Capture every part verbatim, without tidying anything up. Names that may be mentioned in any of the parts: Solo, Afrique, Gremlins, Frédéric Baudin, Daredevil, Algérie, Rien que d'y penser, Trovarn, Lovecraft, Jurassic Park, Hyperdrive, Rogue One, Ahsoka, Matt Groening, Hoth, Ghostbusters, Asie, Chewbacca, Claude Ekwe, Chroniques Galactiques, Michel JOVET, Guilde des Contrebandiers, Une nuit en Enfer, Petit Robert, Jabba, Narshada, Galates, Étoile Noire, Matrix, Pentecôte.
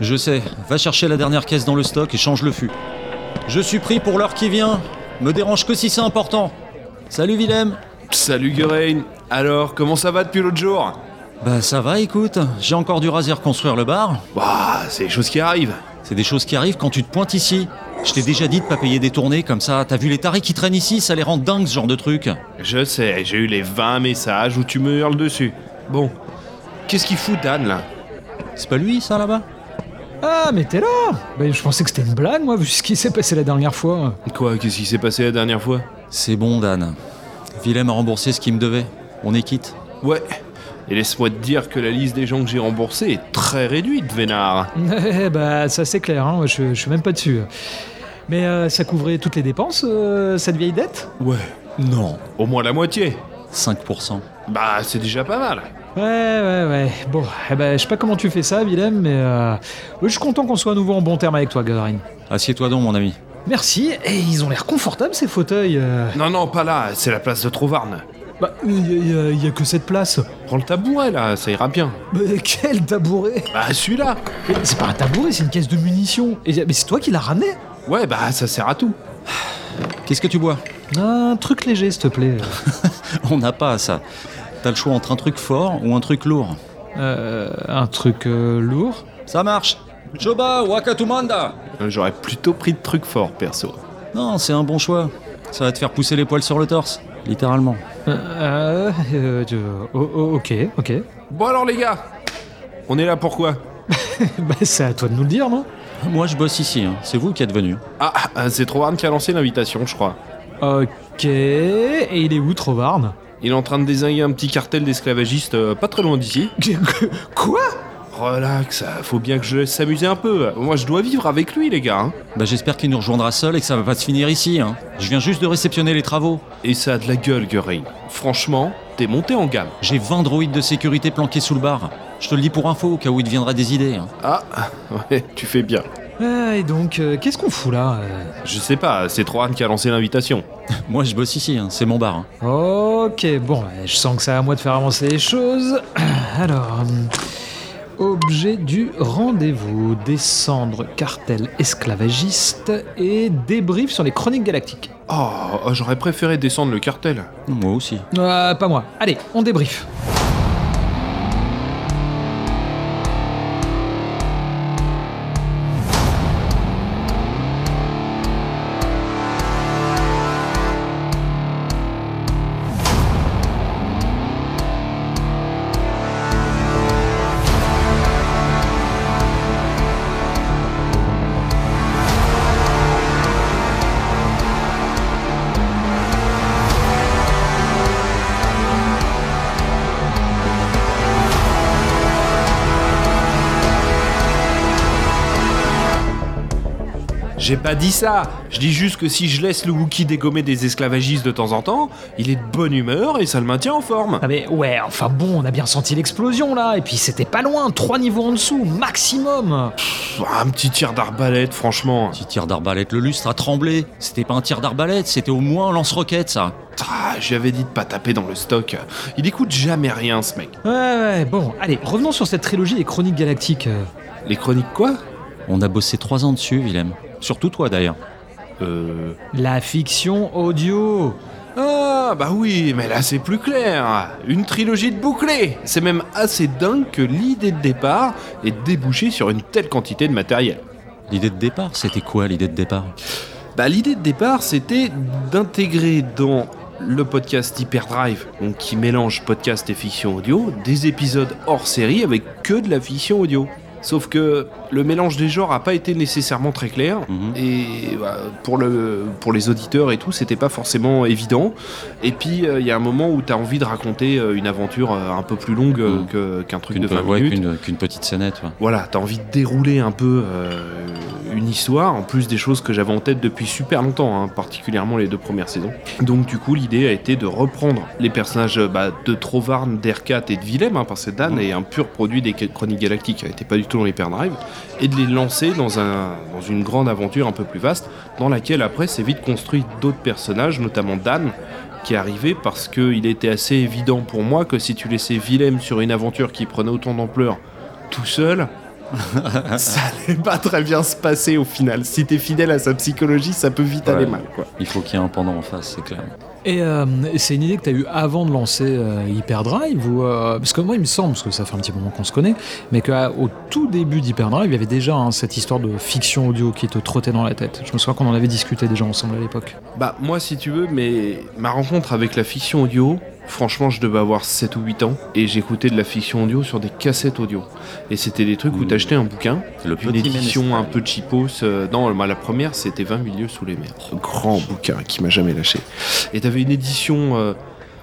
Je sais, va chercher la dernière caisse dans le stock et change le fût. Je suis pris pour l'heure qui vient, me dérange que si c'est important. Salut Willem. Salut Gurain. Alors, comment ça va depuis l'autre jour? Bah ça va, écoute, j'ai encore dû raser reconstruire le bar. Bah, c'est des choses qui arrivent. C'est des choses qui arrivent quand tu te pointes ici. Je t'ai déjà dit de pas payer des tournées comme ça, t'as vu les tarés qui traînent ici, ça les rend dingues ce genre de truc. Je sais, j'ai eu les vingt messages où tu me hurles dessus. Bon, qu'est-ce qu'il fout Dan là? C'est pas lui ça là-bas? Ah mais t'es là! Bah, je pensais que c'était une blague moi, vu ce qui s'est passé la dernière fois. Quoi, qu'est-ce qui s'est passé la dernière fois? C'est bon Dan, Willem a remboursé ce qu'il me devait, on est quitte. Ouais, et laisse-moi te dire que la liste des gens que j'ai remboursés est très réduite, Vénard. Eh bah ça c'est clair, hein. je, je suis même pas dessus. Mais euh, ça couvrait toutes les dépenses, euh, cette vieille dette? Ouais, non, au moins la moitié. cinq pour cent. Bah c'est déjà pas mal. Ouais, ouais, ouais. Bon, eh ben, je sais pas comment tu fais ça, Willem, mais euh, je suis content qu'on soit à nouveau en bon terme avec toi, Gurain. Assieds-toi donc, mon ami. Merci. Et ils ont l'air confortables, ces fauteuils. Euh... Non, non, pas là. C'est la place de Trovarn. Bah, il y, y, y a que cette place. Prends le tabouret, là. Ça ira bien. Mais quel tabouret? Bah, celui-là. Mais c'est pas un tabouret, c'est une caisse de munitions. Et, mais c'est toi qui l'as ramené? Ouais, bah, ça sert à tout. Qu'est-ce que tu bois? Un truc léger, s'il te plaît. On n'a pas ça. T'as le choix entre un truc fort ou un truc lourd. Euh... Un truc euh, lourd? Ça marche. Joba Wakatumanda. J'aurais plutôt pris de truc fort, perso. Non, c'est un bon choix. Ça va te faire pousser les poils sur le torse, littéralement. Euh... euh, euh oh, oh, ok, ok. Bon alors les gars, on est là pourquoi? Bah c'est à toi de nous le dire, non? Moi je bosse ici, hein. C'est vous qui êtes venus. Ah, c'est Trovarn qui a lancé l'invitation, je crois. Ok, et il est où Trovarn? Il est en train de désinguer un petit cartel d'esclavagistes euh, pas très loin d'ici. Quoi? Relax, faut bien que je laisse s'amuser un peu. Moi, je dois vivre avec lui, les gars. Hein. Bah, j'espère qu'il nous rejoindra seul et que ça va pas se finir ici. Hein. Je viens juste de réceptionner les travaux. Et ça a de la gueule, Gurain. Franchement, t'es monté en gamme. J'ai vingt droïdes de sécurité planqués sous le bar. Je te le dis pour info, au cas où il deviendra des idées. Hein. Ah, ouais, tu fais bien. Ah, et donc, euh, qu'est-ce qu'on fout là euh... Je sais pas, c'est Trovarn qui a lancé l'invitation. Moi je bosse ici, hein, c'est mon bar. Hein. Ok, bon, bah, je sens que c'est à moi de faire avancer les choses. Alors, euh, objet du rendez-vous, descendre cartel esclavagiste et débrief sur les Chroniques Galactiques. Oh, j'aurais préféré descendre le cartel. Moi aussi. Euh, pas moi. Allez, on débrief. J'ai pas dit ça, je dis juste que si je laisse le Wookiee dégommer des esclavagistes de temps en temps, il est de bonne humeur et ça le maintient en forme. Ah mais ouais, enfin bon, on a bien senti l'explosion là, et puis c'était pas loin, trois niveaux en dessous, maximum. Pff, un petit tir d'arbalète, franchement. Un petit tir d'arbalète, le lustre a tremblé. C'était pas un tir d'arbalète, c'était au moins un lance-roquette ça. Ah, j'avais dit de pas taper dans le stock. Il écoute jamais rien ce mec. Ouais, ouais, bon, allez, revenons sur cette trilogie des Chroniques Galactiques. Les Chroniques quoi? On a bossé trois ans dessus, Willem. Surtout toi, d'ailleurs. Euh... La fiction audio. Ah, bah oui, mais là, c'est plus clair. Une trilogie de bouclés. C'est même assez dingue que l'idée de départ ait débouché sur une telle quantité de matériel. L'idée de départ, c'était quoi, l'idée de départ? Bah, l'idée de départ, c'était d'intégrer dans le podcast Hyperdrive, donc qui mélange podcast et fiction audio, des épisodes hors série avec que de la fiction audio. Sauf que le mélange des genres a pas été nécessairement très clair, mmh. et bah, pour, le, pour les auditeurs et tout, c'était pas forcément évident. Et puis, il euh, y a un moment où t'as envie de raconter euh, une aventure euh, un peu plus longue euh, mmh. que, qu'un truc qu'une de vingt pe- minutes. Ouais, qu'une, qu'une petite scénette. Ouais. Voilà, t'as envie de dérouler un peu euh, une histoire, en plus des choses que j'avais en tête depuis super longtemps, hein, particulièrement les deux premières saisons. Donc du coup, l'idée a été de reprendre les personnages bah, de Trovarn, d'R quatre et de Willem, hein, parce que Dan mmh. est un pur produit des Chroniques Galactiques, il n'était pas du tout dans l'Hyperdrive, et de les lancer dans, un, dans une grande aventure un peu plus vaste, dans laquelle après s'est vite construit d'autres personnages, notamment Dan, qui est arrivé parce qu'il était assez évident pour moi que si tu laissais Willem sur une aventure qui prenait autant d'ampleur tout seul, ça allait pas très bien se passer au final. Si t'es fidèle à sa psychologie, ça peut vite ouais, aller mal, quoi. Il faut qu'il y ait un pendant en face, c'est clair. Et euh, c'est une idée que t'as eue avant de lancer euh, Hyperdrive ou euh, parce que moi il me semble, parce que ça fait un petit moment qu'on se connaît, mais qu'au tout début d'Hyperdrive il y avait déjà hein, cette histoire de fiction audio qui te trottait dans la tête. Je me souviens qu'on en avait discuté déjà ensemble à l'époque. Bah moi si tu veux, mais ma rencontre avec la fiction audio, franchement je devais avoir sept ou huit ans et j'écoutais de la fiction audio sur des cassettes audio. Et c'était des trucs où t'achetais un bouquin, le une édition un peu cheapos. Euh, non, bah, la première c'était vingt milieux sous les mers. Un grand bouquin qui m'a jamais lâché. Et t'avais une édition euh,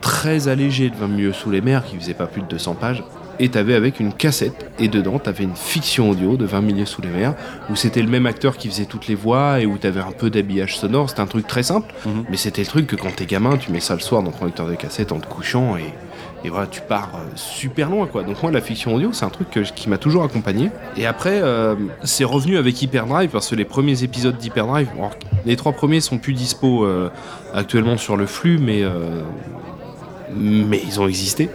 très allégée de vingt milieux sous les mers qui faisait pas plus de deux cents pages. Et t'avais avec une cassette, et dedans t'avais une fiction audio de vingt milieux sous les mers, où c'était le même acteur qui faisait toutes les voix, et où t'avais un peu d'habillage sonore, c'était un truc très simple, mm-hmm. mais c'était le truc que quand t'es gamin, tu mets ça le soir dans ton lecteur de cassette en te couchant, et, et voilà, tu pars euh, super loin, quoi. Donc moi, la fiction audio, c'est un truc que, qui m'a toujours accompagné. Et après, euh, c'est revenu avec Hyperdrive, parce que les premiers épisodes d'Hyperdrive, bon, alors, les trois premiers sont plus dispo euh, actuellement sur le flux, mais... Euh, mais ils ont existé.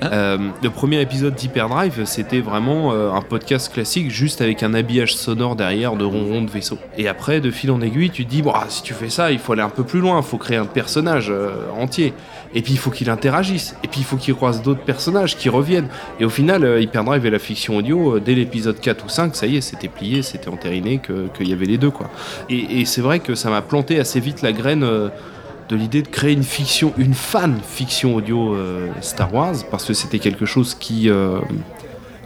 Hein euh, le premier épisode d'Hyperdrive, c'était vraiment euh, un podcast classique, juste avec un habillage sonore derrière de ronron de vaisseau. Et après, de fil en aiguille, tu te dis, bah, si tu fais ça, il faut aller un peu plus loin, il faut créer un personnage euh, entier. Et puis, il faut qu'il interagisse. Et puis, il faut qu'il croise d'autres personnages qui reviennent. Et au final, euh, Hyperdrive et la fiction audio, euh, dès l'épisode quatre ou cinq, ça y est, c'était plié, c'était entériné que, qu'il y avait les deux, quoi. Et, et c'est vrai que ça m'a planté assez vite la graine... Euh, de l'idée de créer une fiction, une fan fiction audio euh, Star Wars, parce que c'était quelque chose qui euh,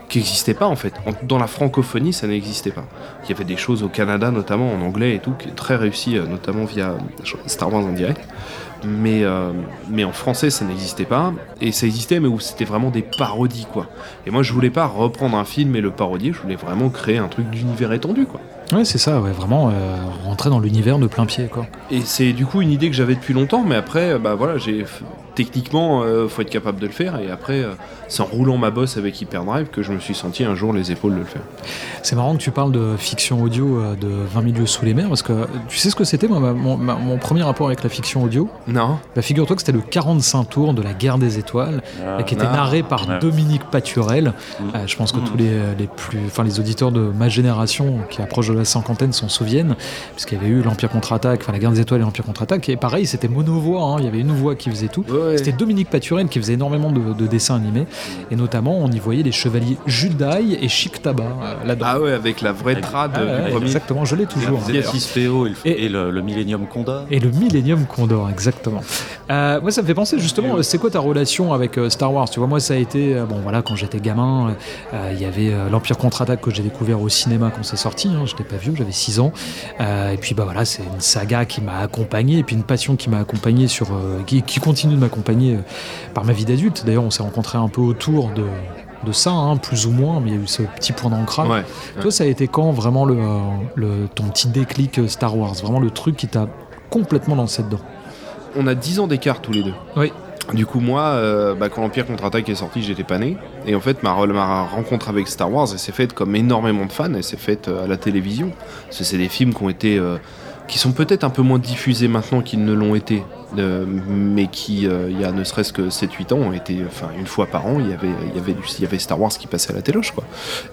qui n'existait pas en fait. En, dans la francophonie, ça n'existait pas. Il y avait des choses au Canada notamment en anglais et tout, qui est très réussi, euh, notamment via Star Wars en direct. Mais euh, mais en français, ça n'existait pas. Et ça existait, mais où c'était vraiment des parodies quoi. Et moi, je voulais pas reprendre un film et le parodier. Je voulais vraiment créer un truc d'univers étendu quoi. Ouais, c'est ça, ouais, vraiment euh, rentrer dans l'univers de plein pied, quoi. Et c'est du coup une idée que j'avais depuis longtemps, mais après, bah voilà, j'ai techniquement, euh, faut être capable de le faire, et après, euh, c'est en roulant ma bosse avec Hyperdrive que je me suis senti un jour les épaules de le faire. C'est marrant que tu parles de fiction audio euh, de vingt milieux sous les mers, parce que tu sais ce que c'était, moi, ma, mon, ma, mon premier rapport avec la fiction audio ? Non. Bah, figure-toi que c'était le quarante-cinq tours de la Guerre des Étoiles, ah, qui était non. narré par non. Dominique Paturel. Mmh. Euh, je pense que mmh. tous les, les plus, enfin les auditeurs de ma génération qui approchent de la cinquantaine s'en souviennent, puisqu'il y avait eu l'Empire Contre-Attaque, enfin la Guerre des Étoiles et l'Empire Contre-Attaque, et pareil c'était mono-voix, hein, il y avait une voix qui faisait tout, ouais. C'était Dominique Paturel qui faisait énormément de, de dessins animés, et notamment on y voyait les chevaliers Jedi et Chic Tabac euh, là-dedans. Ah ouais, avec la vraie trad ah, euh, ouais, exactement, je l'ai toujours. Hein, Féo, et, et le, le Millennium Condor. Et le Millennium Condor, exactement. Euh, moi ça me fait penser justement, oui. c'est quoi ta relation avec euh, Star Wars ? Tu vois, moi ça a été, euh, bon voilà, quand j'étais gamin, il euh, y avait euh, l'Empire Contre-Attaque que j'ai découvert au cinéma quand c'est sorti, hein, j'étais pas vieux, j'avais six ans, euh, et puis bah voilà, c'est une saga qui m'a accompagné, et puis une passion qui m'a accompagné sur, euh, qui, qui continue de m'accompagner euh, par ma vie d'adulte. D'ailleurs on s'est rencontrés un peu autour de, de ça, hein, plus ou moins, mais il y a eu ce petit point d'ancrage. Ouais, ouais. Toi ça a été quand vraiment le, le, ton petit déclic Star Wars, vraiment le truc qui t'a complètement lancé dedans ? On a dix ans d'écart tous les deux. Oui. Du coup moi, euh, bah, quand l'Empire Contre-Attaque est sorti, j'étais pas né. Et en fait ma, ma rencontre avec Star Wars, elle s'est faite comme énormément de fans, elle s'est faite à la télévision. Parce que c'est des films qui ont été, euh, qui sont peut-être un peu moins diffusés maintenant qu'ils ne l'ont été, euh, mais qui, il euh, y a ne serait-ce que sept huit ans, ont été, enfin une fois par an, il y avait, il y avait, il y avait Star Wars qui passait à la téloche, quoi.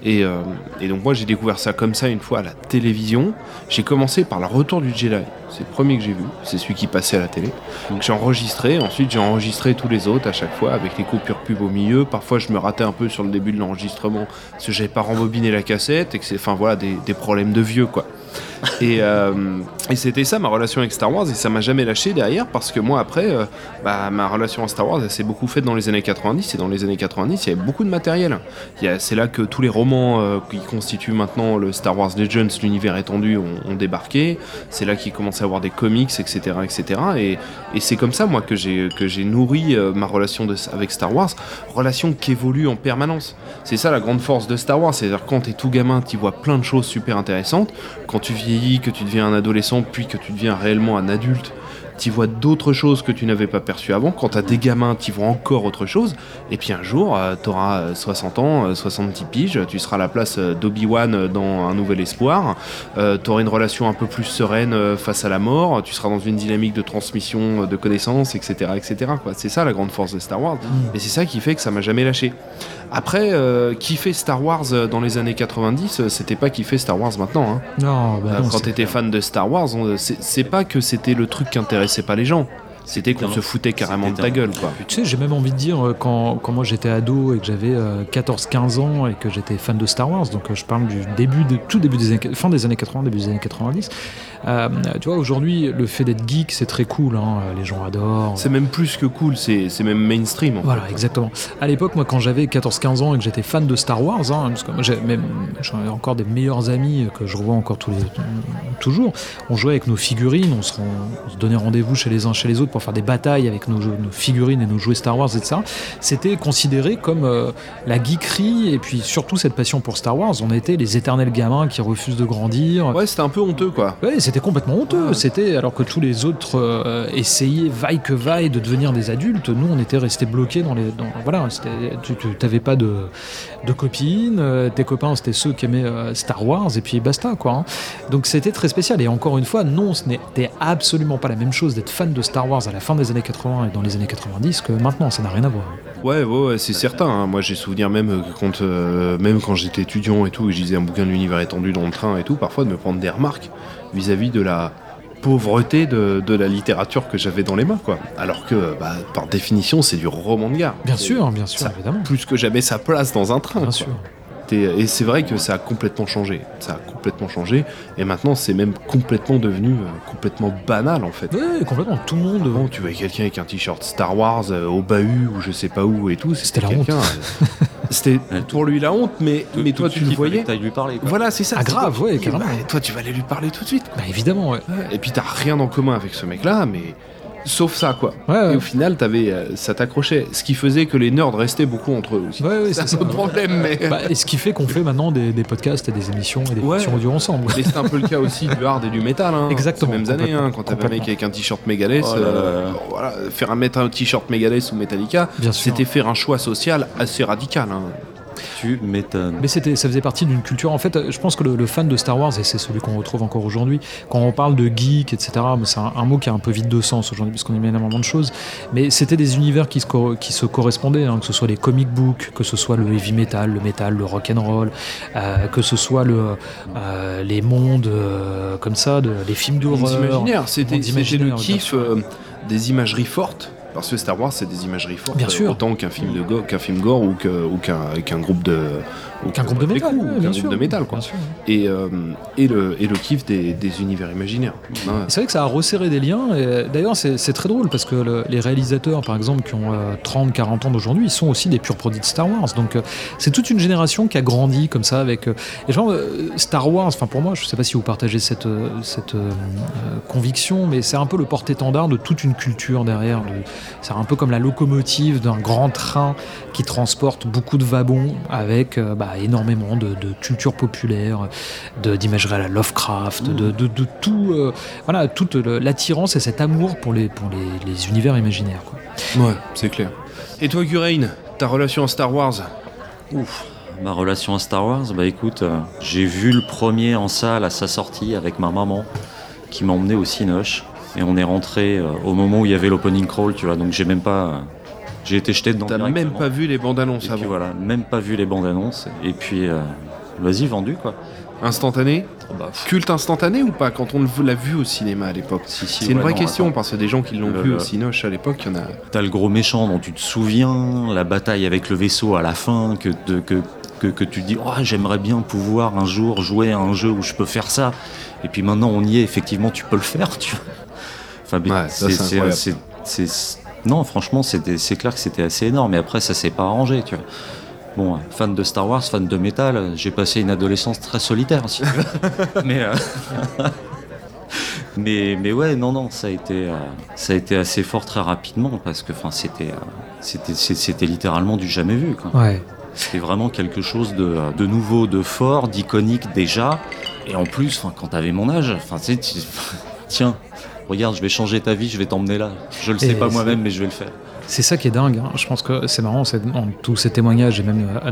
Et, euh, et donc moi j'ai découvert ça comme ça une fois à la télévision. J'ai commencé par le Retour du Jedi. C'est le premier que j'ai vu, c'est celui qui passait à la télé. Donc j'ai enregistré, ensuite j'ai enregistré tous les autres à chaque fois avec les coupures pub au milieu. Parfois je me ratais un peu sur le début de l'enregistrement parce que j'avais pas rembobiné la cassette et que c'est, enfin voilà, des, des problèmes de vieux quoi. Et, euh, et c'était ça ma relation avec Star Wars, et ça m'a jamais lâché derrière, parce que moi après euh, bah, ma relation à Star Wars elle s'est beaucoup faite dans les années quatre-vingt-dix, et dans les années quatre-vingt-dix il y avait beaucoup de matériel. Il y a, c'est là que tous les romans euh, qui constituent maintenant le Star Wars Legends, l'univers étendu, ont, ont débarqué. C'est là qu'ils commençaient à avoir des comics, etc, etc, et, et c'est comme ça moi que j'ai, que j'ai nourri euh, ma relation de, avec Star Wars, relation qui évolue en permanence. C'est ça la grande force de Star Wars, c'est-à-dire quand t'es tout gamin tu vois plein de choses super intéressantes, quand tu vieillis, que tu deviens un adolescent, puis que tu deviens réellement un adulte, tu vois d'autres choses que tu n'avais pas perçues avant. Quand t'as des gamins, tu vois encore autre chose. Et puis un jour, euh, t'auras soixante ans, euh, soixante-dix piges, tu seras à la place d'Obi-Wan dans Un Nouvel Espoir, euh, t'auras une relation un peu plus sereine euh, face à la mort, tu seras dans une dynamique de transmission euh, de connaissances, et cetera, et cetera, quoi. C'est ça la grande force de Star Wars. Mmh. Et c'est ça qui fait que ça m'a jamais lâché. Après, euh, kiffer Star Wars dans les années quatre-vingt-dix, c'était pas kiffer Star Wars maintenant. Hein. Non, bah euh, non. Quand t'étais fan de Star Wars, on, c'est, c'est pas que c'était le truc qui intéressait pas les gens. C'était qu'on se foutait carrément de ta gueule, quoi. Tu sais, j'ai même envie de dire, quand, quand moi j'étais ado et que j'avais quatorze quinze ans et que j'étais fan de Star Wars, donc je parle du début, de, tout début des années, fin des années quatre-vingts, début des années quatre-vingt-dix, euh, tu vois, aujourd'hui, le fait d'être geek, c'est très cool, hein, les gens adorent. C'est même plus que cool, c'est, c'est même mainstream. En voilà, fait. Exactement. À l'époque, moi, quand j'avais quatorze quinze ans et que j'étais fan de Star Wars, hein, parce que moi, j'ai, même, j'avais encore des meilleurs amis que je revois encore tous les, toujours, on jouait avec nos figurines, on se, rend, on se donnait rendez-vous chez les uns, chez les autres, pour faire des batailles avec nos, jeux, nos figurines et nos jouets Star Wars, et cetera. C'était considéré comme euh, la geekerie, et puis surtout cette passion pour Star Wars. On était les éternels gamins qui refusent de grandir. Ouais, c'était un peu honteux, quoi. Ouais, c'était complètement honteux. Ouais. C'était, alors que tous les autres euh, essayaient, vaille que vaille, de devenir des adultes, nous, on était restés bloqués dans les... Dans, voilà, tu, tu t'avais pas de, de copines, euh, tes copains, c'était ceux qui aimaient euh, Star Wars, et puis basta, quoi. Hein. Donc c'était très spécial. Et encore une fois, non, ce n'était absolument pas la même chose d'être fan de Star Wars à la fin des années quatre-vingts et dans les années quatre-vingt-dix que maintenant, ça n'a rien à voir. Ouais, ouais, ouais, c'est certain, hein. Moi j'ai souvenir même quand, euh, même quand j'étais étudiant et tout, et je lisais un bouquin de l'univers étendu dans le train et tout, parfois de me prendre des remarques vis-à-vis de la pauvreté de, de la littérature que j'avais dans les mains, quoi. Alors que, bah, par définition, c'est du roman de gare. Bien sûr, bien sûr, ça, évidemment. Plus que jamais sa place dans un train. Bien quoi. Sûr. Et c'est vrai que ça a complètement changé. Ça a complètement changé. Et maintenant, c'est même complètement devenu euh, complètement banal, en fait. Oui, complètement. Tout le monde. Avant, bon, tu voyais quelqu'un avec un t-shirt Star Wars euh, au bahut ou je sais pas où et tout. C'était, c'était la honte. Euh, c'était pour lui la honte, mais, tout, mais toi, tu le voyais. Tu lui parler. Quoi. Voilà, c'est ça. Ah, c'est grave, ouais, carrément. Bah, toi, tu vas aller lui parler tout de suite. Bah, évidemment, ouais. Et puis, t'as rien en commun avec ce mec-là, mais. Sauf ça, quoi. Ouais, ouais. Et au final, t'avais, euh, ça t'accrochait. Ce qui faisait que les nerds restaient beaucoup entre eux aussi. Ouais, ouais, c'est, c'est un peu problème, mais... Bah, et ce qui fait qu'on fait maintenant des, des podcasts et des émissions et des ouais. émissions audio ensemble. Et c'est un peu le cas aussi du hard et du métal. Hein. Exactement. Ces mêmes années, hein, quand t'avais un mec avec un t-shirt Megadeth, oh euh, bon, voilà, faire un, mettre un t-shirt Megadeth ou Metallica, bien c'était sûr. Faire un choix social assez radical. Hein. Tu m'étonnes. Mais c'était, ça faisait partie d'une culture. En fait, je pense que le, le fan de Star Wars, et c'est celui qu'on retrouve encore aujourd'hui, quand on parle de geek, et cetera, mais c'est un, un mot qui a un peu vide de sens aujourd'hui, parce qu'on aime énormément de choses. Mais c'était des univers qui se, qui se correspondaient, hein, que ce soit les comic books, que ce soit le heavy metal, le metal, le rock'n'roll, euh, que ce soit le, euh, les mondes euh, comme ça, de, les films d'horreur. C'était, c'était le kiff euh, des imageries fortes. Parce que Star Wars, c'est des imageries fortes, bien sûr. Autant qu'un film de go- qu'un film gore ou, que, ou qu'un, qu'un groupe de ou qu'un, qu'un groupe de métal, ou qu'un groupe de métal, quoi. Et euh, et le et le kiff des, des univers imaginaires. Ouais. C'est vrai que ça a resserré des liens. Et d'ailleurs, c'est, c'est très drôle parce que le, les réalisateurs, par exemple, qui ont euh, trente, quarante ans d'aujourd'hui, ils sont aussi des purs produits de Star Wars. Donc euh, c'est toute une génération qui a grandi comme ça avec. Euh, et genre euh, Star Wars. Enfin, pour moi, je ne sais pas si vous partagez cette euh, cette euh, conviction, mais c'est un peu le porte-étendard de toute une culture derrière. De, C'est un peu comme la locomotive d'un grand train qui transporte beaucoup de wagons avec euh, bah, énormément de, de culture populaire, de, d'imagerie à la Lovecraft, de, de, de tout, euh, voilà, toute l'attirance et cet amour pour les, pour les, les univers imaginaires. Quoi. Ouais, c'est clair. Et toi, Gurain, ta relation à Star Wars ? Ouf, ma relation à Star Wars, bah écoute, euh, j'ai vu le premier en salle à sa sortie avec ma maman qui m'emmenait au Cinoche. Et on est rentré euh, au moment où il y avait l'opening crawl, tu vois, donc j'ai même pas... Euh, j'ai été jeté dedans. T'as même pas vu les bandes annonces avant. Voilà, même pas vu les bandes annonces. Et puis, euh, vas-y, vendu, quoi. Instantané bah, culte instantané ou pas, quand on l'a vu au cinéma à l'époque si, si, c'est une ouais, vraie non, question, attends. Parce que des gens qui l'ont le, vu le... au Cinoche à l'époque, il y en a... T'as le gros méchant dont tu te souviens, la bataille avec le vaisseau à la fin, que... De, que... Que, que tu dis, oh, j'aimerais bien pouvoir un jour jouer à un jeu où je peux faire ça. Et puis maintenant, on y est, effectivement, tu peux le faire. Tu vois enfin, ouais, c'est, ça, c'est, c'est, c'est, c'est... Non, franchement, c'était, c'est clair que c'était assez énorme. Et après, ça s'est pas arrangé. Tu vois. Bon, fan de Star Wars, fan de métal, j'ai passé une adolescence très solitaire. Si tu veux. mais, euh... mais, mais ouais, non, non, ça a été, euh, ça a été assez fort très rapidement parce que c'était, euh, c'était, c'était, c'était littéralement du jamais vu. Quoi. Ouais. C'était vraiment quelque chose de, de nouveau, de fort, d'iconique déjà. Et en plus, quand t'avais mon âge, enfin, tu sais, tiens, regarde, je vais changer ta vie, je vais t'emmener là. Je le sais et pas c'est... moi-même, mais je vais le faire. C'est ça qui est dingue, hein. Je pense que c'est marrant, c'est, en, tous ces témoignages et même euh, euh,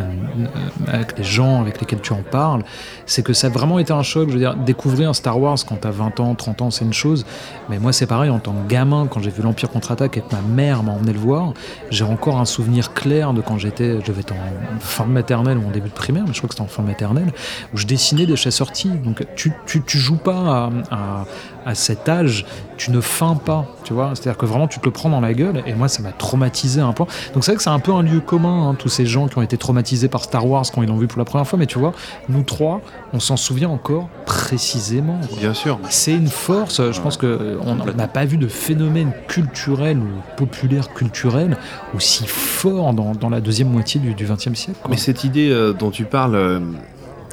euh, avec les gens avec lesquels tu en parles, c'est que ça a vraiment été un choc. Je veux dire, découvrir Star Wars quand t'as vingt ans, trente ans, c'est une chose, mais moi c'est pareil, en tant que gamin, quand j'ai vu l'Empire Contre-Attaque et que ma mère m'a emmené le voir, j'ai encore un souvenir clair de quand j'étais, je devais être en fin de maternelle ou en début de primaire, mais je crois que c'était en fin de maternelle, où je dessinais des chasseurs-tis. Donc tu, tu, tu joues pas à, à à cet âge, tu ne feins pas, tu vois, c'est-à-dire que vraiment tu te le prends dans la gueule, et moi ça m'a traumatisé à un point. Donc c'est vrai que c'est un peu un lieu commun, hein, tous ces gens qui ont été traumatisés par Star Wars quand ils l'ont vu pour la première fois, mais tu vois, nous trois, on s'en souvient encore précisément. Quoi. Bien sûr. C'est une force, je ouais, pense qu'on n'a pas vu de phénomène culturel ou populaire culturel aussi fort dans, dans la deuxième moitié du, du vingtième siècle. Quoi. Mais cette idée euh, dont tu parles, euh,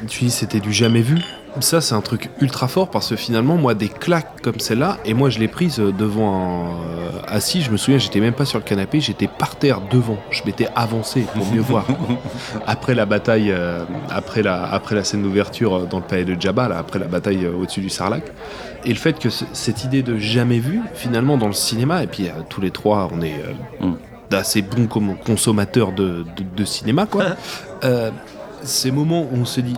tu dis c'était du jamais vu. Ça, c'est un truc ultra fort parce que finalement, moi, des claques comme celle-là, et moi, je l'ai prise devant un... Euh, assis, je me souviens, j'étais même pas sur le canapé, j'étais par terre devant. Je m'étais avancé pour mieux voir. Après la bataille, euh, après, la, après la scène d'ouverture dans le palais de Jabba, là, après la bataille euh, au-dessus du Sarlacc, et le fait que c- cette idée de jamais vu, finalement, dans le cinéma, et puis euh, tous les trois, on est euh, mm. d'assez bons consommateurs de, de, de cinéma, quoi. euh, ces moments où on se dit...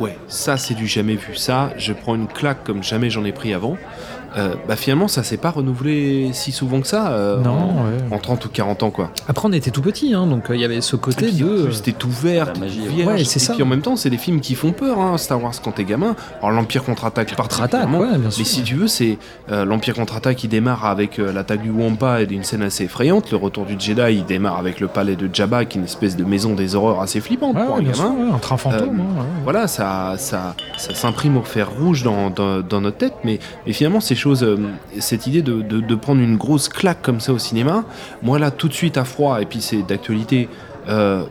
Ouais, ça c'est du jamais vu, ça, je prends une claque comme jamais j'en ai pris avant. Euh, bah finalement ça s'est pas renouvelé si souvent que ça euh, non, en, ouais. en trente ou quarante ans quoi. Après on était tout petits hein, donc il euh, y avait ce côté puis, de... C'était tout vert, tout vierge, ouais, c'est et ça. Puis en même temps c'est des films qui font peur hein, Star Wars quand t'es gamin. Alors l'Empire Contre-Attaque particulièrement, ouais, bien sûr, mais si ouais. tu veux c'est euh, l'Empire Contre-Attaque qui démarre avec euh, l'attaque du Wampa et d'une scène assez effrayante. Le Retour du Jedi il démarre avec le palais de Jabba qui est une espèce de maison des horreurs assez flippante ouais, pour un gamin sûr, ouais, un train fantôme euh, hein, ouais. Voilà ça, ça, ça s'imprime au fer rouge dans, dans, dans notre tête mais, mais finalement c'est cette idée de, de, de prendre une grosse claque comme ça au cinéma, moi là tout de suite à froid, et puis c'est d'actualité euh,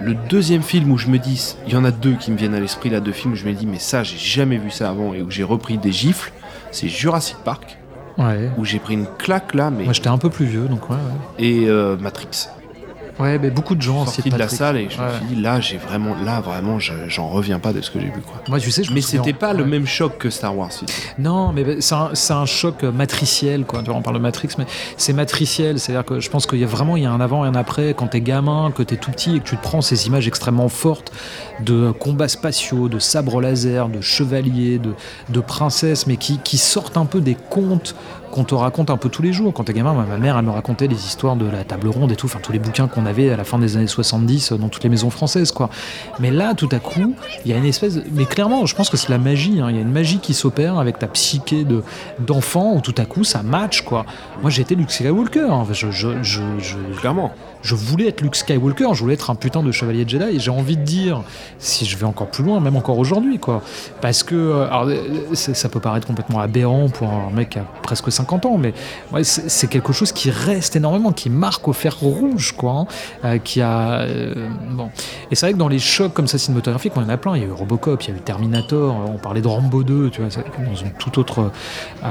le deuxième film où je me dis, il y en a deux qui me viennent à l'esprit là, deux films où je me dis mais ça j'ai jamais vu ça avant et où j'ai repris des gifles, c'est Jurassic Park ouais. où j'ai pris une claque là mais... moi j'étais un peu plus vieux donc ouais, ouais. et euh, Matrix. Ouais, mais beaucoup de gens sortis de la salle et je ouais. me suis dit là, j'ai vraiment, là vraiment, je, j'en reviens pas de ce que j'ai vu quoi. Moi, tu sais, je me mais c'était en... pas ouais. le même choc que Star Wars. Si non, mais c'est un, c'est un choc matriciel quoi. On parle de Matrix, mais c'est matriciel, c'est-à-dire que je pense qu'il y a vraiment, il y a un avant et un après quand t'es gamin, que t'es tout petit et que tu te prends ces images extrêmement fortes de combats spatiaux, de sabres laser, de chevaliers, de, de princesses, mais qui, qui sortent un peu des contes qu'on te raconte un peu tous les jours. Quand t'es gamin, ma mère, elle me racontait les histoires de la table ronde et tout, enfin tous les bouquins qu'on avait à la fin des années soixante-dix dans toutes les maisons françaises, quoi. Mais là, tout à coup, il y a une espèce... Mais clairement, je pense que c'est la magie, hein. Il y a une magie qui s'opère avec ta psyché de... d'enfant, où tout à coup, ça match, quoi. Moi, j'étais Luke Skywalker. Hein. Je, je, je, je... Clairement. Je voulais être Luke Skywalker, je voulais être un putain de chevalier de Jedi, et j'ai envie de dire, si je vais encore plus loin, même encore aujourd'hui, quoi. Parce que, alors, ça peut paraître complètement aberrant pour un mec qui a presque cinquante ans, mais ouais, c'est, c'est quelque chose qui reste énormément, qui marque au fer rouge, quoi. Hein, euh, qui a, euh, bon. Et c'est vrai que dans les chocs comme ça cinématographiques, on en a plein. Il y a eu Robocop, il y a eu Terminator, on parlait de Rambo deux, tu vois, dans une toute autre... Euh,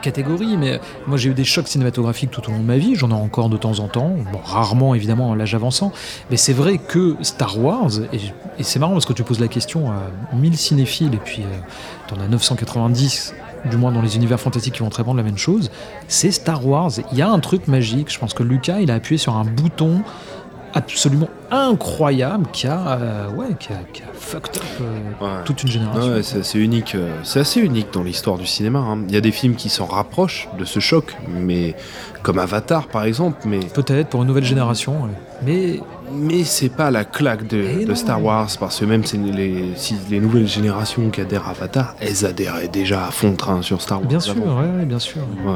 catégorie, mais moi j'ai eu des chocs cinématographiques tout au long de ma vie, j'en ai encore de temps en temps, bon, rarement évidemment à l'âge avançant, mais c'est vrai que Star Wars, et, et c'est marrant parce que tu poses la question à mille cinéphiles et puis euh, t'en as neuf cent quatre-vingt-dix du moins dans les univers fantastiques qui vont te répondre la même chose, c'est Star Wars, il y a un truc magique, je pense que Lucas il a appuyé sur un bouton absolument incroyable qui a, euh, ouais, qui a, qui a fucked up euh, ouais. toute une génération. Ouais, c'est assez unique. C'est assez unique dans l'histoire du cinéma. Hein. Il y a des films qui s'en rapprochent de ce choc, mais comme Avatar par exemple. Mais... Peut-être pour une nouvelle génération. Ouais. Mais... mais c'est pas la claque de, de Star Wars, parce que même c'est les, si les nouvelles générations qui adhèrent à Avatar, elles adhéraient déjà à fond de train sur Star Wars. Bien sûr, ouais, bien sûr. Ouais.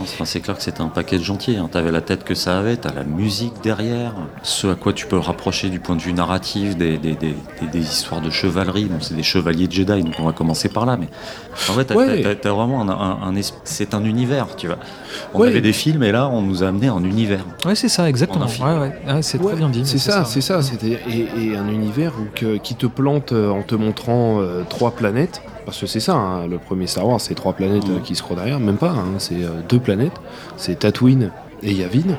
Enfin, c'est clair que c'était un paquet de gentils. Hein. T'avais la tête que ça avait, t'as la musique derrière, ce à quoi tu peux rapprocher du point de vue narratif, des, des, des, des, des histoires de chevalerie. Bon, c'est des chevaliers de Jedi, donc on va commencer par là. Mais en fait, t'as, ouais. t'as, t'as vraiment un, un, un es... c'est un univers, tu vois. On ouais. avait des films, et là, on nous a amené un univers. Ouais, c'est ça, exactement. Ouais, ouais. Ouais, c'est ouais. très bien dit. C'est, c'est ça, ça, c'est ça. C'était... Et, et un univers où que, qui te plante en te montrant euh, trois planètes. Parce que c'est ça, hein, le premier Star Wars, c'est trois planètes mmh. euh, qui se croient derrière, même pas, hein, c'est euh, deux planètes, c'est Tatooine et Yavin.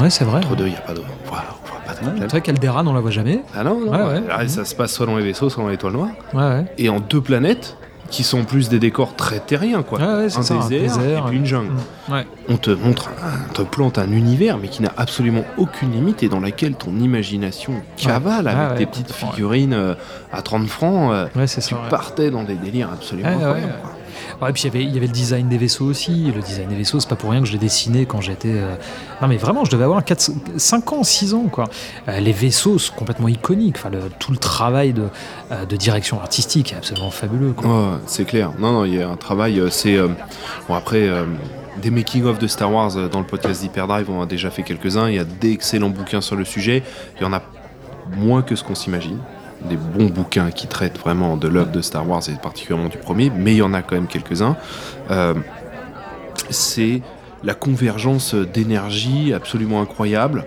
Ouais, c'est vrai. Entre ouais. deux, il n'y a pas de... Voilà, on voit pas de planète. C'est vrai qu'Aldera, on la voit jamais. Ah non, non, ouais, ouais. Ouais, ouais. Ça se passe soit dans les vaisseaux, soit dans l'étoile noire. Ouais, ouais. Et en deux planètes, qui sont plus des décors très terriens, quoi. Ah ouais, c'est un, ça, désert, un désert et puis une jungle. Ouais. On te montre, on te plante un univers, mais qui n'a absolument aucune limite et dans laquelle ton imagination cavale ouais. avec ah ouais, des petites figurines ouais. à trente francs. Ouais, c'est tu ça, partais ouais. dans des délires absolument incroyables. Ouais, ouais, ouais. Ouais, et puis il y avait le design des vaisseaux aussi. Le design des vaisseaux, c'est pas pour rien que je l'ai dessiné quand j'étais. Euh... Non, mais vraiment, je devais avoir quatre, cinq ans, six ans, quoi. Euh, les vaisseaux sont complètement iconiques. Enfin, le, tout le travail de, euh, de direction artistique est absolument fabuleux, quoi. Oh, c'est clair. Non, non, il y a un travail. Euh, c'est. Euh... Bon, après. Euh... Des making-of de Star Wars dans le podcast d'Hyperdrive, on en a déjà fait quelques-uns, il y a d'excellents bouquins sur le sujet, il y en a moins que ce qu'on s'imagine, des bons bouquins qui traitent vraiment de l'œuvre de Star Wars et particulièrement du premier, mais il y en a quand même quelques-uns. Euh, c'est la convergence d'énergie absolument incroyable,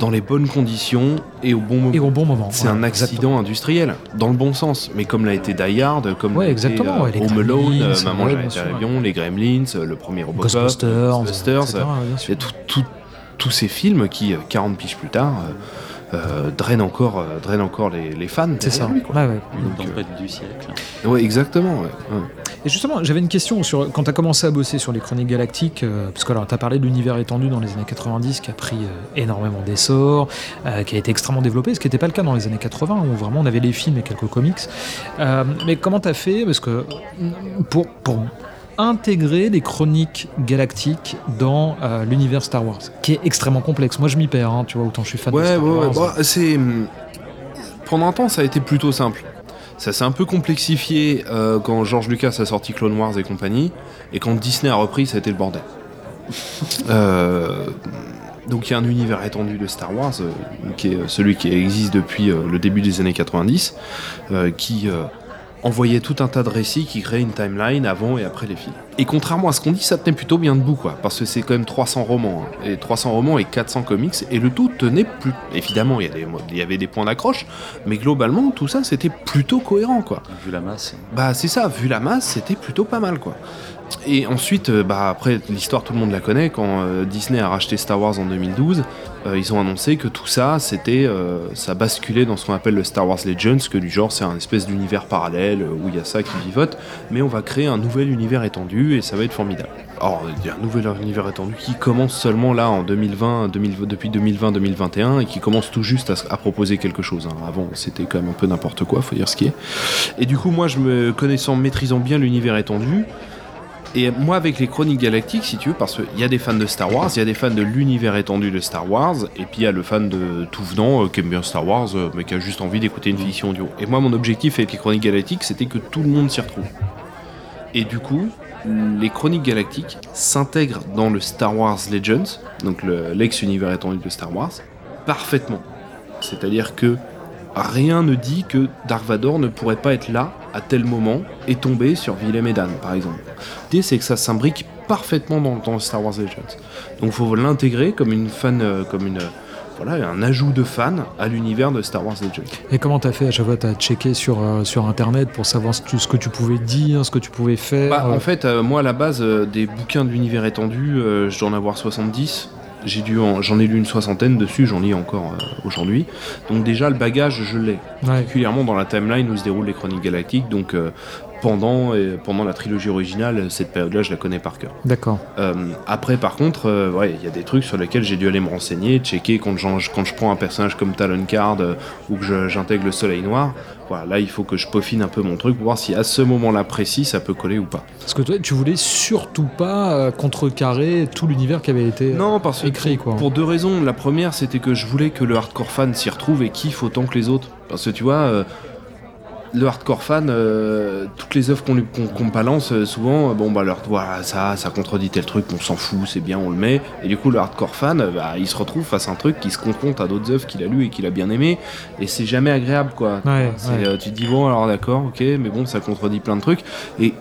dans les bonnes conditions et au bon moment. Et au bon moment. C'est ouais, un accident exactement. industriel, dans le bon sens, mais comme l'a été Die Hard, comme ouais, l'a été euh, ouais, Home Alone, euh, Maman j'ai arrêté l'avion, ouais. les Gremlins, le premier Robocop, Ghostbusters, Ghostbusters et cetera, et tout, tout, tous ces films qui, quarante piges plus tard, euh, euh, drainent encore, euh, drainent encore les, les fans. C'est ça, lui, quoi. Ouais, ouais. Donc, tempête euh, du siècle. Oui, exactement, ouais. ouais. Et justement, j'avais une question sur quand tu as commencé à bosser sur les Chroniques Galactiques, euh, parce que alors tu as parlé de l'univers étendu dans les années quatre-vingt-dix qui a pris euh, énormément d'essor, euh, qui a été extrêmement développé, ce qui n'était pas le cas dans les années quatre-vingts où vraiment on avait les films et quelques comics. Euh, mais comment tu as fait parce que pour, pour intégrer les Chroniques Galactiques dans euh, l'univers Star Wars, qui est extrêmement complexe. Moi, je m'y perds, hein, tu vois, autant je suis fan ouais, de Star ouais, Wars. Ouais, bah, c'est... Pendant un temps, ça a été plutôt simple. Ça s'est un peu complexifié euh, quand George Lucas a sorti Clone Wars et compagnie, et quand Disney a repris, ça a été le bordel. euh, donc il y a un univers étendu de Star Wars, euh, qui est celui qui existe depuis euh, le début des années quatre-vingt-dix, euh, qui euh, envoyait tout un tas de récits qui créaient une timeline avant et après les films. Et contrairement à ce qu'on dit, ça tenait plutôt bien debout, quoi, parce que c'est quand même trois cents romans, hein, et trois cents romans et quatre cents comics, et le tout tenait plus. Évidemment, il y, y avait des points d'accroche, mais globalement, tout ça, c'était plutôt cohérent, quoi. Vu la masse. Bah, c'est ça, vu la masse, c'était plutôt pas mal, quoi. Et ensuite, bah, après, l'histoire, tout le monde la connaît, quand euh, Disney a racheté Star Wars en deux mille douze, euh, ils ont annoncé que tout ça, c'était, euh, ça basculait dans ce qu'on appelle le Star Wars Legends, que du genre, c'est un espèce d'univers parallèle où il y a ça qui vivote, mais on va créer un nouvel univers étendu et ça va être formidable. Or, il y a un nouvel univers étendu qui commence seulement là, en deux mille vingt, deux mille, depuis deux mille vingt deux mille vingt et un, et qui commence tout juste à, à proposer quelque chose, hein. Avant, c'était quand même un peu n'importe quoi, faut dire ce qui est. Et du coup, moi, je me connaissant, maîtrisant bien l'univers étendu, et moi, avec les Chroniques Galactiques, si tu veux, parce qu'il y a des fans de Star Wars, il y a des fans de l'univers étendu de Star Wars, et puis il y a le fan de tout venant euh, qui aime bien Star Wars, euh, mais qui a juste envie d'écouter une fiction audio. Et moi, mon objectif avec les Chroniques Galactiques, c'était que tout le monde s'y retrouve. Et du coup, les Chroniques Galactiques s'intègrent dans le Star Wars Legends, donc le, l'ex-univers étendu de Star Wars, parfaitement. C'est-à-dire que rien ne dit que Dark Vador ne pourrait pas être là à tel moment et tomber sur Willem et Dan, par exemple. L'idée, c'est que ça s'imbrique parfaitement dans, dans Star Wars Legends. Donc, il faut l'intégrer comme une fan, euh, comme une, euh, voilà, un ajout de fan à l'univers de Star Wars Legends. Et comment t'as fait à chaque fois? T'as checké sur euh, sur Internet pour savoir ce, ce que tu pouvais dire, ce que tu pouvais faire. Bah, en fait, euh, moi, à la base, euh, des bouquins de l'univers étendu, euh, je dois en avoir soixante-dix. J'ai dû en, j'en ai lu une soixantaine dessus, j'en lis encore euh, aujourd'hui. Donc déjà, le bagage, je l'ai, ouais. particulièrement dans la timeline où se déroulent les Chroniques Galactiques. Donc euh, pendant, euh, pendant la trilogie originale, cette période-là, je la connais par cœur. D'accord. Euh, après, par contre, euh, ouais, y a des trucs sur lesquels j'ai dû aller me renseigner, checker quand, quand je prends un personnage comme Talon Karrde euh, ou que je, j'intègre le Soleil Noir. Voilà, là, il faut que je peaufine un peu mon truc pour voir si à ce moment-là précis, ça peut coller ou pas. Parce que toi, tu voulais surtout pas euh, contrecarrer tout l'univers qui avait été euh, non, parce écrit, que, quoi. Pour deux raisons. La première, c'était que je voulais que le hardcore fan s'y retrouve et kiffe autant que les autres. Parce que tu vois, euh, le hardcore fan, euh, toutes les œuvres qu'on, lui, qu'on, qu'on balance, euh, souvent, euh, bon, bah, leur, voilà, ça, ça contredit tel truc, on s'en fout, c'est bien, on le met. Et du coup, le hardcore fan, euh, bah, il se retrouve face à un truc qui se confronte à d'autres œuvres qu'il a lues et qu'il a bien aimées. Et c'est jamais agréable, quoi. Ouais, c'est, ouais. Euh, tu te dis, bon, alors d'accord, ok, mais bon, ça contredit plein de trucs. Et, et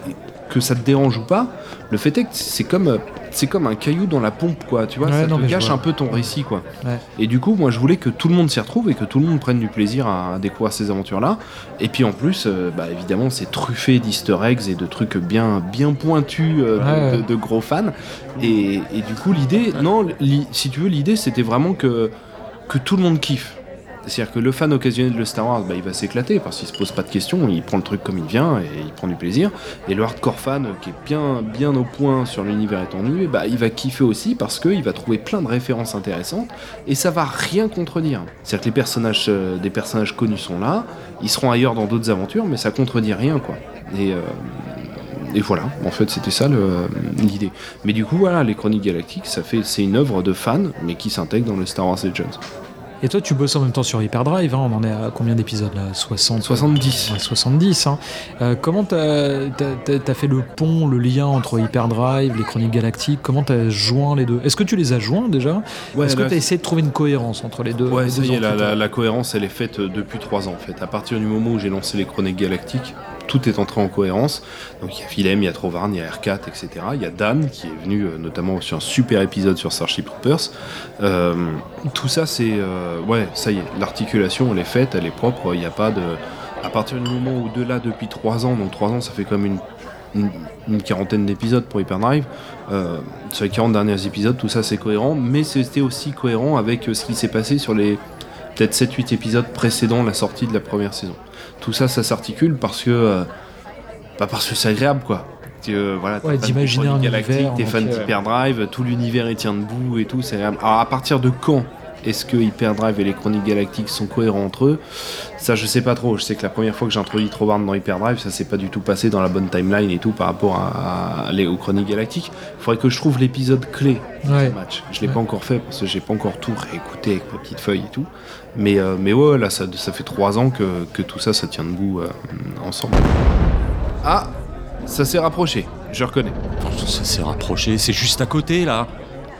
que ça te dérange ou pas, le fait est que c'est comme, euh, c'est comme un caillou dans la pompe, quoi. Tu vois, ouais, ça non, te gâche un peu ton récit, quoi. Ouais. Et du coup, moi, je voulais que tout le monde s'y retrouve et que tout le monde prenne du plaisir à, à découvrir ces aventures-là. Et puis, en plus, euh, bah, évidemment, c'est truffé d'easter eggs et de trucs bien, bien pointus euh, ouais, de, ouais. de gros fans. Et, et du coup, l'idée, ouais. non, li, si tu veux, l'idée, c'était vraiment que, que tout le monde kiffe. C'est-à-dire que le fan occasionnel de Star Wars, bah, il va s'éclater parce qu'il se pose pas de questions, il prend le truc comme il vient et il prend du plaisir. Et le hardcore fan qui est bien, bien au point sur l'univers étendu, bah, il va kiffer aussi parce qu'il va trouver plein de références intéressantes et ça va rien contredire. C'est-à-dire que les personnages, euh, des personnages connus sont là, ils seront ailleurs dans d'autres aventures, mais ça contredit rien, quoi. Et... Euh, Et voilà, en fait, c'était ça le, l'idée. Mais du coup, voilà, les Chroniques Galactiques, ça fait, c'est une œuvre de fans, mais qui s'intègre dans le Star Wars Legends. Et toi, tu bosses en même temps sur Hyperdrive, hein, on en est à combien d'épisodes là, soixante soixante-dix. Ouais, soixante-dix, hein. Euh, comment t'as, t'as, t'as fait le pont, le lien entre Hyperdrive, les Chroniques Galactiques, comment t'as joint les deux ? Est-ce que tu les as joints déjà ? Ouais, Est-ce là, que t'as essayé de trouver une cohérence entre les deux ? Ouais, ça y est, la, la, la cohérence, elle est faite depuis trois ans, en fait. À partir du moment où j'ai lancé les Chroniques Galactiques, tout est entré en cohérence. Donc il y a Willem, il y a Trovarn, il y a R quatre, et cetera. Il y a Dan qui est venu euh, notamment sur un super épisode sur Starship Troopers. Euh, tout ça, c'est euh, ouais, ça y est, l'articulation, elle est faite, elle est propre. Il n'y a pas de, à partir du moment où de là depuis trois ans, donc trois ans, ça fait comme une une, une quarantaine d'épisodes pour Hyperdrive. Euh, sur les quarante derniers épisodes, tout ça c'est cohérent, mais c'était aussi cohérent avec ce qui s'est passé sur les peut-être sept huit épisodes précédant la sortie de la première saison. Tout ça, ça s'articule parce que, euh, bah parce que c'est agréable, quoi. Euh, voilà, ouais, d'imaginer un univers, t'es fan d'Hyperdrive, tout l'univers est tient debout et tout, c'est agréable. Alors à partir de quand est-ce que Hyperdrive et les Chroniques Galactiques sont cohérents entre eux ? Ça, je sais pas trop. Je sais que la première fois que j'ai introduit Trovarn dans Hyperdrive, ça s'est pas du tout passé dans la bonne timeline et tout par rapport à, à, à, aux Chroniques Galactiques. Il faudrait que je trouve l'épisode clé de ouais. ce match. Je l'ai ouais. pas encore fait parce que j'ai pas encore tout réécouté avec ma petite feuille et tout. Mais, euh, mais ouais, là, ça, ça fait trois ans que, que tout ça, ça tient debout euh, ensemble. Ah, ça s'est rapproché. Je reconnais. Ça s'est rapproché. C'est juste à côté, là.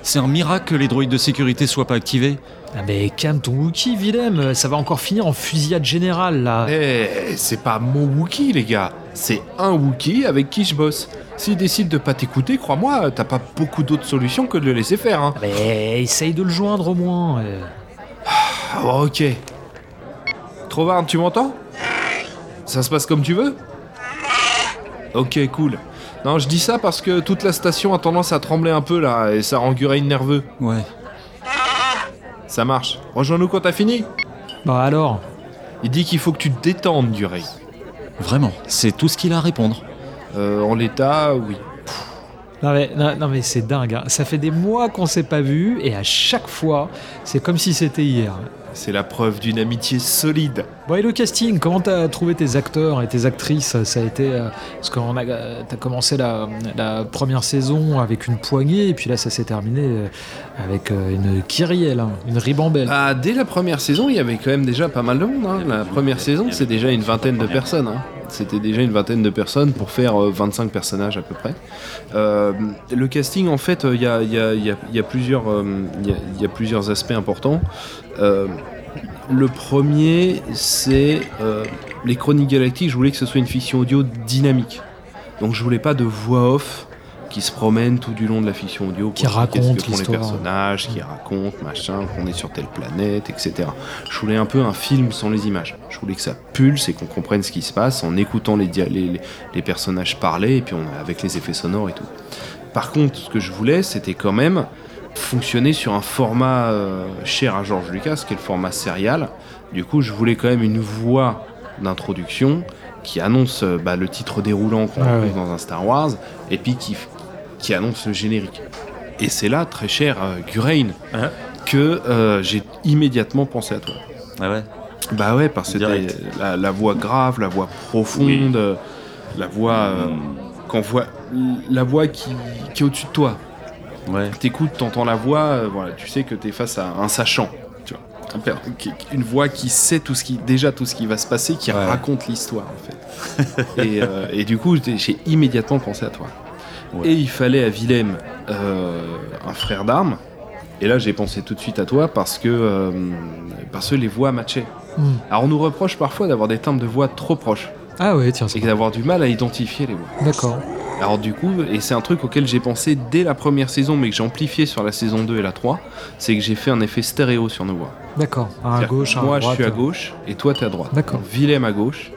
C'est un miracle que les droïdes de sécurité soient pas activés. Ah mais calme ton Wookiee, Willem, ça va encore finir en fusillade générale là. Eh, hey, c'est pas mon Wookiee les gars, c'est un Wookiee avec qui je bosse. S'il décide de pas t'écouter, crois-moi, t'as pas beaucoup d'autres solutions que de le laisser faire. Hein. Mais essaye de le joindre au moins. Euh... Ah, bon, ok. Trovarn, tu m'entends ? Ça se passe comme tu veux ? Ok, cool. Non, je dis ça parce que toute la station a tendance à trembler un peu, là, et ça rend Gurain nerveux. Ouais. Ça marche. Rejoins-nous quand t'as fini. Bah alors ? Il dit qu'il faut que tu te détendes, Gurain. Vraiment, c'est tout ce qu'il a à répondre. Euh, en l'état, oui. Non mais, non, non mais c'est dingue, hein. Ça fait des mois qu'on s'est pas vu, et à chaque fois, c'est comme si c'était hier. C'est la preuve d'une amitié solide. Bon, et le casting, comment t'as trouvé tes acteurs et tes actrices ? Ça a été... Euh, parce que euh, t'as commencé la, la première saison avec une poignée, et puis là, ça s'est terminé avec euh, une kyrielle, hein, une ribambelle. Bah, dès la première saison, il y avait quand même déjà pas mal de monde. Hein. La première saison, c'est déjà une vingtaine de personnes. Hein. C'était déjà une vingtaine de personnes pour faire euh, vingt-cinq personnages à peu près. Euh, le casting, en fait, il y a, y a, y a, y a plusieurs, euh, y a, y a plusieurs aspects importants. Euh, le premier, c'est euh, les Chroniques Galactiques. Je voulais que ce soit une fiction audio dynamique. Donc je voulais pas de voix off qui se promène tout du long de la fiction audio, qui raconte les personnages, qui raconte machin, qu'on est sur telle planète, et cetera. Je voulais un peu un film sans les images. Je voulais que ça pulse et qu'on comprenne ce qui se passe en écoutant les, dia- les, les personnages parler et puis on, avec les effets sonores et tout. Par contre, ce que je voulais, c'était quand même fonctionner sur un format euh, cher à George Lucas, qui est le format serial. Du coup, je voulais quand même une voix d'introduction qui annonce euh, bah, le titre déroulant qu'on ah, retrouve ouais. dans un Star Wars et puis qui qui annonce le générique. Et c'est là, très cher euh, Gurain, uh-huh. que euh, j'ai immédiatement pensé à toi. Ah ouais ? Bah ouais, parce que c'était la, la voix grave, la voix profonde, oui. la voix euh, qu'on voit, la voix qui, qui est au-dessus de toi. Ouais. T'écoutes, t'entends la voix, euh, voilà, tu sais que t'es face à un sachant, tu vois. Une voix qui sait tout ce qui, déjà tout ce qui va se passer, qui ouais. raconte l'histoire en fait. et, euh, et du coup, j'ai immédiatement pensé à toi. Ouais. Et il fallait à Willem euh, un frère d'armes. Et là, j'ai pensé tout de suite à toi parce que, euh, parce que les voix matchaient. Mmh. Alors, on nous reproche parfois d'avoir des timbres de voix trop proches. Ah ouais, tiens. Et d'avoir du mal à identifier les voix. D'accord. Alors du coup, et c'est un truc auquel j'ai pensé dès la première saison, mais que j'ai amplifié sur la saison deux et la trois, c'est que j'ai fait un effet stéréo sur nos voix. D'accord. À, à gauche, à droite. Moi, je suis à gauche, et toi, t'es à droite. D'accord. Willem à gauche,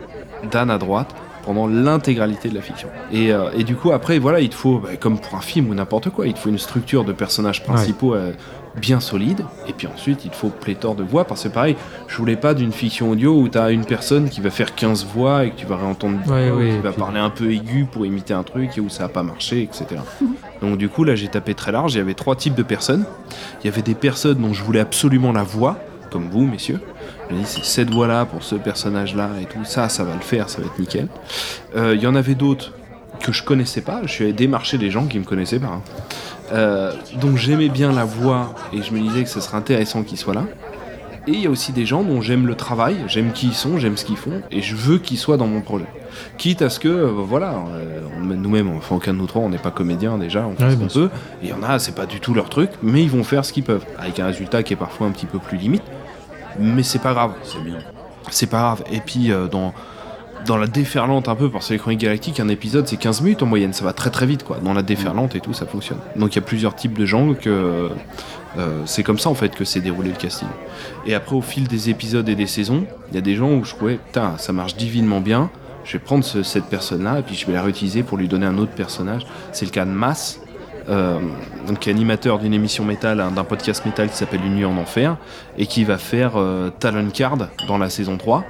Dan à droite. pendant l'intégralité de la fiction. Et, euh, et du coup, après, voilà, il te faut, bah, comme pour un film ou n'importe quoi, il te faut une structure de personnages principaux ouais. euh, bien solide, et puis ensuite, il te faut pléthore de voix, parce que pareil, je voulais pas d'une fiction audio où t'as une personne qui va faire quinze voix et que tu vas réentendre ouais, voix, ouais, qui va puis... parler un peu aigu pour imiter un truc et où ça a pas marché, et cetera. Donc du coup, là, j'ai tapé très large, il y avait trois types de personnes. Il y avait des personnes dont je voulais absolument la voix, comme vous, messieurs. J'ai dit, c'est cette voix-là pour ce personnage-là et tout, ça, ça va le faire, ça va être nickel. Euh, il y en avait d'autres que je connaissais pas, je suis allé démarcher des gens qui me connaissaient pas. Hein. Euh, donc j'aimais bien la voix et je me disais que ce serait intéressant qu'ils soient là. Et il y a aussi des gens dont j'aime le travail, j'aime qui ils sont, j'aime ce qu'ils font et je veux qu'ils soient dans mon projet. Quitte à ce que, euh, voilà, euh, nous-mêmes, enfin aucun de nous trois, on n'est pas comédiens déjà, on fait ouais, ce qu'on peut. Il y en a, c'est pas du tout leur truc, mais ils vont faire ce qu'ils peuvent. Avec un résultat qui est parfois un petit peu plus limite, mais c'est pas grave. C'est bien. C'est pas grave. Et puis euh, dans... dans la déferlante un peu, parce que les Chroniques Galactiques, un épisode c'est quinze minutes en moyenne, ça va très très vite quoi, dans la déferlante et tout, ça fonctionne. Donc il y a plusieurs types de gens que euh, c'est comme ça en fait que s'est déroulé le casting. Et après au fil des épisodes et des saisons, il y a des gens où je trouvais, putain, ça marche divinement bien, je vais prendre ce, cette personne là et puis je vais la réutiliser pour lui donner un autre personnage. C'est le cas de Mas, euh, donc, qui est animateur d'une émission métal, d'un podcast métal qui s'appelle Une nuit en enfer, et qui va faire euh, Talon Karrde dans la saison trois,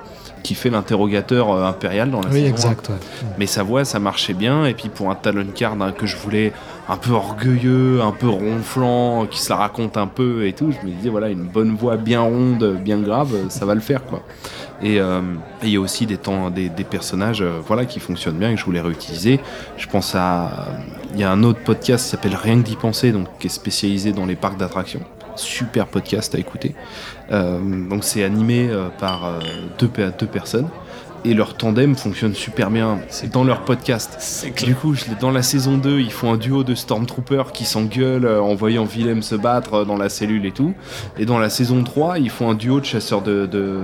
qui fait l'interrogateur euh, impérial dans la oui, saison exact, ouais. Mais sa voix, ça marchait bien. Et puis pour un Talon Karrde hein, que je voulais un peu orgueilleux, un peu ronflant, qui se la raconte un peu et tout, je me disais, voilà, une bonne voix bien ronde, bien grave, ça va le faire, quoi. Et il euh, y a aussi des, temps, des, des personnages euh, voilà, qui fonctionnent bien et que je voulais réutiliser. Je pense à... il euh, y a un autre podcast qui s'appelle Rien que d'y penser, donc, qui est spécialisé dans les parcs d'attractions. Super podcast à écouter. Euh, donc c'est animé euh, par euh, deux, deux personnes et leur tandem fonctionne super bien. C'est dans clair. Leur podcast. C'est clair. Du coup, je l'ai, dans la saison deux, ils font un duo de Stormtroopers qui s'engueulent euh, en voyant Willem se battre euh, dans la cellule et tout. Et dans la saison trois, ils font un duo de chasseurs de, de,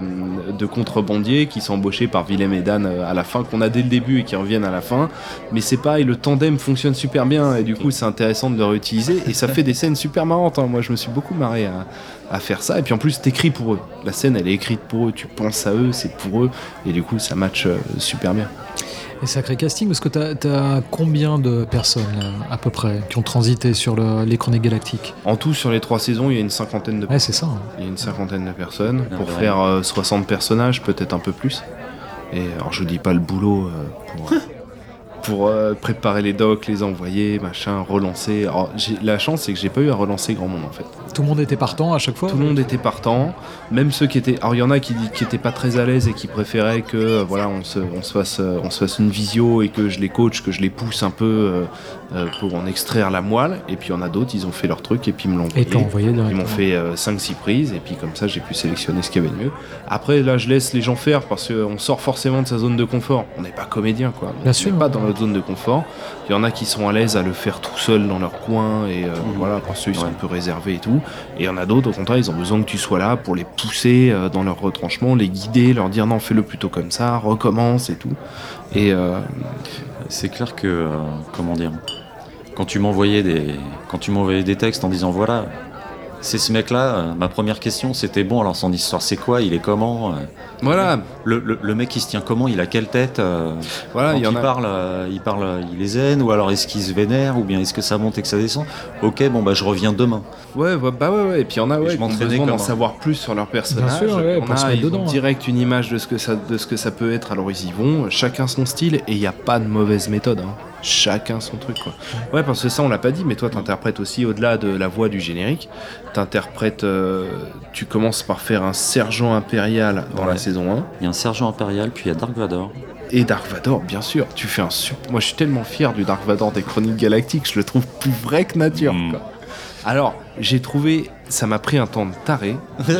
de contrebandiers qui sont embauchés par Willem et Dan euh, à la fin, qu'on a dès le début et qui reviennent à la fin. Mais c'est pareil, le tandem fonctionne super bien et du coup, c'est intéressant de le réutiliser et ça fait des scènes super marrantes. Hein. Moi, je me suis beaucoup marré à... à faire ça, et puis en plus t'écris pour eux, la scène elle est écrite pour eux, tu penses à eux, c'est pour eux, et du coup ça match euh, super bien. Et sacré casting, parce que t'as, t'as combien de personnes à peu près qui ont transité sur le, les Chroniques Galactiques? En tout sur les trois saisons il y a une cinquantaine de personnes. Ouais, c'est ça. Il y a une cinquantaine de personnes ah, pour ouais. faire euh, soixante personnages, peut-être un peu plus. Et alors je dis pas le boulot euh, pour... pour euh, préparer les docs, les envoyer, machin, relancer. Alors, j'ai, la chance, c'est que j'ai pas eu à relancer grand monde, en fait. Tout le monde était partant à chaque fois? Tout le monde était partant, même ceux qui étaient... Alors, il y en a qui, qui étaient pas très à l'aise et qui préféraient que, euh, voilà, on se, on, se fasse, euh, on se fasse une visio et que je les coach, que je les pousse un peu euh, euh, pour en extraire la moelle. Et puis, il y en a d'autres, ils ont fait leur truc et puis ils me l'ont envoyé. Et t'as envoyé directement. Ils m'ont fait euh, cinq six prises et puis, comme ça, j'ai pu sélectionner ce qu'il y avait de mieux. Après, là, je laisse les gens faire parce qu'on sort forcément de sa zone de confort. On n'est pas comédien, quoi. Bien sûr. Pas dans zone de confort. Il y en a qui sont à l'aise à le faire tout seul dans leur coin et euh, mmh. voilà, parce qu'ils sont ouais. un peu réservés et tout. Et il y en a d'autres, au contraire, ils ont besoin que tu sois là pour les pousser euh, dans leur retranchement, les guider, leur dire non, fais-le plutôt comme ça, recommence et tout. Et euh... c'est clair que, euh, comment dire, quand tu m'envoyais des, quand tu m'envoyais des textes en disant voilà, c'est ce mec-là, euh, ma première question c'était bon, alors son histoire c'est quoi, il est comment euh, voilà. Le, le, le mec il se tient comment, il a quelle tête euh, voilà, quand il, y en il, a... parle, euh, il parle, il est zen, ou alors est-ce qu'il se vénère, ou bien est-ce que ça monte et que ça descend. Ok, bon bah je reviens demain. Ouais, bah, bah ouais, ouais, et puis il y en a ouais, qui ont besoin d'en savoir plus sur leur personnage. Bien sûr, ouais, on a, ils dedans, ont direct hein. une image de ce, que ça, de ce que ça peut être, alors ils y vont, chacun son style, et il n'y a pas de mauvaise méthode. Hein. Chacun son truc quoi. Ouais, parce que ça on l'a pas dit, mais toi t'interprètes aussi au-delà de la voix du générique, t'interprètes euh, tu commences par faire un sergent impérial dans ouais. la saison un. Il y a un sergent impérial, puis il y a Dark Vador. Et Dark Vador, bien sûr, tu fais un super... Moi je suis tellement fier du Dark Vador des Chroniques Galactiques, je le trouve plus vrai que nature mmh. quoi. Alors, j'ai trouvé, ça m'a pris un temps de taré,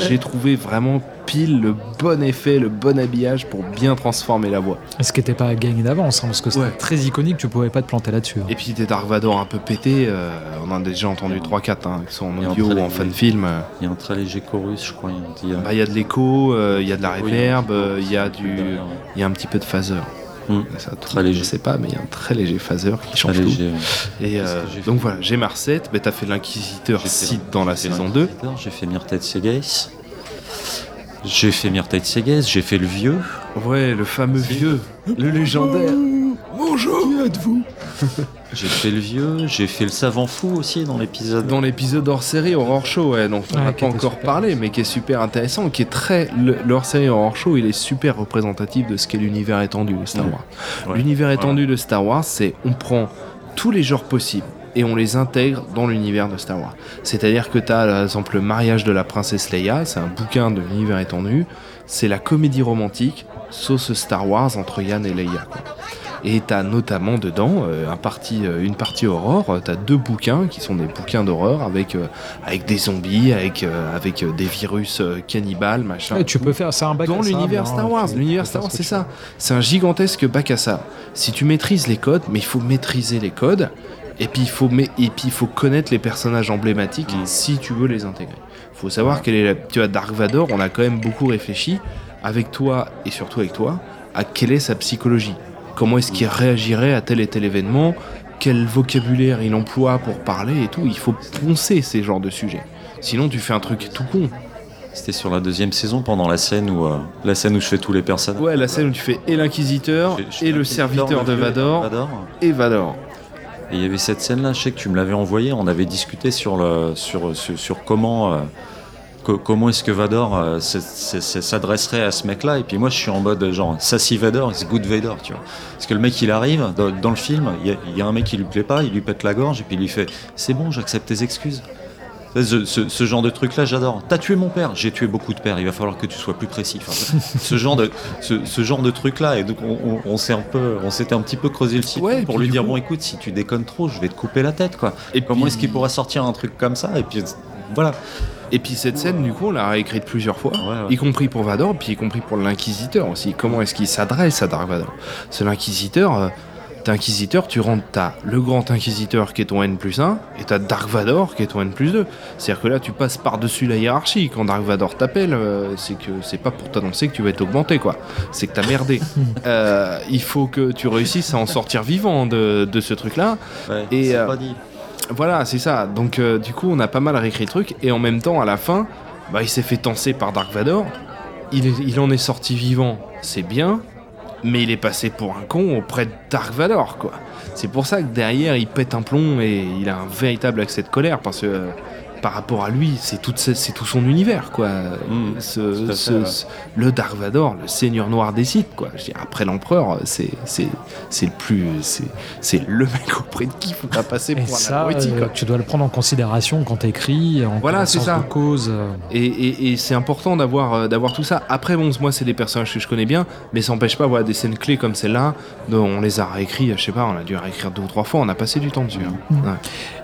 j'ai trouvé vraiment pile le bon effet, le bon habillage pour bien transformer la voix. Ce qui n'était pas gagné d'avance, hein, parce que c'était ouais. très iconique, tu pouvais pas te planter là-dessus. Hein. Et puis des Dark Vador un peu pétés, euh, on en a déjà entendu trois quatre, hein, qui sont en audio ou en fan film. Il y a un très léger chorus, je crois. Il y a, bah, y a de l'écho, il euh, y a de la réverb, il oui, y, euh, y, y a un petit peu de phaser. Mmh. Ça, tout, très léger. Je sais pas, mais il y a un très léger phaser qui change très tout. Léger, ouais. Et euh, donc voilà, j'ai Marcette, mais t'as fait l'Inquisiteur Sith dans la saison deux. J'ai fait Mirteit Segeiss. J'ai fait Mirteit Segeiss, j'ai fait le vieux. Ouais, le fameux c'est... vieux, le légendaire. Bonjour, qui êtes-vous? J'ai fait le vieux, j'ai fait le savant fou aussi dans l'épisode. Dans l'épisode hors-série, hors-show, ouais, dont on n'a ouais, pas encore parlé, mais qui est super intéressant, qui est très... Le, l'hors-série hors-show, il est super représentatif de ce qu'est l'univers étendu de Star Wars. Ouais. L'univers ouais. étendu de Star Wars, c'est on prend tous les genres possibles et on les intègre dans l'univers de Star Wars. C'est-à-dire que t'as, par exemple, le mariage de la princesse Leia, c'est un bouquin de l'univers étendu, c'est la comédie romantique, sauce Star Wars entre Yann et Leia, quoi. Et t'as notamment dedans euh, un parti, euh, une partie horreur, euh, t'as deux bouquins qui sont des bouquins d'horreur avec, euh, avec des zombies, avec, euh, avec euh, des virus euh, cannibales, machin. Ouais, tu peux faire ça un bac dans à l'univers ça, Star Wars. L'univers Star Wars, c'est ça. C'est un gigantesque bac à ça. Si tu maîtrises les codes, mais il faut maîtriser les codes, et puis il faut, mais, et puis il faut connaître les personnages emblématiques mmh. si tu veux les intégrer. Faut savoir quelle est la... Tu vois, Dark Vador, on a quand même beaucoup réfléchi, avec toi et surtout avec toi, à quelle est sa psychologie. Comment est-ce qu'il réagirait à tel et tel événement? Quel vocabulaire il emploie pour parler et tout? Il faut poncer ces genres de sujets. Sinon, tu fais un truc tout con. C'était sur la deuxième saison, pendant la scène où, euh, la scène où je fais tous les personnages. Ouais, la scène où tu fais et l'inquisiteur, je, je et le serviteur de Vador, Vador, et Vador. Et il y avait cette scène-là, je sais que tu me l'avais envoyée, on avait discuté sur, le, sur, sur, sur comment... Euh, comment est-ce que Vador euh, c'est, c'est, c'est, s'adresserait à ce mec-là, et puis moi je suis en mode genre Sassy Vador, it's good Vador, tu vois. Parce que le mec il arrive, dans, dans le film, il y, y a un mec qui lui plaît pas, il lui pète la gorge, et puis il lui fait c'est bon, j'accepte tes excuses. Ce, ce, ce genre de truc-là, j'adore. T'as tué mon père, j'ai tué beaucoup de pères, il va falloir que tu sois plus précis. Enfin, ce, genre de, ce, ce genre de truc-là, et donc on, on, on, s'est un peu, on s'était un petit peu creusé le site ouais, pour lui dire coup... bon écoute, si tu déconnes trop, je vais te couper la tête, quoi. Et comment puis... est-ce qu'il pourra sortir un truc comme ça? Et puis voilà. Et puis cette scène, du coup, on l'a réécrite plusieurs fois, ouais, ouais. y compris pour Vador, puis y compris pour l'Inquisiteur aussi. Comment est-ce qu'il s'adresse à Dark Vador? C'est l'Inquisiteur, euh, t'es Inquisiteur, tu rentres, t'as le grand Inquisiteur qui est ton N plus un, et t'as Dark Vador qui est ton N plus deux. C'est-à-dire que là, tu passes par-dessus la hiérarchie. Quand Dark Vador t'appelle, euh, c'est que c'est pas pour t'annoncer que tu vas être augmenté, quoi. C'est que t'as merdé. euh, il faut que tu réussisses à en sortir vivant de, de ce truc-là. Ouais, et, c'est euh, pas dit. Voilà, c'est ça. Donc, euh, du coup, on a pas mal réécrit le truc. Et en même temps, à la fin, bah, il s'est fait tancer par Dark Vador. Il, est, il en est sorti vivant, c'est bien. Mais il est passé pour un con auprès de Dark Vador, quoi. C'est pour ça que derrière, il pète un plomb et il a un véritable accès de colère. Parce que, euh, par rapport à lui, c'est, toute, c'est tout son univers, quoi. Mmh, ce, ce, ce, le Dark Vador, le seigneur noir des Sith, quoi. Je veux dire, après l'empereur, c'est, c'est, c'est le plus... C'est, c'est le mec auprès de qui faut pas passer pour un abruti, quoi. Euh, tu dois le prendre en considération quand t'écris, en voilà, connaissance de cause. Et, et, et c'est important d'avoir, euh, d'avoir tout ça. Après, bon, moi, c'est des personnages que je connais bien, mais ça n'empêche pas, voilà, des scènes clés comme celle-là, on les a réécrits, je sais pas, on a dû réécrire deux ou trois fois, on a passé du temps dessus. Hein. Mmh. Ouais.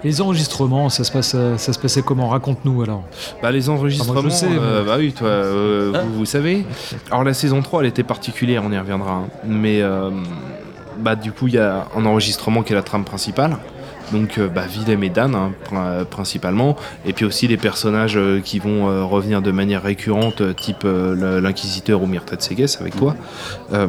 Les enregistrements, ça se passe, ça se passait comment? Raconte-nous alors. Bah, les enregistrements, enfin, sais, euh, mais... bah oui, toi, euh, ah. vous, vous savez. Alors la saison trois, elle était particulière, on y reviendra. Hein. Mais euh, bah, du coup, il y a un enregistrement qui est la trame principale. Donc euh, bah, Willem et Dan, hein, pr- principalement. Et puis aussi les personnages euh, qui vont euh, revenir de manière récurrente, euh, type euh, l'Inquisiteur ou Mirteit Segeiss avec toi. Euh,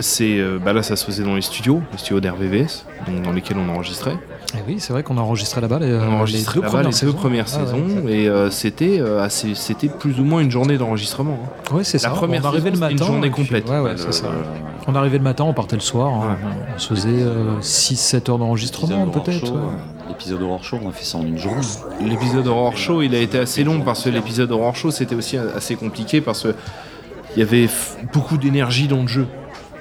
c'est, euh, bah, là, ça se faisait dans les studios, les studios d'R V V S, donc, dans lesquels on enregistrait. Et oui, c'est vrai qu'on a enregistré là-bas les, on enregistré les, deux, là-bas, premières les saisons. deux premières ah, saisons ouais, et euh, c'était, euh, assez, c'était plus ou moins une journée d'enregistrement. Hein. Ouais, c'est ça. La première on arrivait saison, le matin, une journée complète. Puis, ouais, ouais, euh, c'est ça. Euh, on arrivait le matin, on partait le soir. Ouais. Hein. On se faisait euh, six sept heures d'enregistrement peut-être. Show, ouais. euh, l'épisode Horror Show, on a fait ça en une journée. L'épisode Horror Show, il a été assez long parce que l'épisode Horror Show, c'était aussi assez compliqué parce qu'il y avait f- beaucoup d'énergie dans le jeu.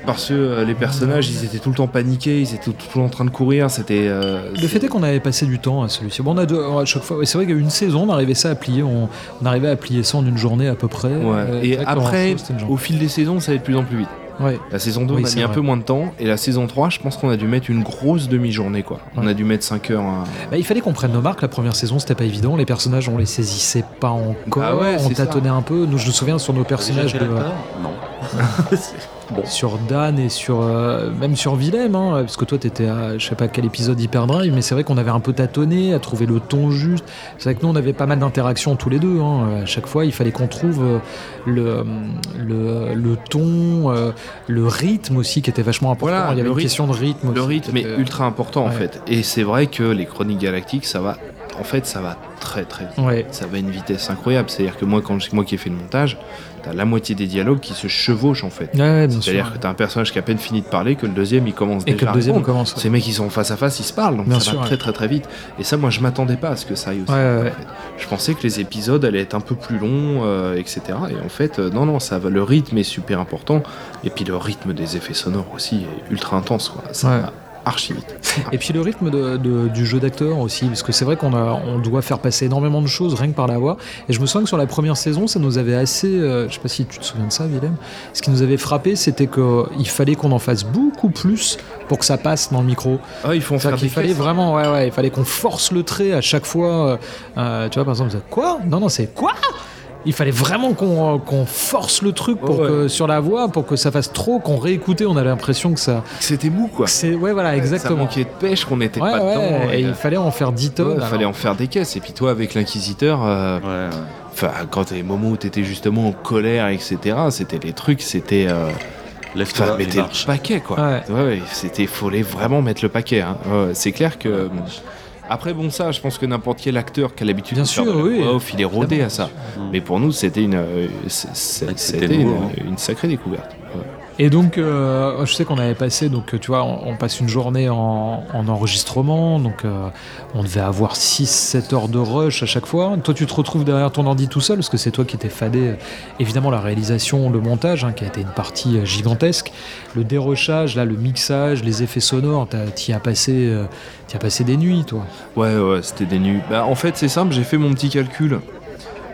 Parce que euh, les personnages, ils étaient tout le temps paniqués, ils étaient tout le temps en train de courir, c'était... Euh, le c'est... fait est qu'on avait passé du temps à celui-ci. Bon, on a deux, à chaque fois, c'est vrai qu'il y a eu une saison, on arrivait ça à plier, on, on arrivait à plier ça en une journée à peu près. Ouais. Euh, et après, au fil des saisons, ça allait de plus en plus vite. Ouais. La saison deux, oui, on a mis vrai. un peu moins de temps, et la saison trois, je pense qu'on a dû mettre une grosse demi-journée, quoi. Ouais. On a dû mettre cinq heures. Hein. Bah, il fallait qu'on prenne nos marques, la première saison, c'était pas évident, les personnages, on les saisissait pas encore, bah ouais, on tâtonnait ça. un peu. Nous, je me souviens sur nos personnages de... Non. Bon. Sur Dan et sur euh, même sur Willem, hein, parce que toi t'étais à je sais pas quel épisode Hyperdrive, mais c'est vrai qu'on avait un peu tâtonné à trouver le ton juste. C'est vrai que nous on avait pas mal d'interactions tous les deux, hein. À chaque fois il fallait qu'on trouve le, le, le ton, euh, le rythme aussi qui était vachement important, voilà, il y avait une rythme, question de rythme le aussi, rythme est ultra important, ouais. En fait, et c'est vrai que les Chroniques Galactiques ça va en fait, ça va très très vite. Ouais. Ça va à une vitesse incroyable. C'est-à-dire que moi, quand je, moi qui ai fait le montage, t'as la moitié des dialogues qui se chevauchent en fait. Ouais, bien C'est-à-dire sûr, que t'as un personnage qui a à peine fini de parler que le deuxième il commence et déjà. Et que le deuxième commence. Ces mecs ils sont face à face, ils se parlent, donc bien ça sûr, va ouais. très très très vite. Et ça, moi, je m'attendais pas à ce que ça aille aussi. Ouais, ouais, ouais. Je pensais que les épisodes allaient être un peu plus longs, euh, et cetera. Et en fait, euh, non non, ça va. Le rythme est super important. Et puis le rythme des effets sonores aussi est ultra intense, quoi. Ça. Ouais. Archi vite. Et puis le rythme de, de, du jeu d'acteur aussi, parce que c'est vrai qu'on a, on doit faire passer énormément de choses rien que par la voix. Et je me souviens que sur la première saison, ça nous avait assez, euh, je sais pas si tu te souviens de ça, Willem, ce qui nous avait frappé, c'était qu'il fallait qu'on en fasse beaucoup plus pour que ça passe dans le micro. Ah, ils font faire des fallait vraiment, ouais, ouais, il fallait qu'on force le trait à chaque fois. Euh, tu vois, par exemple, quoi ? Non, non, c'est quoi ? Il fallait vraiment qu'on, euh, qu'on force le truc pour oh ouais. que, sur la voix, pour que ça fasse trop, qu'on réécoutait, on avait l'impression que ça... C'était mou, quoi. C'est... Ouais, voilà, exactement. Ça manquait de pêche, qu'on n'était ouais, pas ouais, dedans. Et, et il fallait en faire dix tonnes. Il ouais, fallait en faire des caisses. Et puis toi, avec l'Inquisiteur... Euh... Ouais, ouais. Enfin, quand t'as les moments où t'étais justement en colère, et cetera, c'était les trucs, c'était... Euh... Enfin, mettez le paquet, quoi. Ouais, ouais, ouais c'était... Fallait vraiment mettre le paquet, hein. Ouais, c'est clair que... Ouais. Après, bon, ça, je pense que n'importe quel acteur qui a l'habitude bien de sûr, faire de la oui, off, il est rodé à ça. Sûr. Mais pour nous, c'était une, euh, c'est, c'est, c'était c'était nouveau, une, hein. une sacrée découverte. Ouais. Et donc, euh, je sais qu'on avait passé, donc, tu vois, on, on passe une journée en, en enregistrement, donc euh, on devait avoir six sept heures de rush à chaque fois. Toi, tu te retrouves derrière ton ordi tout seul, parce que c'est toi qui t'es fadé. Évidemment, la réalisation, le montage, hein, qui a été une partie gigantesque. Le dérochage, là, le mixage, les effets sonores, t'y as passé, euh, t'y as passé des nuits, toi. Ouais, ouais, c'était des nuits. Bah, en fait, c'est simple, j'ai fait mon petit calcul.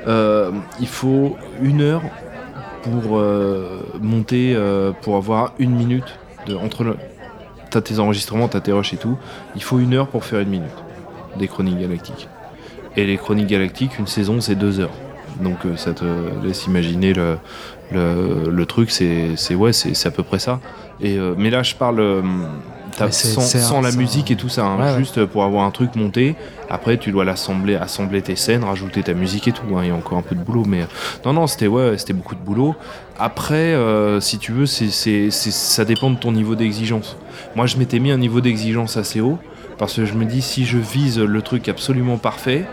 Euh, il faut une heure... pour euh, monter, euh, pour avoir une minute de, entre le, t'as tes enregistrements, t'as tes rushs et tout, il faut une heure pour faire une minute des Chroniques Galactiques. Et les Chroniques Galactiques, une saison, c'est deux heures. Donc euh, ça te laisse imaginer le, le, le truc, c'est, c'est, ouais, c'est, c'est à peu près ça. Et, euh, mais là, je parle... Euh, T'as c'est, sans, c'est sans la ça, musique et tout ça, hein, ouais, juste ouais. pour avoir un truc monté. Après, tu dois l'assembler, assembler tes scènes, rajouter ta musique et tout. Il y a encore un peu de boulot, mais non, non, c'était ouais, c'était beaucoup de boulot. Après, euh, si tu veux, c'est, c'est, c'est, ça dépend de ton niveau d'exigence. Moi, je m'étais mis un niveau d'exigence assez haut parce que je me dis si je vise le truc absolument parfait.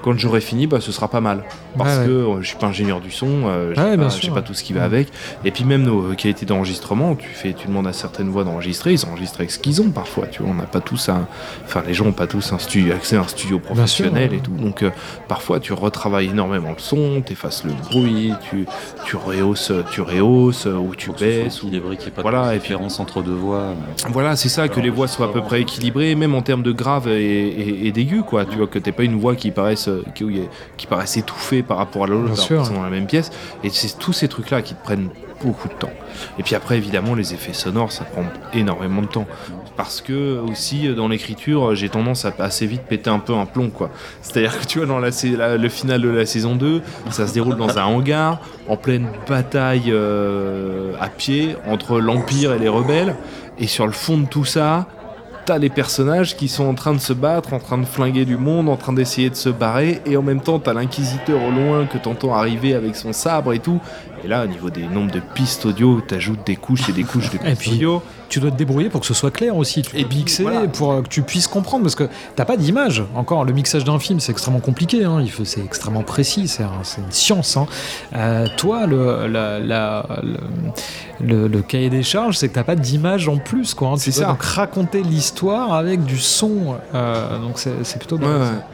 Quand j'aurai fini, bah, ce sera pas mal. Parce ah ouais. que euh, je suis pas ingénieur du son, euh, je ah sais ouais, pas, sûr, pas ouais. tout ce qui va avec. Et puis même nos euh, qualités d'enregistrement, tu, fais, tu demandes à certaines voix d'enregistrer, ils enregistrent avec ce qu'ils ont parfois. Tu vois, on n'a pas tous un, enfin les gens n'ont pas tous un studio, accès à un studio professionnel sûr, ouais. et tout. Donc euh, parfois tu retravailles énormément le son, t'effaces le bruit, tu, tu rehausses, tu rehausses ou tu baisses. Ou... Équilibré, qu'il n'y ait pas voilà, de différence puis... entre deux voix. Mais... Voilà, c'est ça, alors, que les voix soient à peu près équilibrées, même en termes de grave et, et, et d'aigu, quoi. Tu vois, que t'aies pas une voix qui paraisse Qui, qui paraissent étouffés par rapport à l'autre, qui sont dans la même pièce, et c'est tous ces trucs là qui te prennent beaucoup de temps. Et puis après, évidemment, les effets sonores, ça prend énormément de temps, parce que aussi dans l'écriture, j'ai tendance à assez vite péter un peu un plomb, quoi. C'est-à-dire que tu vois, dans la, la, le final de la saison deux, ça se déroule dans un hangar, en pleine bataille euh, à pied entre l'Empire et les rebelles, et sur le fond de tout ça, t'as les personnages qui sont en train de se battre, en train de flinguer du monde, en train d'essayer de se barrer, et en même temps t'as l'Inquisiteur au loin que t'entends arriver avec son sabre et tout. Et là, au niveau des nombres de pistes audio, t'ajoutes des couches et des couches de pistes et puis, audio. Tu dois te débrouiller pour que ce soit clair aussi. Tu et mixer voilà. pour euh, que tu puisses comprendre, parce que t'as pas d'image. Encore, le mixage d'un film, c'est extrêmement compliqué. Hein. Il faut, c'est extrêmement précis. C'est, c'est une science. Hein. Euh, toi, le, la, la, le, le, le cahier des charges, c'est que t'as pas d'image en plus, quoi. Hein. Tu c'est dois ça. Donc raconter l'histoire avec du son. Euh, donc c'est, c'est plutôt. Ouais, ouais.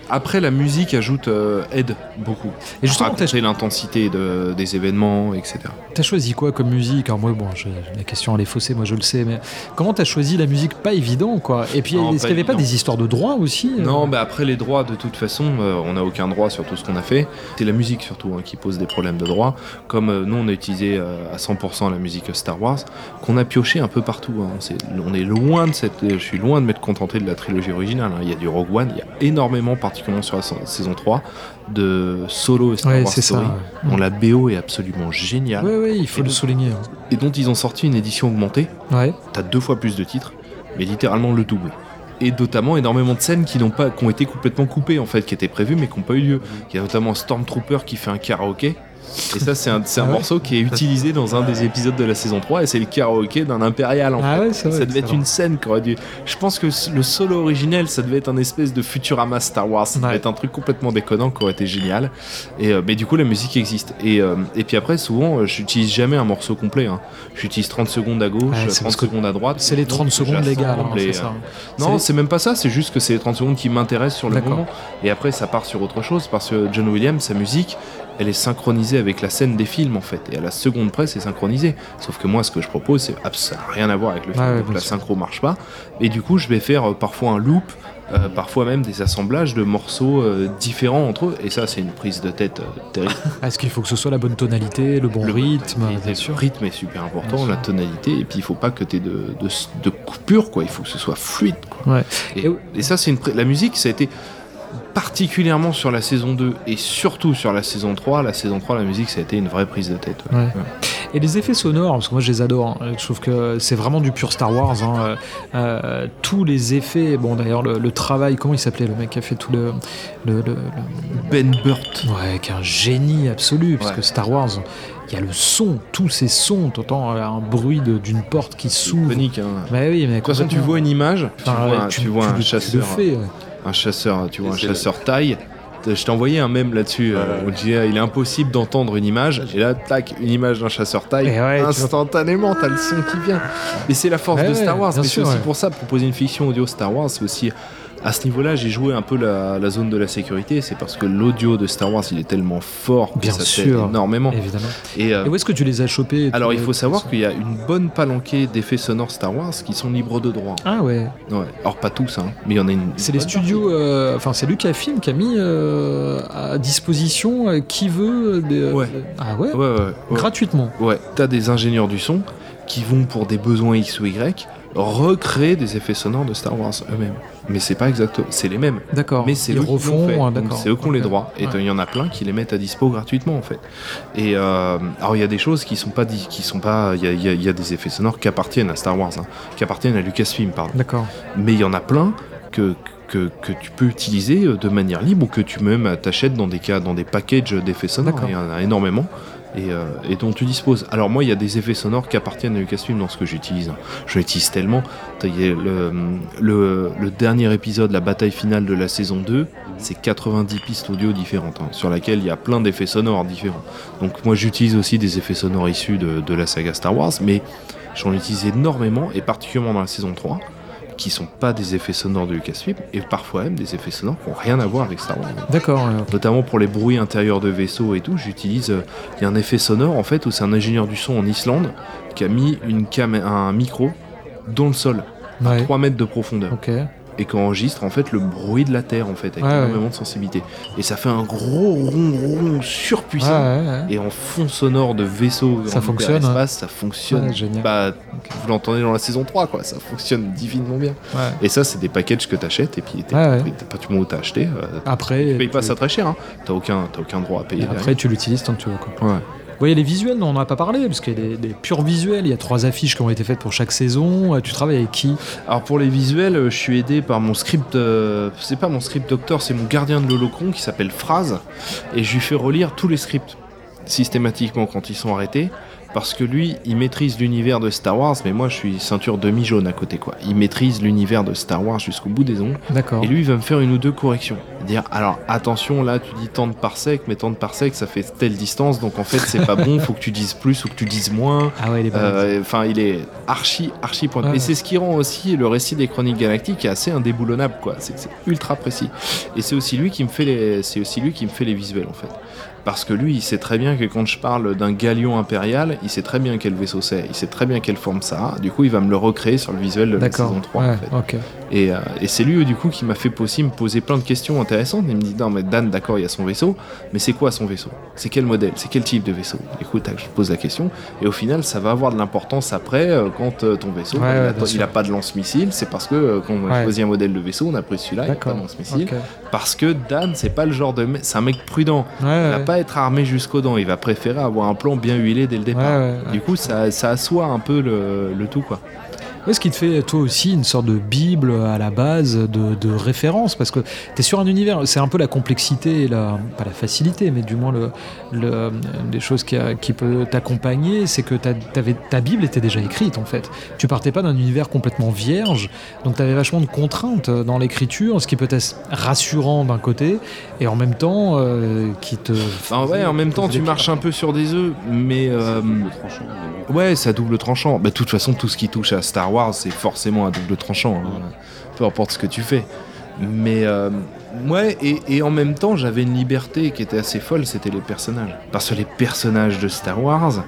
Après, la musique ajoute euh, aide beaucoup. Et justement, raconter l'intensité de, des événements. et cetera. T'as choisi quoi comme musique ? Alors moi, bon, je, la question elle est faussée, moi je le sais, mais comment t'as choisi la musique ? Pas évident, quoi. Et puis, non, est-ce qu'il n'y avait pas des histoires de droits aussi ? Non, euh... bah après les droits, de toute façon, euh, on n'a aucun droit sur tout ce qu'on a fait. C'est la musique surtout hein, qui pose des problèmes de droit. Comme euh, nous, on a utilisé euh, à cent pour cent la musique Star Wars, qu'on a pioché un peu partout. Hein. C'est, on est loin de cette, je suis loin de m'être contenté de la trilogie originale. Hein. Il y a du Rogue One, il y a énormément, particulièrement sur la saison trois, de Solo et Star ouais, Wars c'est Story. Ça, ouais. Dont la B O est absolument génial. Oui, oui, il faut le souligner. Et dont ils ont sorti une édition augmentée. Ouais. T'as deux fois plus de titres, mais littéralement le double. Et notamment énormément de scènes qui n'ont pas, qui ont été complètement coupées en fait, qui étaient prévues mais qui n'ont pas eu lieu. Il y a notamment Stormtrooper qui fait un karaoké. Et ça, c'est un, c'est un ah morceau ouais. qui est utilisé dans un des épisodes de la saison trois, et c'est le karaoké d'un impérial en ah fait. Ouais, ça devait être vrai. Une scène qui aurait dû. Je pense que le solo originel, ça devait être un espèce de Futurama Star Wars. Ça ouais. devait être un truc complètement déconnant qui aurait été génial. Et, euh, mais du coup, la musique existe. Et, euh, et puis après, souvent, euh, j'utilise jamais un morceau complet. Hein. J'utilise trente secondes à gauche, ouais, trente secondes à droite. C'est les trente secondes légales. Hein, les... Non, c'est... c'est même pas ça. C'est juste que c'est les trente secondes qui m'intéressent sur le D'accord. moment. Et après, ça part sur autre chose parce que John Williams, sa musique, elle est synchronisée avec la scène des films en fait, et à la seconde près c'est synchronisé, sauf que moi ce que je propose c'est ça n'a rien à voir avec le film, ah, donc oui, la sûr. synchro marche pas, et du coup je vais faire euh, parfois un loop, euh, parfois même des assemblages de morceaux euh, différents entre eux, et ça c'est une prise de tête euh, terrible. Est-ce qu'il faut que ce soit la bonne tonalité, le bon le rythme, bon, rythme le rythme est super important, la tonalité, et puis il faut pas que t'aies de, de, de coupure quoi, il faut que ce soit fluide quoi. Ouais. Et, et ça c'est une pr- la musique ça a été particulièrement sur la saison deux et surtout sur la saison trois. La saison trois, la musique, ça a été une vraie prise de tête. Ouais. Ouais. Et les effets sonores, parce que moi je les adore, hein. Je trouve que c'est vraiment du pur Star Wars. Hein. Euh, euh, tous les effets, bon d'ailleurs le, le travail, comment il s'appelait le mec qui a fait tout le... le, le, le Ben Burtt. Ouais, qui est un génie absolu, parce ouais. que Star Wars... Il y a le son, tous ces sons, t'entends un bruit de, d'une porte qui s'ouvre. C'est panique, hein. Bah oui, mais de toute façon, tu vois une image, tu enfin, vois, tu, tu vois tu, un, tu, chasseur, tu fais, ouais. un chasseur, tu vois et un chasseur le... taille. Je t'ai envoyé un mème là-dessus. Euh, on disait, il est impossible d'entendre une image, et là, tac, une image d'un chasseur taille. Ouais, instantanément, t'as le son qui vient. Mais c'est la force ouais, de Star Wars. Mais c'est sûr, aussi ouais. pour ça, proposer une fiction audio Star Wars, c'est aussi. À ce niveau-là, j'ai joué un peu la, la zone de la sécurité, c'est parce que l'audio de Star Wars, il est tellement fort que Bien ça sûr, t'aide énormément. Évidemment. Et, euh, et où est-ce que tu les as chopés? Alors, il faut savoir qu'il y a une bonne palanquée d'effets sonores Star Wars qui sont libres de droit. Ah ouais. Ouais. Alors, pas tous, hein, mais il y en a une. C'est une les studios, enfin, euh, c'est Lucasfilm qui a mis euh, à disposition euh, qui veut. Des, ouais. Euh, ah ouais, ouais, ouais, ouais. Gratuitement. Ouais. T'as des ingénieurs du son qui vont pour des besoins X ou Y recréer des effets sonores de Star Wars eux-mêmes. Mais c'est pas exactement, c'est les mêmes. D'accord. Mais c'est ils eux refont, qui l'ont fait. D'accord. C'est eux qui ont okay. les droits. Et il ouais. y en a plein qui les mettent à dispo gratuitement en fait. Et euh, alors il y a des choses qui sont pas di- qui sont pas. Il y a, y a, y a des effets sonores qui appartiennent à Star Wars, hein, qui appartiennent à Lucasfilm, pardon. D'accord. Mais il y en a plein que que que tu peux utiliser de manière libre ou que tu même t'achètes dans des cas dans des packages d'effets sonores. Il y en a énormément. Et, euh, et dont tu disposes. Alors moi, il y a des effets sonores qui appartiennent à Lucasfilm dans ce que j'utilise. Je l'utilise tellement. Le, le, le dernier épisode, la bataille finale de la saison deux, c'est quatre-vingt-dix pistes audio différentes, hein, sur laquelle il y a plein d'effets sonores différents. Donc moi, j'utilise aussi des effets sonores issus de, de la saga Star Wars, mais j'en utilise énormément, et particulièrement dans la saison trois, qui sont pas des effets sonores de Lucasfilm, et parfois même des effets sonores qui n'ont rien à voir avec Star Wars. D'accord. Ouais. Notamment pour les bruits intérieurs de vaisseaux et tout, j'utilise... Il euh, y a un effet sonore, en fait, où c'est un ingénieur du son en Islande qui a mis une cam- un micro dans le sol, ouais. à trois mètres de profondeur. Ok. Et qui enregistre en fait le bruit de la Terre en fait, avec ouais, énormément ouais. de sensibilité, et ça fait un gros rond rond surpuissant, ouais, ouais, ouais. et en fond sonore de vaisseau ça fonctionne, espace, hein. ça fonctionne ouais, bah, okay. vous l'entendez dans la saison trois quoi, ça fonctionne divinement bien ouais. et ça c'est des packages que t'achètes, et puis t'es, ouais, t'es, t'es, pas du moment où t'as acheté euh, après, tu payes pas tu... ça très cher, hein. t'as, aucun, t'as aucun droit à payer après derrière. Tu l'utilises tant que tu veux quoi. Ouais. Oui, les visuels, on n'en a pas parlé, parce qu'il y a des, des purs visuels, il y a trois affiches qui ont été faites pour chaque saison. Tu travailles avec qui? Alors pour les visuels, je suis aidé par mon script, euh, c'est pas mon script docteur, c'est mon gardien de l'holocron qui s'appelle Phrase, et je lui fais relire tous les scripts, systématiquement quand ils sont arrêtés, parce que lui, il maîtrise l'univers de Star Wars, mais moi je suis ceinture demi-jaune à côté, quoi. Il maîtrise l'univers de Star Wars jusqu'au bout des ongles, D'accord. et lui il va me faire une ou deux corrections. Dire alors attention là tu dis tant de parsecs, mais tant de parsecs ça fait telle distance, donc en fait c'est pas bon, faut que tu dises plus ou que tu dises moins. Ah ouais, il est bon. Enfin euh, il est archi archi pointu. Ah ouais. Et c'est ce qui rend aussi le récit des Chroniques Galactiques assez indéboulonnable quoi, c'est que c'est ultra précis. Et c'est aussi lui qui me fait les, c'est aussi lui qui me fait les visuels en fait. Parce que lui il sait très bien que quand je parle d'un galion impérial, il sait très bien quel vaisseau c'est, il sait très bien quelle forme ça a, du coup il va me le recréer sur le visuel de D'accord. la saison trois ouais, en fait. Okay. Et, euh, et c'est lui du coup qui m'a fait aussi me poser plein de questions en il me dit non mais Dan d'accord il y a son vaisseau, mais c'est quoi son vaisseau, c'est quel modèle, c'est quel type de vaisseau, du coup tac, je pose la question, et au final ça va avoir de l'importance après euh, quand euh, ton vaisseau ouais, ouais, il n'a pas de lance-missile, c'est parce que euh, quand on a ouais. choisi un modèle de vaisseau on a pris celui-là, d'accord. il n'a pas de lance-missile okay. parce que Dan c'est pas le genre de mec, c'est un mec prudent, ouais, il va ouais. pas être armé jusqu'aux dents, il va préférer avoir un plan bien huilé dès le départ, ouais, ouais, du ouais. coup ça, ça assoit un peu le, le tout quoi. Oui, ce qui te fait toi aussi une sorte de bible à la base de, de référence, parce que t'es sur un univers, c'est un peu la complexité, la, pas la facilité, mais du moins le, le, les choses qui, a, qui peut t'accompagner, c'est que ta bible était déjà écrite en fait. Tu partais pas d'un univers complètement vierge, donc t'avais vachement de contraintes dans l'écriture, ce qui peut être rassurant d'un côté, et en même temps euh, qui te... Ah ouais, en même temps tu marches un peu sur des œufs, mais... Euh... Ouais, c'est à double tranchant. Bah, de toute façon, tout ce qui touche à Star Wars, c'est forcément à double tranchant, hein. Peu importe ce que tu fais. Mais, euh, ouais, et, et en même temps, j'avais une liberté qui était assez folle, c'était les personnages. Parce que les personnages de Star Wars,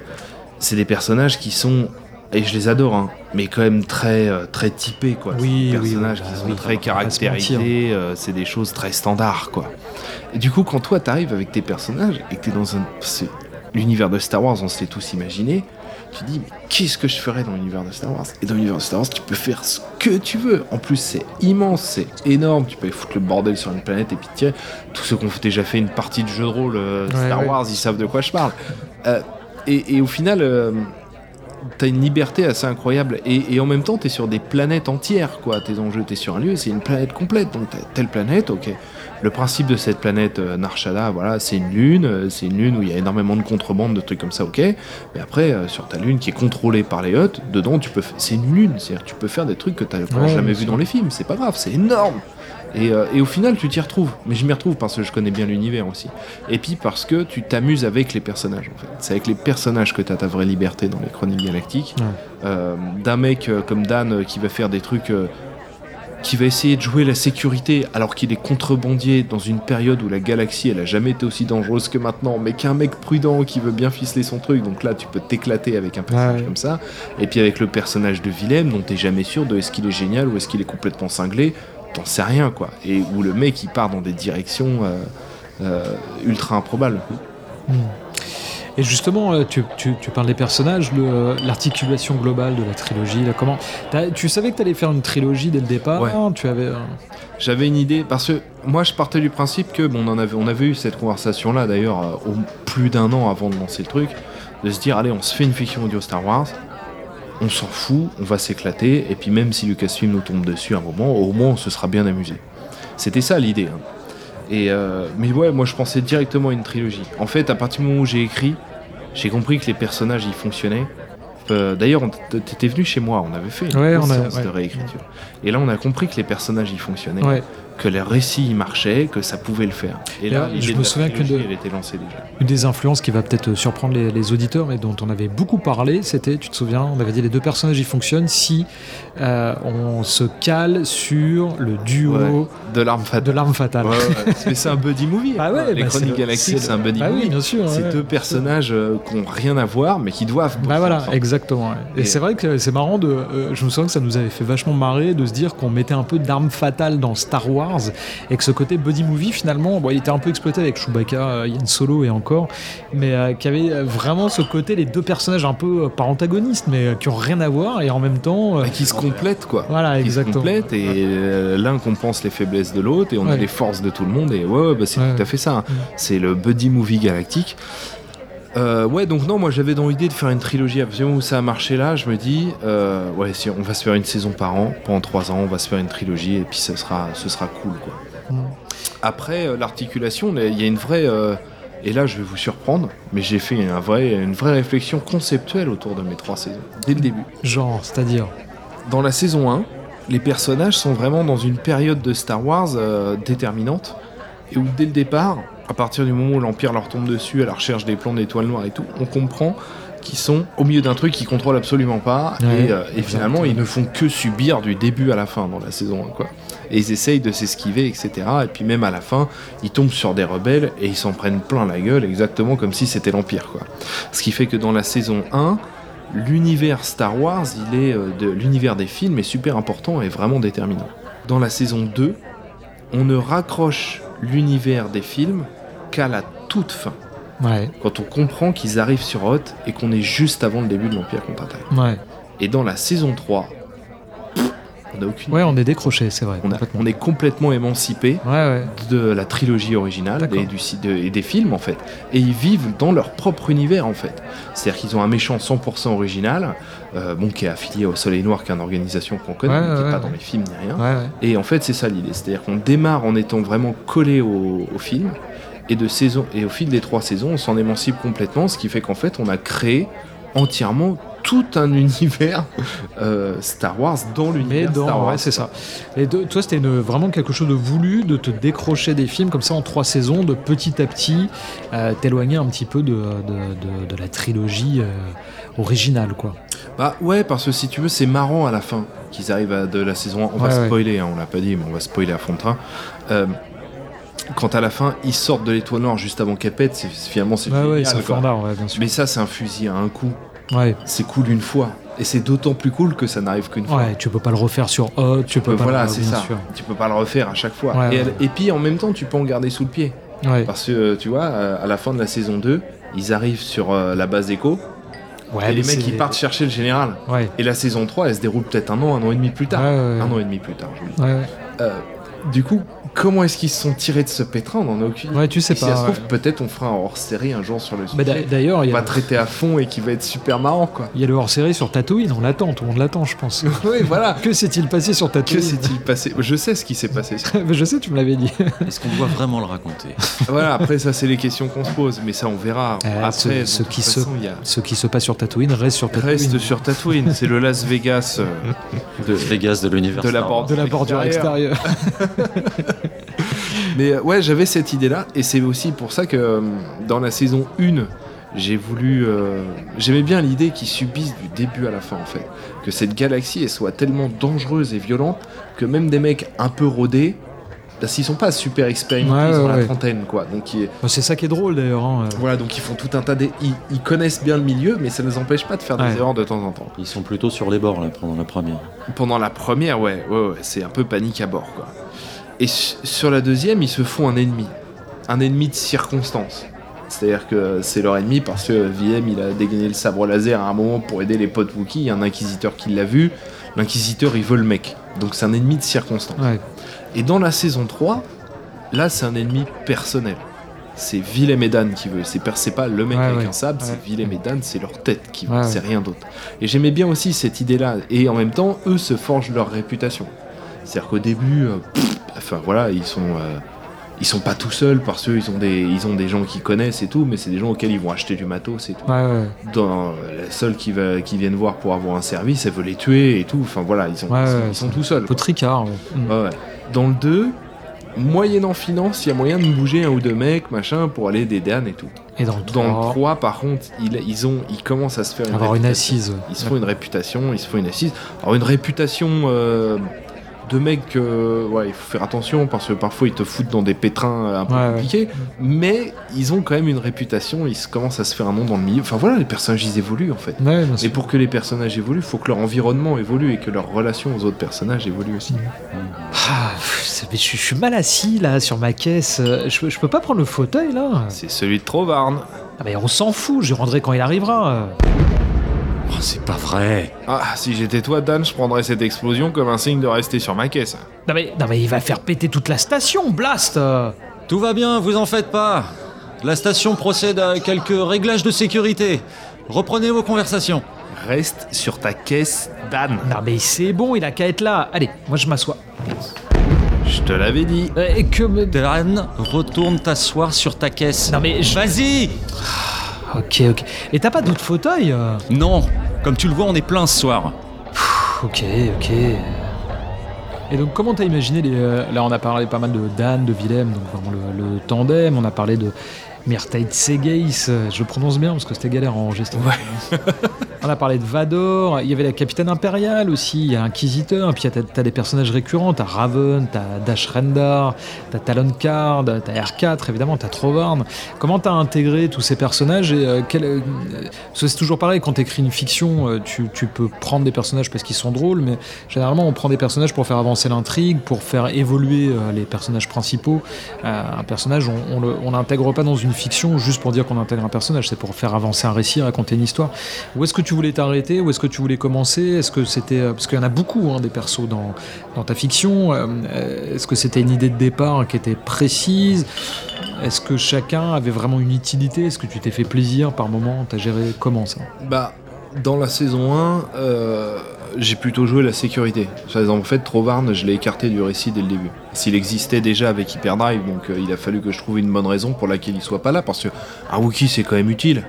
c'est des personnages qui sont, et je les adore, hein, mais quand même très, très typés, quoi. Oui, c'est des personnages oui, oui, qui sont oui, très caractérisés, euh, c'est des choses très standards, quoi. Et du coup, quand toi, t'arrives avec tes personnages, et que t'es dans un... C'est... L'univers de Star Wars, on se l'est tous imaginé. Tu dis, mais qu'est-ce que je ferais dans l'univers de Star Wars ? Et dans l'univers de Star Wars, tu peux faire ce que tu veux. En plus, c'est immense, c'est énorme. Tu peux aller foutre le bordel sur une planète et puis tiens, tous ceux qui ont déjà fait une partie de jeu de rôle euh, ouais, Star ouais. Wars, ils savent de quoi je parle. Euh, et, et au final, euh, t'as une liberté assez incroyable. Et, et en même temps, t'es sur des planètes entières, quoi. Tes enjeux, t'es sur un lieu, c'est une planète complète. Donc, t'as telle planète, ok. Le principe de cette planète euh, Narshada, voilà, c'est une lune, euh, c'est une lune où il y a énormément de contrebande, de trucs comme ça, ok. Mais après, euh, sur ta lune qui est contrôlée par les Huttes, dedans, tu peux, f- c'est une lune, c'est-à-dire tu peux faire des trucs que t'as ouais, jamais vu dans les films, c'est pas grave, c'est énorme. Et, euh, et au final, tu t'y retrouves. Mais je m'y retrouve parce que je connais bien l'univers aussi. Et puis parce que tu t'amuses avec les personnages, en fait. C'est avec les personnages que t'as ta vraie liberté dans les Chroniques Galactiques. Ouais. Euh, d'un mec euh, comme Dan euh, qui va faire des trucs... Euh, qui va essayer de jouer la sécurité alors qu'il est contrebandier dans une période où la galaxie elle a jamais été aussi dangereuse que maintenant, mais qu'un mec prudent qui veut bien ficeler son truc, donc là tu peux t'éclater avec un personnage ouais. comme ça, et puis avec le personnage de Willem dont t'es jamais sûr de est-ce qu'il est génial ou est-ce qu'il est complètement cinglé, t'en sais rien quoi, et où le mec il part dans des directions euh, euh, ultra improbables. Mmh. Et justement, tu, tu, tu parles des personnages, le, l'articulation globale de la trilogie, là, comment tu savais que t'allais faire une trilogie dès le départ, ouais. hein, tu avais... J'avais une idée, parce que moi je partais du principe que, bon, on, en avait, on avait eu cette conversation-là d'ailleurs, au, plus d'un an avant de lancer le truc, de se dire, allez, on se fait une fiction audio Star Wars, on s'en fout, on va s'éclater, et puis même si Lucasfilm nous tombe dessus à un moment, au moins on se sera bien amusé. C'était ça l'idée, hein. Et euh, mais ouais, moi je pensais directement à une trilogie. En fait, à partir du moment où j'ai écrit, j'ai compris que les personnages ils fonctionnaient. Euh, d'ailleurs, t- t'étais venu chez moi, on avait fait une ouais, on séance a, ouais. de réécriture. Et là, on a compris que les personnages ils fonctionnaient, ouais. que les récits ils marchaient, que ça pouvait le faire. Et là, là je me souviens que de, elle était lancée déjà. Une des influences qui va peut-être surprendre les, les auditeurs, mais dont on avait beaucoup parlé, c'était, tu te souviens, on avait dit les deux personnages ils fonctionnent si euh, on se cale sur le duo ouais, de l'arme fatale. De l'arme fatale. Ouais, ouais. Mais c'est un buddy movie. Ah ouais, les bah Chroniques c'est Galactiques, le, c'est, c'est un buddy bah movie. Oui, bien sûr, c'est ouais. deux personnages euh, qui n'ont rien à voir, mais qui doivent. Bah voilà, ensemble. Exactement. Ouais. Et, et c'est vrai que c'est marrant. De, euh, je me souviens que ça nous avait fait vachement marrer de se dire qu'on mettait un peu d'arme fatale dans Star Wars. Et que ce côté buddy movie finalement, bon, il était un peu exploité avec Chewbacca, Yann Solo et encore, mais euh, qui avait vraiment ce côté les deux personnages un peu euh, pas antagonistes, mais euh, qui ont rien à voir et en même temps euh, bah, qui se complètent quoi. Voilà, qui exactement. Se complètent et euh, l'un compense les faiblesses de l'autre et on ouais. a les forces de tout le monde et ouais, bah, c'est ouais. tout à fait ça. Hein. Ouais. C'est le buddy movie galactique. Euh, ouais, donc non, moi j'avais dans l'idée de faire une trilogie. À partir du moment où ça a marché là, je me dis, euh, ouais, si on va se faire une saison par an, pendant trois ans, on va se faire une trilogie et puis ça sera, ce sera cool, quoi. Mmh. Après, euh, l'articulation, il y a une vraie. Euh, et là, je vais vous surprendre, mais j'ai fait un vrai, une vraie réflexion conceptuelle autour de mes trois saisons, dès le début. Genre, c'est-à-dire ? Dans la saison un, les personnages sont vraiment dans une période de Star Wars euh, déterminante et où dès le départ. À partir du moment où l'Empire leur tombe dessus à la recherche des plans d'étoiles noires et tout, on comprend qu'ils sont au milieu d'un truc qu'ils contrôlent absolument pas ouais, et, euh, et finalement ils ne font que subir du début à la fin dans la saison un, quoi. Et ils essayent de s'esquiver, et cetera. Et puis même à la fin, ils tombent sur des rebelles et ils s'en prennent plein la gueule, exactement comme si c'était l'Empire, quoi. Ce qui fait que dans la saison un, l'univers Star Wars, il est, euh, de, l'univers des films est super important et vraiment déterminant. Dans la saison deux, on ne raccroche l'univers des films qu'à la toute fin. Ouais. Quand on comprend qu'ils arrivent sur Hoth et qu'on est juste avant le début de l'Empire Contre-Attaque. Ouais. Et dans la saison trois, pff, On n'a aucune. Ouais, on est décroché, c'est vrai. On, a, on est complètement émancipé ouais, ouais. de la trilogie originale et, du, de, et des films en fait. Et ils vivent dans leur propre univers en fait. C'est-à-dire qu'ils ont un méchant cent pour cent original, euh, bon, qui est affilié au Soleil Noir, qui est une organisation qu'on connaît, ouais, mais qui n'est ouais, pas ouais. dans les films ni rien. Ouais, ouais. Et en fait, c'est ça l'idée. C'est-à-dire qu'on démarre en étant vraiment collé au, au film. Et, de saison, et au fil des trois saisons, on s'en émancipe complètement, ce qui fait qu'en fait, on a créé entièrement tout un univers euh, Star Wars dans l'univers dans, Star Wars. Ouais, c'est ça. Et de, toi, c'était une, vraiment quelque chose de voulu, de te décrocher des films comme ça en trois saisons, de petit à petit euh, t'éloigner un petit peu de, de, de, de la trilogie euh, originale, quoi. Bah ouais, parce que si tu veux, c'est marrant à la fin qu'ils arrivent à de la saison un. On ouais, va ouais. spoiler, hein, on l'a pas dit, mais on va spoiler à fond de train. Euh, Quand à la fin, ils sortent de l'Étoile Noire juste avant qu'elle pète, c'est, finalement c'est bah génial. Ouais, c'est Fandard, ouais, bien sûr. Mais ça, c'est un fusil à un coup. Ouais. C'est cool une fois. Et c'est d'autant plus cool que ça n'arrive qu'une ouais, fois. Ouais, tu peux pas le refaire sur Hot, tu, tu peux, peux pas voilà, le refaire. Voilà, c'est ça. Sûr. Tu peux pas le refaire à chaque fois. Ouais, et, ouais. et puis en même temps, tu peux en garder sous le pied. Ouais. Parce que tu vois, à la fin de la saison deux, ils arrivent sur la base d'Écho. Ouais, et les mecs, ils partent chercher le général. Ouais. Et la saison trois, elle se déroule peut-être un an, un an et demi plus tard. Ouais, ouais, ouais. Un an et demi plus tard, je vous le dis. Ouais, ouais. Euh, Du coup, comment est-ce qu'ils se sont tirés de ce pétrin ? On n'en a aucune idée. Ouais, tu sais pas. Si ça se trouve, ouais. peut-être on fera un hors-série un jour sur le sujet. Bah d'ailleurs, on va a... traiter à fond et qui va être super marrant, quoi. Il y a le hors-série sur Tatooine, on l'attend, tout le monde l'attend, je pense. Oui, voilà. Que s'est-il passé sur Tatooine ? Que s'est-il passé ? Je sais ce qui s'est passé. Sur... je sais, tu me l'avais dit. Est-ce qu'on doit vraiment le raconter ? Voilà. Après, ça, c'est les questions qu'on se pose, mais ça, on verra. Euh, après, ce, ce, qui façon, se... a... ce qui se passe sur Tatooine reste sur Tatooine. Reste sur Tatooine. C'est le Las Vegas de Vegas de l'univers. De la, bord... de la bordure extérieure. Mais ouais, j'avais cette idée là et c'est aussi pour ça que dans la saison un j'ai voulu euh, j'aimais bien l'idée qu'ils subissent du début à la fin en fait, que cette galaxie elle soit tellement dangereuse et violente que même des mecs un peu rodés, parce qu'ils sont pas super expérimentés, ouais, ils ont ouais, la trentaine ouais. quoi. Donc ils... c'est ça qui est drôle d'ailleurs. Hein. Voilà, donc ils font tout un tas de... ils, ils connaissent bien le milieu, mais ça ne les empêche pas de faire ouais. des erreurs de temps en temps. Ils sont plutôt sur les bords là pendant la première. Pendant la première, ouais, ouais, ouais, c'est un peu panique à bord quoi. Et sur la deuxième, ils se font un ennemi, un ennemi de circonstance. C'est-à-dire que c'est leur ennemi parce que V M il a dégainé le sabre laser à un moment pour aider les potes Wookiee. Il y a un inquisiteur qui l'a vu. L'inquisiteur il veut le mec. Donc c'est un ennemi de circonstance. Ouais. Et dans la saison trois, là c'est un ennemi personnel. C'est Willem et Dan qui veut. C'est, c'est pas le mec ouais, avec ouais. un sabre, ouais. c'est Willem et Dan, c'est leur tête qui veut, ouais, c'est rien d'autre. Et j'aimais bien aussi cette idée-là. Et en même temps, eux se forgent leur réputation. C'est-à-dire qu'au début, euh, pff, enfin voilà, ils sont, euh, ils sont pas tout seuls parce qu'ils ont des, ils ont des gens qu'ils connaissent et tout, mais c'est des gens auxquels ils vont acheter du matos et tout. Ouais, ouais. Dans, euh, la seule qui, va, qui viennent voir pour avoir un service, elle veut les tuer et tout. Enfin voilà, ils sont, ouais, ils sont, ouais, ils sont tout seuls. Un peu tricard. Ouais. Mmh. Ouais, ouais. Dans le deux, moyennant finance, il y a moyen de bouger un ou deux mecs, machin, pour aller des Dan et tout. Et dans le trois, dans le trois par contre, ils, ils, ont, ils commencent à se faire une, avoir une assise. Ils se font une réputation, ils se font une assise. Alors une réputation... Euh, de mecs, euh, ouais, il faut faire attention parce que parfois ils te foutent dans des pétrins un peu ouais, compliqués, ouais. mais ils ont quand même une réputation, ils commencent à se faire un nom dans le milieu. Enfin voilà, les personnages ils évoluent en fait. Ouais, et pour que les personnages évoluent, il faut que leur environnement évolue et que leur relation aux autres personnages évolue aussi. Mmh. Ah, pff, je, je suis mal assis là sur ma caisse, je, je peux pas prendre le fauteuil là. C'est celui de Trovarn. Ah bah on s'en fout, je rendrai quand il arrivera. Oh, c'est pas vrai. Ah, si j'étais toi, Dan, je prendrais cette explosion comme un signe de rester sur ma caisse. Non mais, non mais il va faire péter toute la station, Blast. Tout va bien, vous en faites pas. La station procède à quelques réglages de sécurité. Reprenez vos conversations. Reste sur ta caisse, Dan. Non mais c'est bon, il a qu'à être là. Allez, moi je m'assois. Je te l'avais dit. Euh, et que... Me... Dan, retourne t'asseoir sur ta caisse. Non mais... Je... Vas-y. Ok, ok. Et t'as pas d'autres fauteuils euh... Non. Comme tu le vois, on est plein ce soir. Pff, ok, ok. Et donc, comment t'as imaginé les... Là, on a parlé pas mal de Dan, de Willem, donc vraiment le, le tandem. On a parlé de Mirteit Segeiss. Je le prononce bien parce que c'était galère à enregistrer. Ouais. On a parlé de Vador. Il y avait la Capitaine Impériale aussi. Il y a Inquisiteur. Puis t'as, t'as des personnages récurrents. T'as Raven, t'as Dash Rendar, t'as Talon Karrde, t'as R quatre, évidemment, t'as Trovarn. Comment t'as intégré tous ces personnages et, euh, quel, euh, parce que c'est toujours pareil, quand t'écris une fiction, euh, tu, tu peux prendre des personnages parce qu'ils sont drôles, mais généralement, on prend des personnages pour faire avancer l'intrigue, pour faire évoluer euh, les personnages principaux. Euh, un personnage, on, on, le, on l'intègre pas dans une fiction juste pour dire qu'on intègre un personnage, c'est pour faire avancer un récit, raconter une histoire. Où est-ce que tu voulais t'arrêter, où est-ce que tu voulais commencer? Est-ce que c'était, parce qu'il y en a beaucoup hein, des persos dans, dans ta fiction, euh, est-ce que c'était une idée de départ qui était précise? Est-ce que chacun avait vraiment une utilité? Est-ce que tu t'es fait plaisir par moment? T'as géré comment ça? Bah, dans la saison un, euh, j'ai plutôt joué la sécurité. En fait, Trovarn, je l'ai écarté du récit dès le début. S'il existait déjà avec Hyperdrive, donc euh, il a fallu que je trouve une bonne raison pour laquelle il soit pas là, parce que un Wookiee, c'est quand même utile.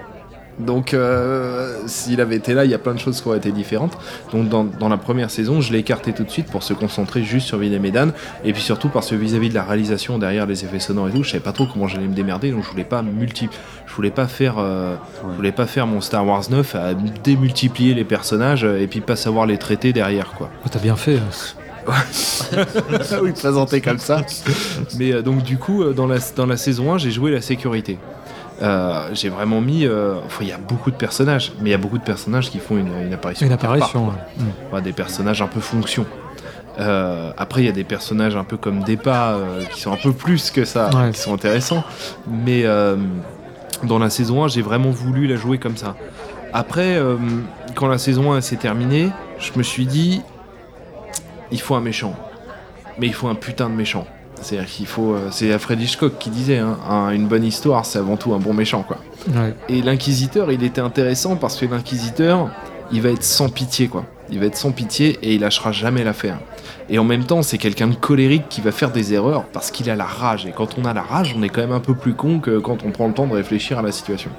Donc, euh, s'il avait été là, il y a plein de choses qui auraient été différentes. Donc, dans, dans la première saison, je l'ai écarté tout de suite pour se concentrer juste sur Willem et Dan. Et puis surtout parce que vis-à-vis de la réalisation derrière les effets sonores et tout, je savais pas trop comment j'allais me démerder. Donc, je voulais pas multi, je voulais pas faire, euh, ouais. je voulais pas faire mon Star Wars neuf à démultiplier les personnages et puis pas savoir les traiter derrière, quoi. Oh, t'as bien fait. Hein. Oui, présenté comme ça. Mais euh, donc, du coup, dans la dans la saison un, j'ai joué la sécurité. Euh, j'ai vraiment mis. Euh, enfin, il y a beaucoup de personnages, mais il y a beaucoup de personnages qui font une, une apparition. Une apparition. Part, ouais. Enfin, des personnages un peu fonction. Euh, après, il y a des personnages un peu comme Dépa euh, qui sont un peu plus que ça, ouais. qui sont intéressants. Mais euh, dans la saison un, j'ai vraiment voulu la jouer comme ça. Après, euh, quand la saison un s'est terminée, je me suis dit, il faut un méchant, mais il faut un putain de méchant. C'est-à-dire qu'il faut, c'est Alfred Hitchcock qui disait, hein, un, une bonne histoire, c'est avant tout un bon méchant, quoi. Ouais. Et l'Inquisiteur, il était intéressant parce que l'Inquisiteur, il va être sans pitié, quoi. Il va être sans pitié et il lâchera jamais l'affaire. Et en même temps, c'est quelqu'un de colérique qui va faire des erreurs parce qu'il a la rage. Et quand on a la rage, on est quand même un peu plus con que quand on prend le temps de réfléchir à la situation.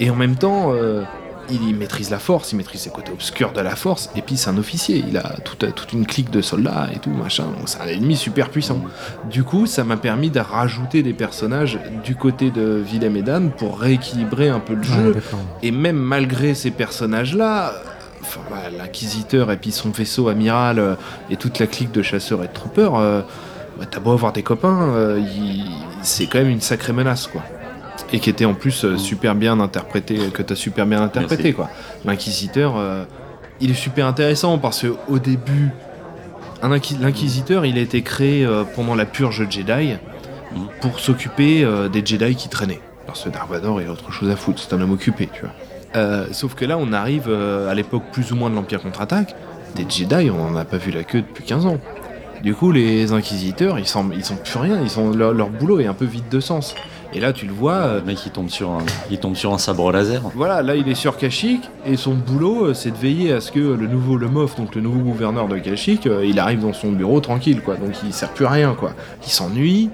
Et en même temps, euh, il maîtrise la force, il maîtrise les côtés obscurs de la force, et puis c'est un officier, il a toute, toute une clique de soldats et tout, machin, donc c'est un ennemi super puissant. Du coup, ça m'a permis de rajouter des personnages du côté de Willem et Dan pour rééquilibrer un peu le jeu, ouais, et même malgré ces personnages-là, enfin, bah, l'Inquisiteur et puis son vaisseau amiral euh, et toute la clique de chasseurs et de troopers, euh, bah, t'as beau avoir des copains, euh, y... c'est quand même une sacrée menace, quoi. Et qui était en plus euh, super bien interprété, que t'as super bien interprété. Merci. Quoi. L'Inquisiteur, euh, il est super intéressant parce que au début, un inqui- l'Inquisiteur, il a été créé euh, pendant la purge Jedi pour s'occuper euh, des Jedi qui traînaient. Parce que Dark Vador, il a autre chose à foutre, c'est un homme occupé, tu vois. Euh, sauf que là, on arrive euh, à l'époque plus ou moins de l'Empire Contre-Attaque. Des Jedi, on n'en a pas vu la queue depuis quinze ans. Du coup, les Inquisiteurs, ils sont, ils sont plus rien, ils sont, leur, leur boulot est un peu vide de sens. Et là, tu le vois... Euh, le mec, il tombe, sur un, il tombe sur un sabre laser. Voilà, là, il est sur Kashyyyk, et son boulot, euh, c'est de veiller à ce que le nouveau le M O F, donc le nouveau gouverneur de Kashyyyk, euh, il arrive dans son bureau tranquille, quoi. Donc, il sert plus à rien, quoi. Il s'ennuie,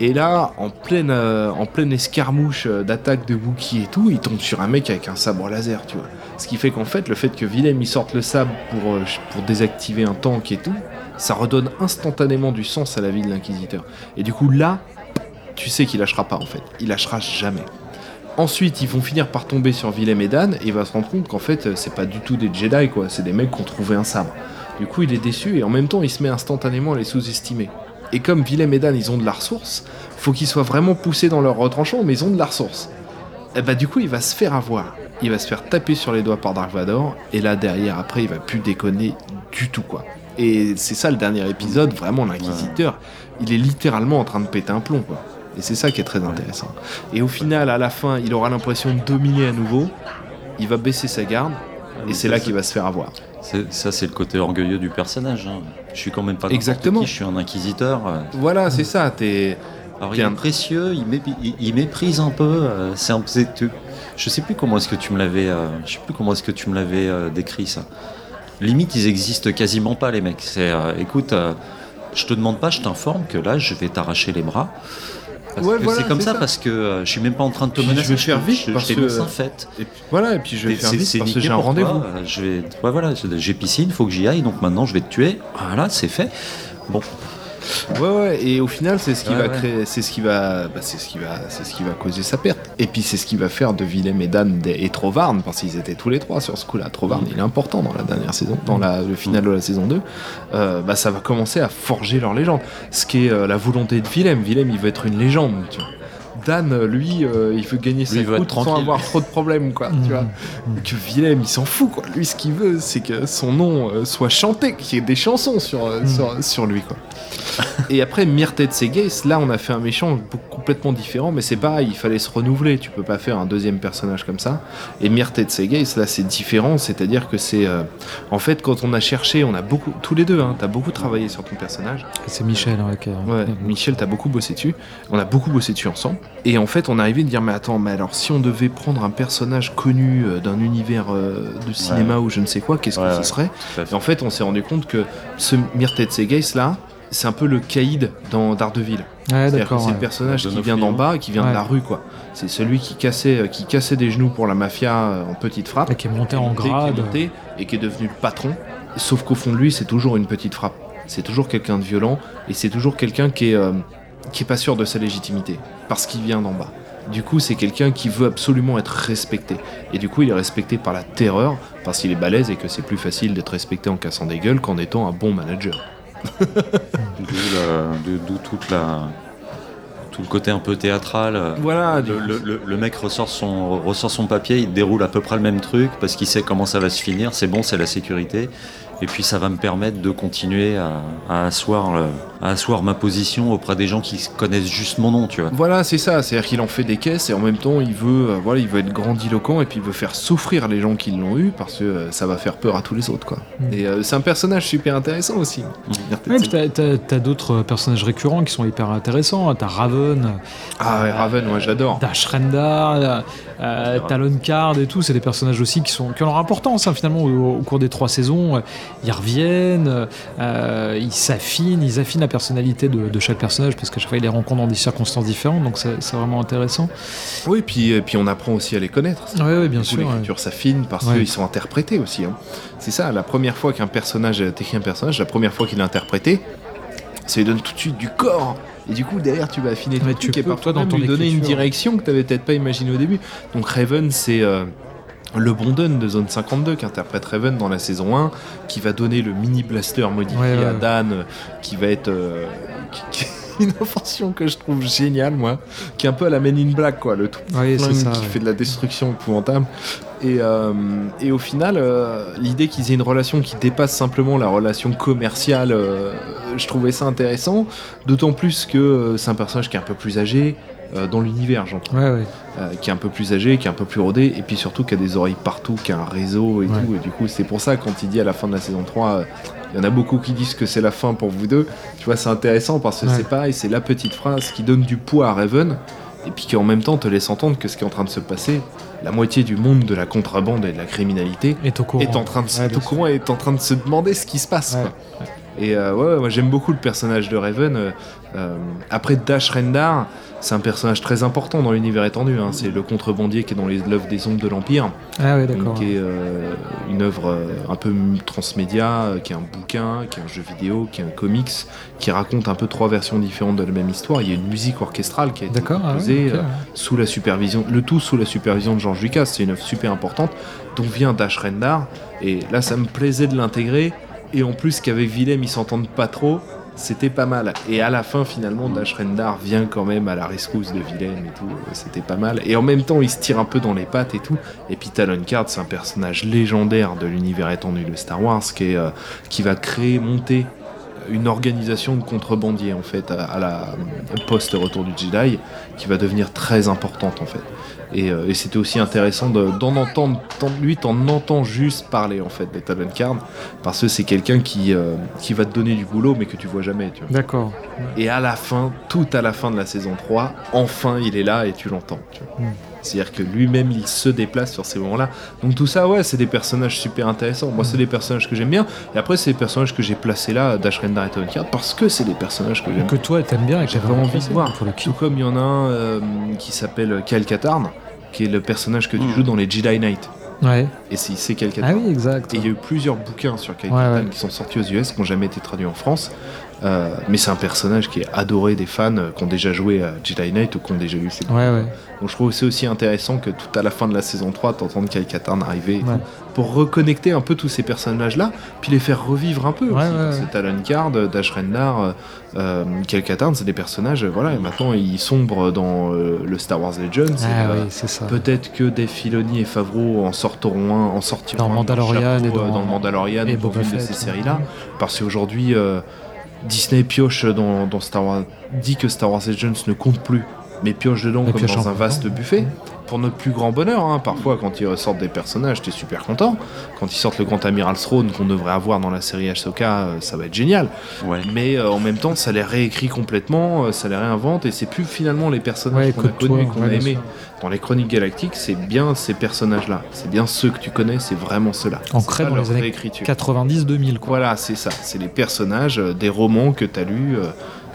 et là, en pleine, euh, en pleine escarmouche d'attaque de Wookiee et tout, il tombe sur un mec avec un sabre laser, tu vois. Ce qui fait qu'en fait, le fait que Willem, il sorte le sabre pour, euh, pour désactiver un tank et tout, ça redonne instantanément du sens à la vie de l'Inquisiteur. Et du coup, là... tu sais qu'il lâchera pas en fait, il lâchera jamais. Ensuite, ils vont finir par tomber sur Willem et Dan et il va se rendre compte qu'en fait, c'est pas du tout des Jedi quoi, c'est des mecs qui ont trouvé un sabre. Du coup, il est déçu et en même temps, il se met instantanément à les sous-estimer. Et comme Willem et Dan, ils ont de la ressource, faut qu'ils soient vraiment poussés dans leur retranchant, mais ils ont de la ressource. Et bah, du coup, il va se faire avoir. Il va se faire taper sur les doigts par Dark Vador et là, derrière, après, il va plus déconner du tout quoi. Et c'est ça le dernier épisode, vraiment, l'Inquisiteur, il est littéralement en train de péter un plomb quoi. Et c'est ça qui est très intéressant. Et au final, à la fin, il aura l'impression de dominer à nouveau. Il va baisser sa garde. Ah, et c'est ça, là c'est... qu'il va se faire avoir. C'est... Ça, c'est le côté orgueilleux du personnage. Hein. Je suis quand même pas n'importe qui, je suis un inquisiteur. Voilà, c'est ça. T'es... Alors, T'es il un... est précieux, il, mé... il... il méprise un peu. Euh, c'est un... c'est... Je sais plus comment est-ce que tu me l'avais, euh... je sais plus comment est-ce que tu me l'avais euh, décrit, ça. Limite, ils existent quasiment pas, les mecs. C'est, euh... écoute, euh... je te demande pas, je t'informe que là, je vais t'arracher les bras. Parce ouais, que voilà, c'est comme c'est ça, ça parce que euh, je suis même pas en train de te menacer. Je vais faire vite, je, parce je, je que en fait. Et puis, voilà, et puis je vais faire vite parce que j'ai un rendez-vous. Toi, je vais, ouais, voilà, j'ai piscine, faut que j'y aille, donc maintenant je vais te tuer. Voilà, c'est fait. Bon. Ouais, ouais. Et au final, c'est ce qui ouais, va ouais. créer, c'est ce qui va, bah, c'est ce qui va, c'est ce qui va causer sa perte. Et puis c'est ce qui va faire de Willem et Dan et Trovarn, parce qu'ils étaient tous les trois sur ce coup-là. Trovarn, mmh. il est important dans la dernière saison, dans la, le final mmh. de la saison deux. Euh, bah, ça va commencer à forger leur légende. Ce qui est euh, la volonté de Willem. Willem, il veut être une légende. Tu vois. Dan, lui, euh, il veut gagner sa route sans avoir trop de problèmes, quoi. Mmh. Tu vois, que Willem, il s'en fout, quoi. Lui, ce qu'il veut, c'est que son nom euh, soit chanté, qu'il y ait des chansons sur, euh, mmh. sur, sur lui, quoi. Et après, Mirteit Segeiss, là, on a fait un méchant complètement différent, mais c'est pareil, il fallait se renouveler. Tu peux pas faire un deuxième personnage comme ça. Et Mirteit Segeiss, là, c'est différent, c'est-à-dire que c'est... Euh, en fait, quand on a cherché, on a beaucoup... Tous les deux, hein, t'as beaucoup travaillé sur ton personnage. C'est Michel, hein, avec... Euh, ouais, mmh. Michel, t'as beaucoup bossé dessus. On a beaucoup bossé dessus ensemble. Et en fait, on arrivait à dire, mais attends, mais alors, si on devait prendre un personnage connu euh, d'un univers euh, de cinéma ouais. ou je ne sais quoi, qu'est-ce ouais, que ouais, ce serait ? Et en fait, on s'est rendu compte que ce Mirteit Segeiss, là, c'est un peu le Caïd dans Daredevil. Ouais, c'est-à-dire que c'est ouais. le personnage qui vient d'en bas, qui vient ouais. de la rue, quoi. C'est celui qui cassait, qui cassait des genoux pour la mafia en petite frappe. Et qui est monté en grade. Qui est monté et qui est devenu le patron. Sauf qu'au fond de lui, c'est toujours une petite frappe. C'est toujours quelqu'un de violent et c'est toujours quelqu'un qui est, euh, qui est pas sûr de sa légitimité. Parce qu'il vient d'en bas. Du coup, c'est quelqu'un qui veut absolument être respecté. Et du coup, il est respecté par la terreur, parce qu'il est balèze et que c'est plus facile d'être respecté en cassant des gueules qu'en étant un bon manager. d'où, la, d'où toute la, tout le côté un peu théâtral. Voilà, le, le, le, le mec ressort son, ressort son papier, il déroule à peu près le même truc parce qu'il sait comment ça va se finir. C'est bon, c'est la sécurité. Et puis ça va me permettre de continuer à, à, asseoir, le, à asseoir ma position auprès des gens qui connaissent juste mon nom, tu vois. Voilà, c'est ça, c'est-à-dire qu'il en fait des caisses et en même temps il veut, euh, voilà, il veut être grandiloquent et puis il veut faire souffrir les gens qui l'ont eu parce que euh, ça va faire peur à tous les autres, quoi. Mmh. Et euh, c'est un personnage super intéressant aussi. Mmh. Ouais, t'as, t'as, t'as d'autres personnages récurrents qui sont hyper intéressants, t'as Raven. Ah ouais, euh, Raven, moi ouais, j'adore. Dash Rendar, euh, Talon Karrde et tout, c'est des personnages aussi qui, sont, qui ont leur importance, hein, finalement, au, au cours des trois saisons. Ils reviennent, euh, ils s'affinent, ils affinent la personnalité de, de chaque personnage parce qu'à chaque fois ils les rencontrent dans des circonstances différentes, donc c'est, c'est vraiment intéressant. Oui, et puis, et puis on apprend aussi à les connaître. Oui, ouais, bien sûr. L'écriture ouais. s'affine parce ouais. qu'ils sont interprétés aussi. Hein. C'est ça, la première fois qu'un personnage t'écrit un personnage, la première fois qu'il est interprété, ça lui donne tout de suite du corps. Et du coup, derrière, tu vas affiner tout le truc et par toi-même lui donner une direction que tu n'avais peut-être pas imaginée au début. Donc Raven, c'est... Euh, Le Bondon de Zone cinquante-deux qui interprète Raven dans la saison un, qui va donner le mini blaster modifié ouais, ouais. à Dan, qui va être euh, qui, qui, une invention que je trouve géniale, moi, qui est un peu à la Men in Black, quoi, le tout ouais, flingue ça, qui ouais. fait de la destruction épouvantable. Et, euh, et au final, euh, l'idée qu'ils aient une relation qui dépasse simplement la relation commerciale, euh, je trouvais ça intéressant, d'autant plus que euh, c'est un personnage qui est un peu plus âgé. Euh, dans l'univers, j'entends. Ouais, ouais. Euh, qui est un peu plus âgé, qui est un peu plus rodé, et puis surtout qui a des oreilles partout, qui a un réseau et ouais. tout. Et du coup, c'est pour ça, quand il dit à la fin de la saison trois, il euh, y en a beaucoup qui disent que c'est la fin pour vous deux. Tu vois, c'est intéressant parce que ouais. c'est pareil, c'est la petite phrase qui donne du poids à Raven, et puis qui en même temps te laisse entendre que ce qui est en train de se passer, la moitié du monde de la contrabande et de la criminalité est au courant, est en train de, ouais, est au courant et est en train de se demander ce qui se passe. Ouais. Quoi. Ouais. Et euh, ouais, moi j'aime beaucoup le personnage de Raven. Euh, euh, après Dash Rendar. C'est un personnage très important dans l'univers étendu. Hein. C'est le contrebandier qui est dans les l'œuvre des Ombres de l'Empire. Ah oui, d'accord. Qui est euh, une œuvre euh, un peu transmédia, euh, qui est un bouquin, qui est un jeu vidéo, qui est un comics, qui raconte un peu trois versions différentes de la même histoire. Il y a une musique orchestrale qui a été composée ah, okay. euh, sous la supervision, le tout sous la supervision de George Lucas. C'est une œuvre super importante dont vient Dash Rendar. Et là, ça me plaisait de l'intégrer. Et en plus, qu'avec Willem, ils s'entendent pas trop. C'était pas mal. Et à la fin, finalement, Dash Rendar vient quand même à la rescousse de Willem et tout. C'était pas mal. Et en même temps, il se tire un peu dans les pattes et tout. Et puis Talon Karrde, c'est un personnage légendaire de l'univers étendu de Star Wars qui, est, euh, qui va créer, monter une organisation de contrebandiers, en fait, à, à la post-Retour du Jedi, qui va devenir très importante, en fait. Et, euh, et c'était aussi intéressant de, d'en entendre, t'en, lui t'en entends juste parler en fait, de Talon Karrde, parce que c'est quelqu'un qui, euh, qui va te donner du boulot mais que tu vois jamais, tu vois. D'accord. Et à la fin, tout à la fin de la saison trois, enfin il est là et tu l'entends, tu vois. Mm. C'est-à-dire que lui-même, il se déplace sur ces moments-là. Donc tout ça, ouais, c'est des personnages super intéressants. Moi, c'est des personnages que j'aime bien. Et après, c'est des personnages que j'ai placés là, Dash Rendar et Talon Karrde, parce que c'est des personnages que j'aime. Que toi, t'aimes bien et que j'ai vraiment envie de voir. Tout comme il y en a un euh, qui s'appelle Kyle Katarn, qui est le personnage que tu mmh. joues dans les Jedi Knight. Ouais. Et c'est, c'est Kyle Katarn. Ah oui, exact. Et il y a eu plusieurs bouquins sur Kyle ouais, Katarn ouais. qui sont sortis aux U S, qui n'ont jamais été traduits en France. Euh, mais c'est un personnage qui est adoré des fans euh, qui ont déjà joué à Jedi Knight ou qui ont déjà eu ses ouais, ouais. Donc je trouve que c'est aussi intéressant que tout à la fin de la saison trois t'entendre Kyle Katarn arriver ouais. pour reconnecter un peu tous ces personnages là puis les faire revivre un peu ouais, aussi ouais, c'est ouais. Talon Karrde, Dash Rendar, euh, Kyle Katarn, c'est des personnages voilà, et maintenant ils sombrent dans euh, le Star Wars Legends ah, et, euh, oui, c'est ça. Peut-être que Dave Filoni et Favreau en sortiront un en sortiront dans le Mandalorian chapeau, et dans, dans le Mandalorian et dans une de ces séries là parce qu'aujourd'hui euh, Disney pioche dans, dans Star Wars, dit que Star Wars Legends ne compte plus, mais pioche dedans mais comme pioche dans un vaste buffet, pour notre plus grand bonheur. Hein. Parfois, quand ils sortent des personnages, t'es super content. Quand ils sortent le Grand Amiral Throne qu'on devrait avoir dans la série Ahsoka, ça va être génial. Ouais. Mais euh, en même temps, ça les réécrit complètement, ça les réinvente, et c'est plus finalement les personnages ouais, qu'on a connus et qu'on ouais, a aimés. Dans les Chroniques Galactiques, c'est bien ces personnages-là. C'est bien ceux que tu connais, c'est vraiment ceux-là. Ancrés dans les années quatre-vingt-dix deux mille. Voilà, c'est ça. C'est les personnages euh, des romans que t'as lus euh,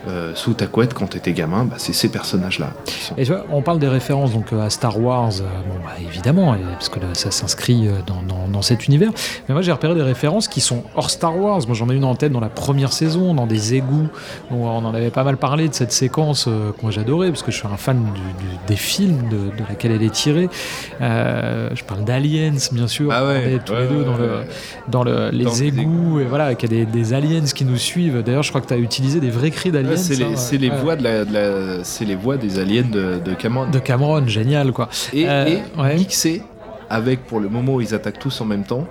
euh, sous ta couette quand t'étais gamin. Bah, c'est ces personnages-là. Et tu vois, on parle des références donc, à Star Wars, euh, bon, bah, évidemment, parce que là, ça s'inscrit dans, dans, dans cet univers. Mais moi, j'ai repéré des références qui sont hors Star Wars. Moi, j'en ai une en tête dans la première saison, dans des égouts. On en avait pas mal parlé de cette séquence euh, que moi, j'adorais, parce que je suis un fan du, du, des films de... de laquelle elle est tirée. Euh, je parle d'Aliens, bien sûr. Ah ouais, on est tous ouais, les deux dans, ouais, le, ouais. dans le, les dans égouts, égouts, et voilà, qu'il y a des, des aliens qui nous suivent. D'ailleurs, je crois que tu as utilisé des vrais cris d'aliens. Ouais, c'est, hein, les, c'est, ouais. les voix de la, de la, c'est les voix des aliens de, de Cameron. De Cameron, génial, quoi. Et, euh, et ouais. mixé avec, pour le moment où ils attaquent tous en même temps,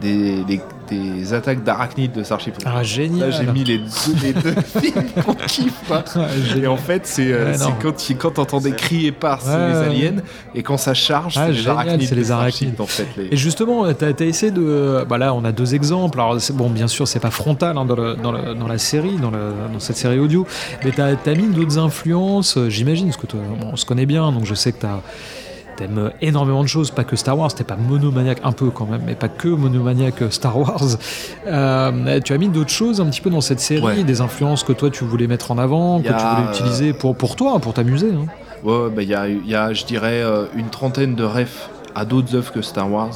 des, des, des attaques d'arachnides de Starship. Ah, génial. Là, j'ai mis les deux, les deux films qu'on kiffe. Hein. Ouais, et en fait, c'est, euh, ouais, c'est quand, quand t'entends des cris épars, c'est ouais, les aliens. Et quand ça charge, ah, c'est, génial, les arachnides, c'est les arachnides. En fait, les... Et justement, t'as, t'as essayé de... Bah là, on a deux exemples. Alors, c'est, bon, bien sûr, c'est pas frontal hein, dans, le, dans, le, dans la série, dans, le, dans cette série audio. Mais t'as, t'as mis d'autres influences, j'imagine, parce que toi, on se connaît bien, donc je sais que t'as... T'aimes énormément de choses, pas que Star Wars, t'es pas monomaniaque un peu quand même, mais pas que monomaniaque Star Wars. Euh, tu as mis d'autres choses un petit peu dans cette série, ouais. des influences que toi tu voulais mettre en avant, que tu voulais euh... utiliser pour, pour toi, pour t'amuser. Hein. Ouais, bah il y a, y a, je dirais, une trentaine de refs à d'autres œuvres que Star Wars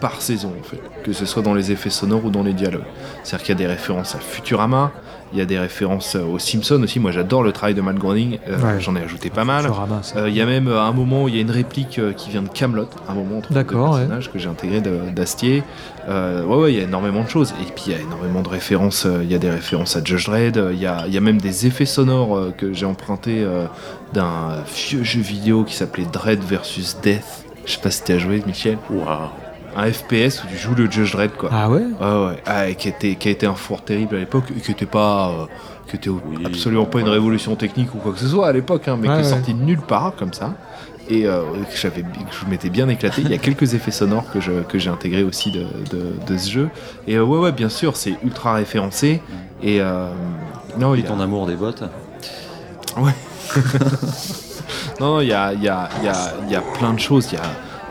par saison, en fait, que ce soit dans les effets sonores ou dans les dialogues. C'est-à-dire qu'il y a des références à Futurama. Il y a des références aux Simpsons aussi. Moi, j'adore le travail de Matt Groening. Euh, ouais. J'en ai ajouté pas mal. Il euh, y a même euh, un moment où il y a une réplique euh, qui vient de Kaamelott. Un moment entre deux personnages ouais. que j'ai intégré de, d'Astier. Euh, ouais, ouais, il y a énormément de choses. Et puis, il y a énormément de références. Il euh, y a des références à Judge Dredd. Il euh, y, a, y a même des effets sonores euh, que j'ai empruntés euh, d'un vieux jeu vidéo qui s'appelait Dredd versus. Death. Je sais pas si t'as joué, Michel. Waouh. Un F P S où tu joues le Judge Dredd, quoi. Ah ouais ah ouais. Ah, et qui, était, qui a été un four terrible à l'époque, et qui était pas... Euh, qui était oui, absolument pas ouais. une révolution technique ou quoi que ce soit à l'époque, hein, mais ouais, qui est ouais. sorti de nulle part, comme ça. Et euh, que, j'avais, que je m'étais bien éclaté. Il y a quelques effets sonores que, je, que j'ai intégrés aussi de, de, de ce jeu. Et euh, ouais, ouais, bien sûr, c'est ultra référencé. Et... Euh, non, et ton a... amour des bottes. Ouais. Non, non, il y a, y, a, y, a, y a plein de choses, il y a...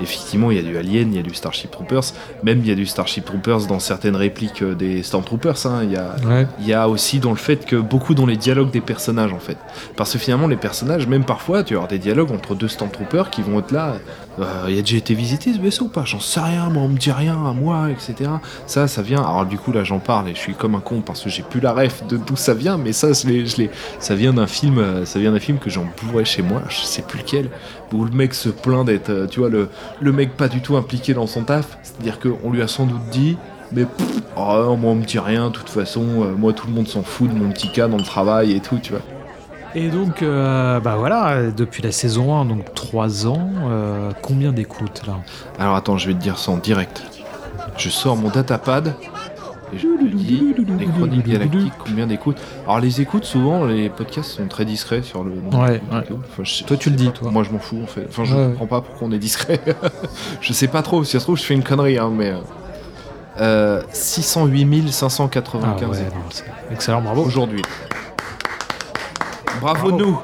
Effectivement, il y a du Alien, il y a du Starship Troopers, même il y a du Starship Troopers dans certaines répliques des Stormtroopers. Hein. Il y a, ouais. il y a aussi dans le fait que beaucoup dans les dialogues des personnages, en fait. Parce que finalement, les personnages, même parfois, tu vas avoir des dialogues entre deux Stormtroopers qui vont être là. Il euh, a déjà été visité ce vaisseau ou pas ? J'en sais rien, moi, on me dit rien à moi, et cetera. Ça, ça vient. Alors, du coup, là, j'en parle et je suis comme un con parce que j'ai plus la ref de d'où ça vient, mais ça, je l'ai, je l'ai... ça vient d'un film, ça vient d'un film que j'en bourrais chez moi, je sais plus lequel, où le mec se plaint d'être, tu vois, le, le mec pas du tout impliqué dans son taf. C'est-à-dire qu'on lui a sans doute dit, mais pff, oh, moi, on me dit rien, de toute façon, moi, tout le monde s'en fout de mon petit cas dans le travail et tout, tu vois. Et donc, euh, bah voilà, depuis la saison un, donc trois ans, euh, combien d'écoutes là ? Alors attends, je vais te dire ça en direct. Je sors mon datapad et je te dis les Chroniques Galactiques, combien d'écoutes ? Alors les écoutes, souvent, les podcasts sont très discrets sur le nombre ouais, ouais. Enfin, je, toi, je tu le dis, pas, toi. Moi, je m'en fous, en fait. Enfin, je ne ouais, comprends ouais. pas pourquoi on est discret. Je sais pas trop, si ça se trouve, je fais une connerie, hein, mais... Euh, six cent huit mille cinq cent quatre-vingt-quinze ah ouais, écoutes. C'est... Excellent, bravo. Aujourd'hui. Bravo, Bravo nous.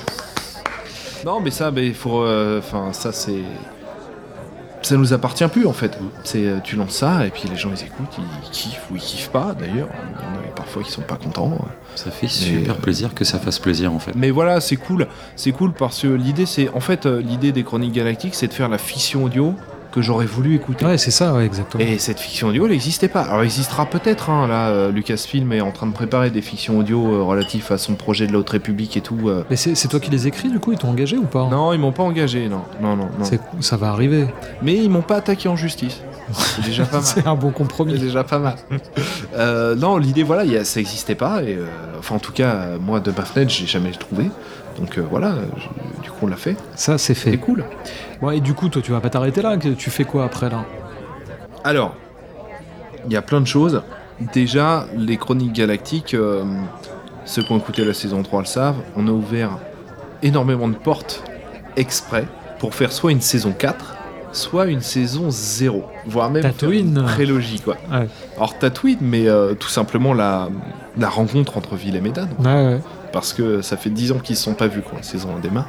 Non mais ça, mais faut, enfin euh, ça c'est, ça nous appartient plus en fait. C'est, tu lances ça et puis les gens ils écoutent, ils kiffent ou ils kiffent pas. D'ailleurs, il y en a parfois qui sont pas contents. Ça fait mais, super euh, plaisir que ça fasse plaisir en fait. Mais voilà, c'est cool, c'est cool parce que l'idée c'est, en fait, l'idée des Chroniques Galactiques, c'est de faire la fiction audio que j'aurais voulu écouter. Ouais, c'est ça, ouais, exactement. Et cette fiction audio, elle n'existait pas. Alors, elle existera peut-être, hein, là, euh, Lucasfilm est en train de préparer des fictions audio euh, relatifs à son projet de la Haute République et tout. Euh. Mais c'est, c'est toi qui les écris, du coup, ils t'ont engagé ou pas hein ? Non, ils m'ont pas engagé, non. Non, non, non. C'est, ça va arriver. Mais ils m'ont pas attaqué en justice. C'est déjà pas mal. C'est un bon compromis. C'est déjà pas mal. euh, non, l'idée, voilà, y a, ça n'existait pas. Et, euh, enfin, en tout cas, moi, de ma fenêtre, j'ai jamais trouvé. Donc euh, voilà, je, du coup on l'a fait. Ça c'est fait. C'est cool. Bon, et du coup toi tu vas pas t'arrêter là, tu fais quoi après là ? Alors, il y a plein de choses. Déjà, les Chroniques Galactiques, euh, ceux qui ont écouté la saison trois le savent, on a ouvert énormément de portes exprès pour faire soit une saison quatre, soit une saison zéro, voire même Tatooine. Une prélogie quoi. Ouais. Alors Tatooine, mais euh, tout simplement la, la rencontre entre Ville et Médane. Ouais ouais. Parce que ça fait dix ans qu'ils ne se sont pas vus, quoi, saison un démarre.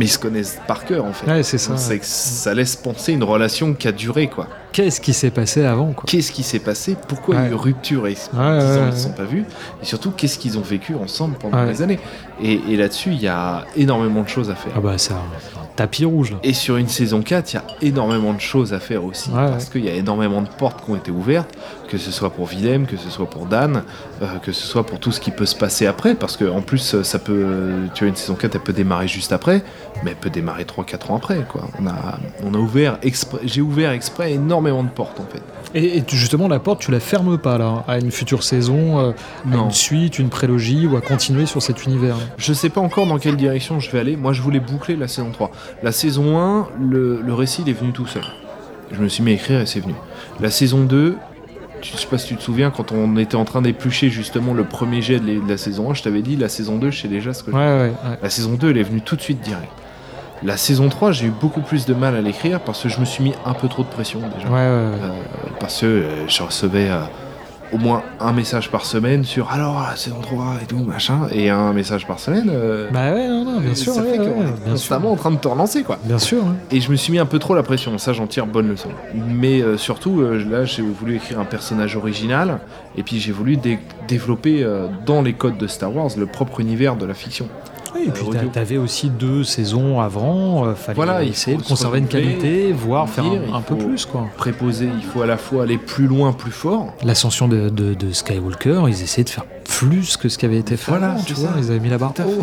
Mais ils se connaissent par cœur, en fait. Ouais, c'est ça. C'est, ça laisse penser une relation qui a duré, quoi. Qu'est-ce qui s'est passé avant, quoi ? Qu'est-ce qui s'est passé ? Pourquoi ouais. il y a eu rupture et dix ouais, ans, ouais, ils ne se sont pas vus. Et surtout, qu'est-ce qu'ils ont vécu ensemble pendant ouais. des années ? Et, et là-dessus, il y a énormément de choses à faire. Ah bah, c'est un, un tapis rouge, là. Et sur une saison quatre, il y a énormément de choses à faire aussi. Ouais, parce ouais. qu'il y a énormément de portes qui ont été ouvertes, que ce soit pour Willem, que ce soit pour Dan, euh, que ce soit pour tout ce qui peut se passer après. Parce qu'en plus, ça peut, tu vois, une saison quatre, elle peut démarrer juste après, mais elle peut démarrer trois à quatre ans après, quoi. On a, on a ouvert exprès, j'ai ouvert exprès énormément de portes en fait. Et, et justement la porte tu la fermes pas là à une future saison, euh, à une suite, une prélogie ou à continuer sur cet univers. Je sais pas encore dans quelle direction je vais aller. Moi je voulais boucler la saison trois. La saison un, le, le récit il est venu tout seul. Je me suis mis à écrire et c'est venu. La saison deux, je sais pas si tu te souviens quand on était en train d'éplucher justement le premier jet de la saison un, je t'avais dit la saison deux je sais déjà ce que je ouais, ouais, ouais. La saison deux elle est venue tout de suite direct. La saison trois, j'ai eu beaucoup plus de mal à l'écrire parce que je me suis mis un peu trop de pression déjà. Ouais, ouais, ouais. Euh, parce que euh, je recevais euh, au moins un message par semaine sur alors la saison trois et tout, machin, et un message par semaine. Euh, bah ouais, non, non, bien sûr. Ça ouais, fait ouais, qu'on est constamment en train de te relancer, quoi. Bien sûr. Hein. Et je me suis mis un peu trop la pression, ça j'en tire bonne leçon. Mais euh, surtout, euh, là, j'ai voulu écrire un personnage original et puis j'ai voulu dé- développer euh, dans les codes de Star Wars le propre univers de la fiction. Oui, et puis euh, t'avais aussi deux saisons avant, euh, fallait voilà, essayer de conserver une qualité, voire dire, faire un, un peu plus quoi. Préposer, il faut à la fois aller plus loin, plus fort. L'ascension de, de, de Skywalker, ils essayaient de faire plus que ce qui avait été fait. Voilà, tu vois, ça. Ils avaient mis la barre haut.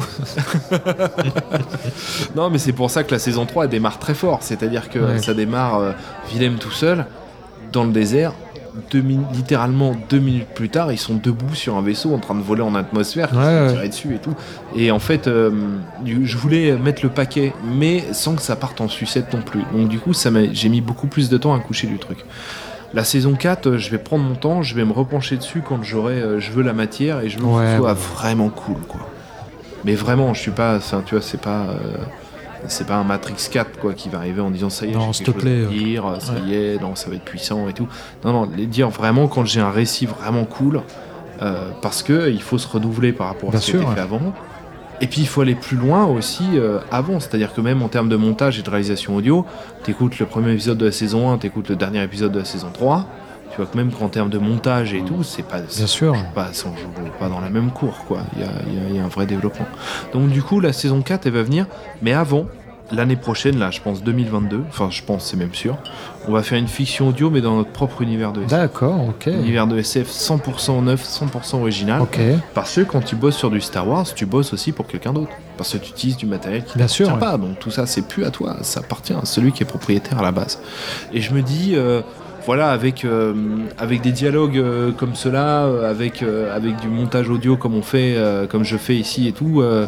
Non, mais c'est pour ça que la saison trois elle démarre très fort, c'est-à-dire que ouais. ça démarre euh, Willem tout seul dans le désert. Deux min- littéralement deux minutes plus tard ils sont debout sur un vaisseau en train de voler en atmosphère, ouais, ils sont tirés ouais. dessus et tout et en fait euh, je voulais mettre le paquet mais sans que ça parte en sucette non plus donc du coup ça m'a... j'ai mis beaucoup plus de temps à coucher du truc. La saison quatre je vais prendre mon temps, je vais me repencher dessus quand j'aurai euh, je veux la matière et je veux ouais, que ce soit ouais. vraiment cool quoi. Mais vraiment je suis pas ça, tu vois c'est pas euh... c'est pas un Matrix quatre quoi, qui va arriver en disant ça y est, non, j'ai quelque chose à dire, ouais. ça y est, non, ça va être puissant et tout. Non, non, les dire vraiment quand j'ai un récit vraiment cool, euh, parce qu'il faut se renouveler par rapport à Bien ce qui était ouais. fait avant. Et puis il faut aller plus loin aussi euh, avant, c'est-à-dire que même en termes de montage et de réalisation audio, t'écoutes le premier épisode de la saison un, t'écoutes le dernier épisode de la saison trois, tu vois que même qu'en termes de montage et tout, c'est pas, c'est Bien sûr. pas, c'est pas dans la même cour, quoi. Il y a, y a, y a un vrai développement. Donc du coup, la saison quatre, elle va venir, mais avant, l'année prochaine, là, je pense deux mille vingt-deux, enfin je pense, c'est même sûr, on va faire une fiction audio, mais dans notre propre univers de S F. D'accord, ok. Univers de S F cent pour cent neuf, cent pour cent original. Ok. Parce que quand tu bosses sur du Star Wars, tu bosses aussi pour quelqu'un d'autre. Parce que tu utilises du matériel qui ne t'appartient ouais. pas. Donc tout ça, c'est plus à toi, ça appartient à celui qui est propriétaire à la base. Et je me dis... Euh, Voilà, avec, euh, avec des dialogues euh, comme cela, euh, avec, euh, avec du montage audio comme on fait, euh, comme je fais ici et tout, euh,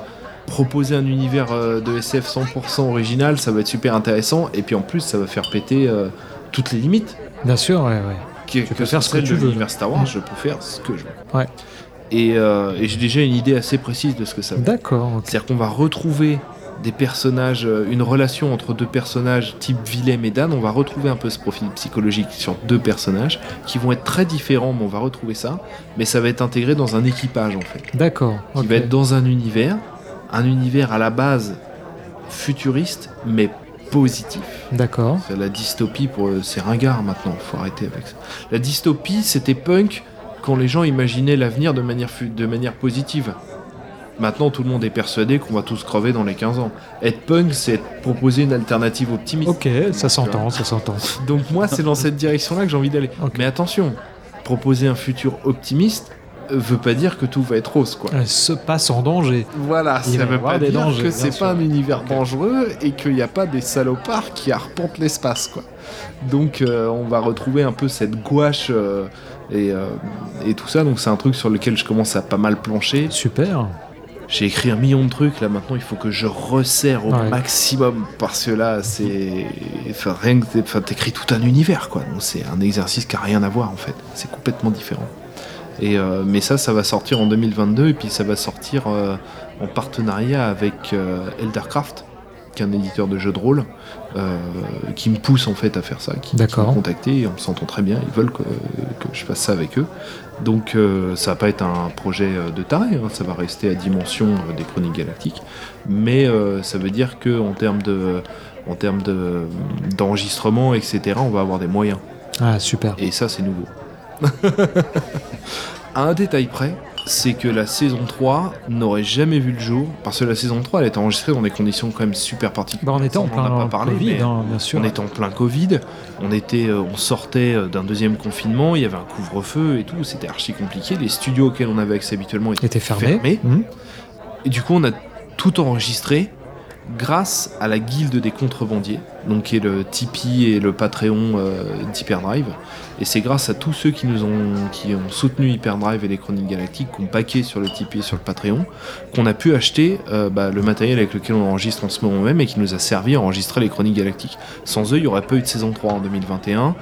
proposer un univers euh, de S F cent pour cent original, ça va être super intéressant. Et puis en plus, ça va faire péter euh, toutes les limites. Bien sûr, ouais, ouais. Que, tu que peux faire ce que tu veux. L'univers Star Wars, ouais. je peux faire ce que je veux. Ouais. Et, euh, et j'ai déjà une idée assez précise de ce que ça veut. D'accord. Okay. C'est-à-dire qu'on va retrouver des personnages, une relation entre deux personnages type Willem et Dan, on va retrouver un peu ce profil psychologique sur deux personnages qui vont être très différents, mais on va retrouver ça, mais ça va être intégré dans un équipage en fait. D'accord. Qui okay. va être dans un univers, un univers à la base futuriste, mais positif. D'accord. C'est la dystopie, pour c'est ringard maintenant, faut arrêter avec ça. La dystopie, c'était punk quand les gens imaginaient l'avenir de manière, fu- de manière positive. Maintenant, tout le monde est persuadé qu'on va tous crever dans les quinze ans. Être punk, c'est proposer une alternative optimiste. Ok, ça s'entend, ça s'entend. Donc moi, c'est dans cette direction-là que j'ai envie d'aller. Okay. Mais attention, proposer un futur optimiste veut pas dire que tout va être rose, quoi. Elle se passe en danger. Voilà, il ça veut pas dire dangers, que c'est sûr. Pas un univers okay. dangereux et qu'il n'y a pas des salopards qui arpentent l'espace, quoi. Donc euh, on va retrouver un peu cette gouache euh, et, euh, et tout ça. Donc c'est un truc sur lequel je commence à pas mal plancher. Super. J'ai écrit un million de trucs, là maintenant il faut que je resserre au ouais. maximum, parce que là c'est... Enfin, rien que t'é... enfin, t'écris tout un univers, quoi. Donc c'est un exercice qui a rien à voir en fait, c'est complètement différent. Et, euh, mais ça, ça va sortir en deux mille vingt-deux, et puis ça va sortir euh, en partenariat avec euh, Eldercraft, qui est un éditeur de jeux de rôle, euh, qui me pousse en fait à faire ça, qui, qui m'a contacté, et on s'entend très bien, ils veulent que, que je fasse ça avec eux. Donc euh, ça va pas être un projet de taré, hein, ça va rester à dimension euh, des Chroniques Galactiques, mais euh, ça veut dire qu'en termes de, en termes de, d'enregistrement, et cetera, on va avoir des moyens. Ah, super. Et ça, c'est nouveau. À un détail près, c'est que la saison trois n'aurait jamais vu le jour, parce que la saison trois elle était enregistrée dans des conditions quand même super particulières. Bah on était en plein pas parlé, Covid, hein, bien sûr. On était en plein Covid, on, était, euh, on sortait d'un deuxième confinement, il y avait un couvre-feu et tout, c'était archi compliqué, les studios auxquels on avait accès habituellement étaient, étaient fermés. fermés. Mmh. Et du coup on a tout enregistré grâce à la guilde des contrebandiers, donc qui est le Tipeee et le Patreon euh, d'Hyperdrive, et c'est grâce à tous ceux qui nous ont, qui ont soutenu Hyperdrive et les Chroniques Galactiques, qui ont backé sur le Tipeee et sur le Patreon, qu'on a pu acheter euh, bah, le matériel avec lequel on enregistre en ce moment même et qui nous a servi à enregistrer les Chroniques Galactiques. Sans eux, il n'y aurait pas eu de saison trois en deux mille vingt et un,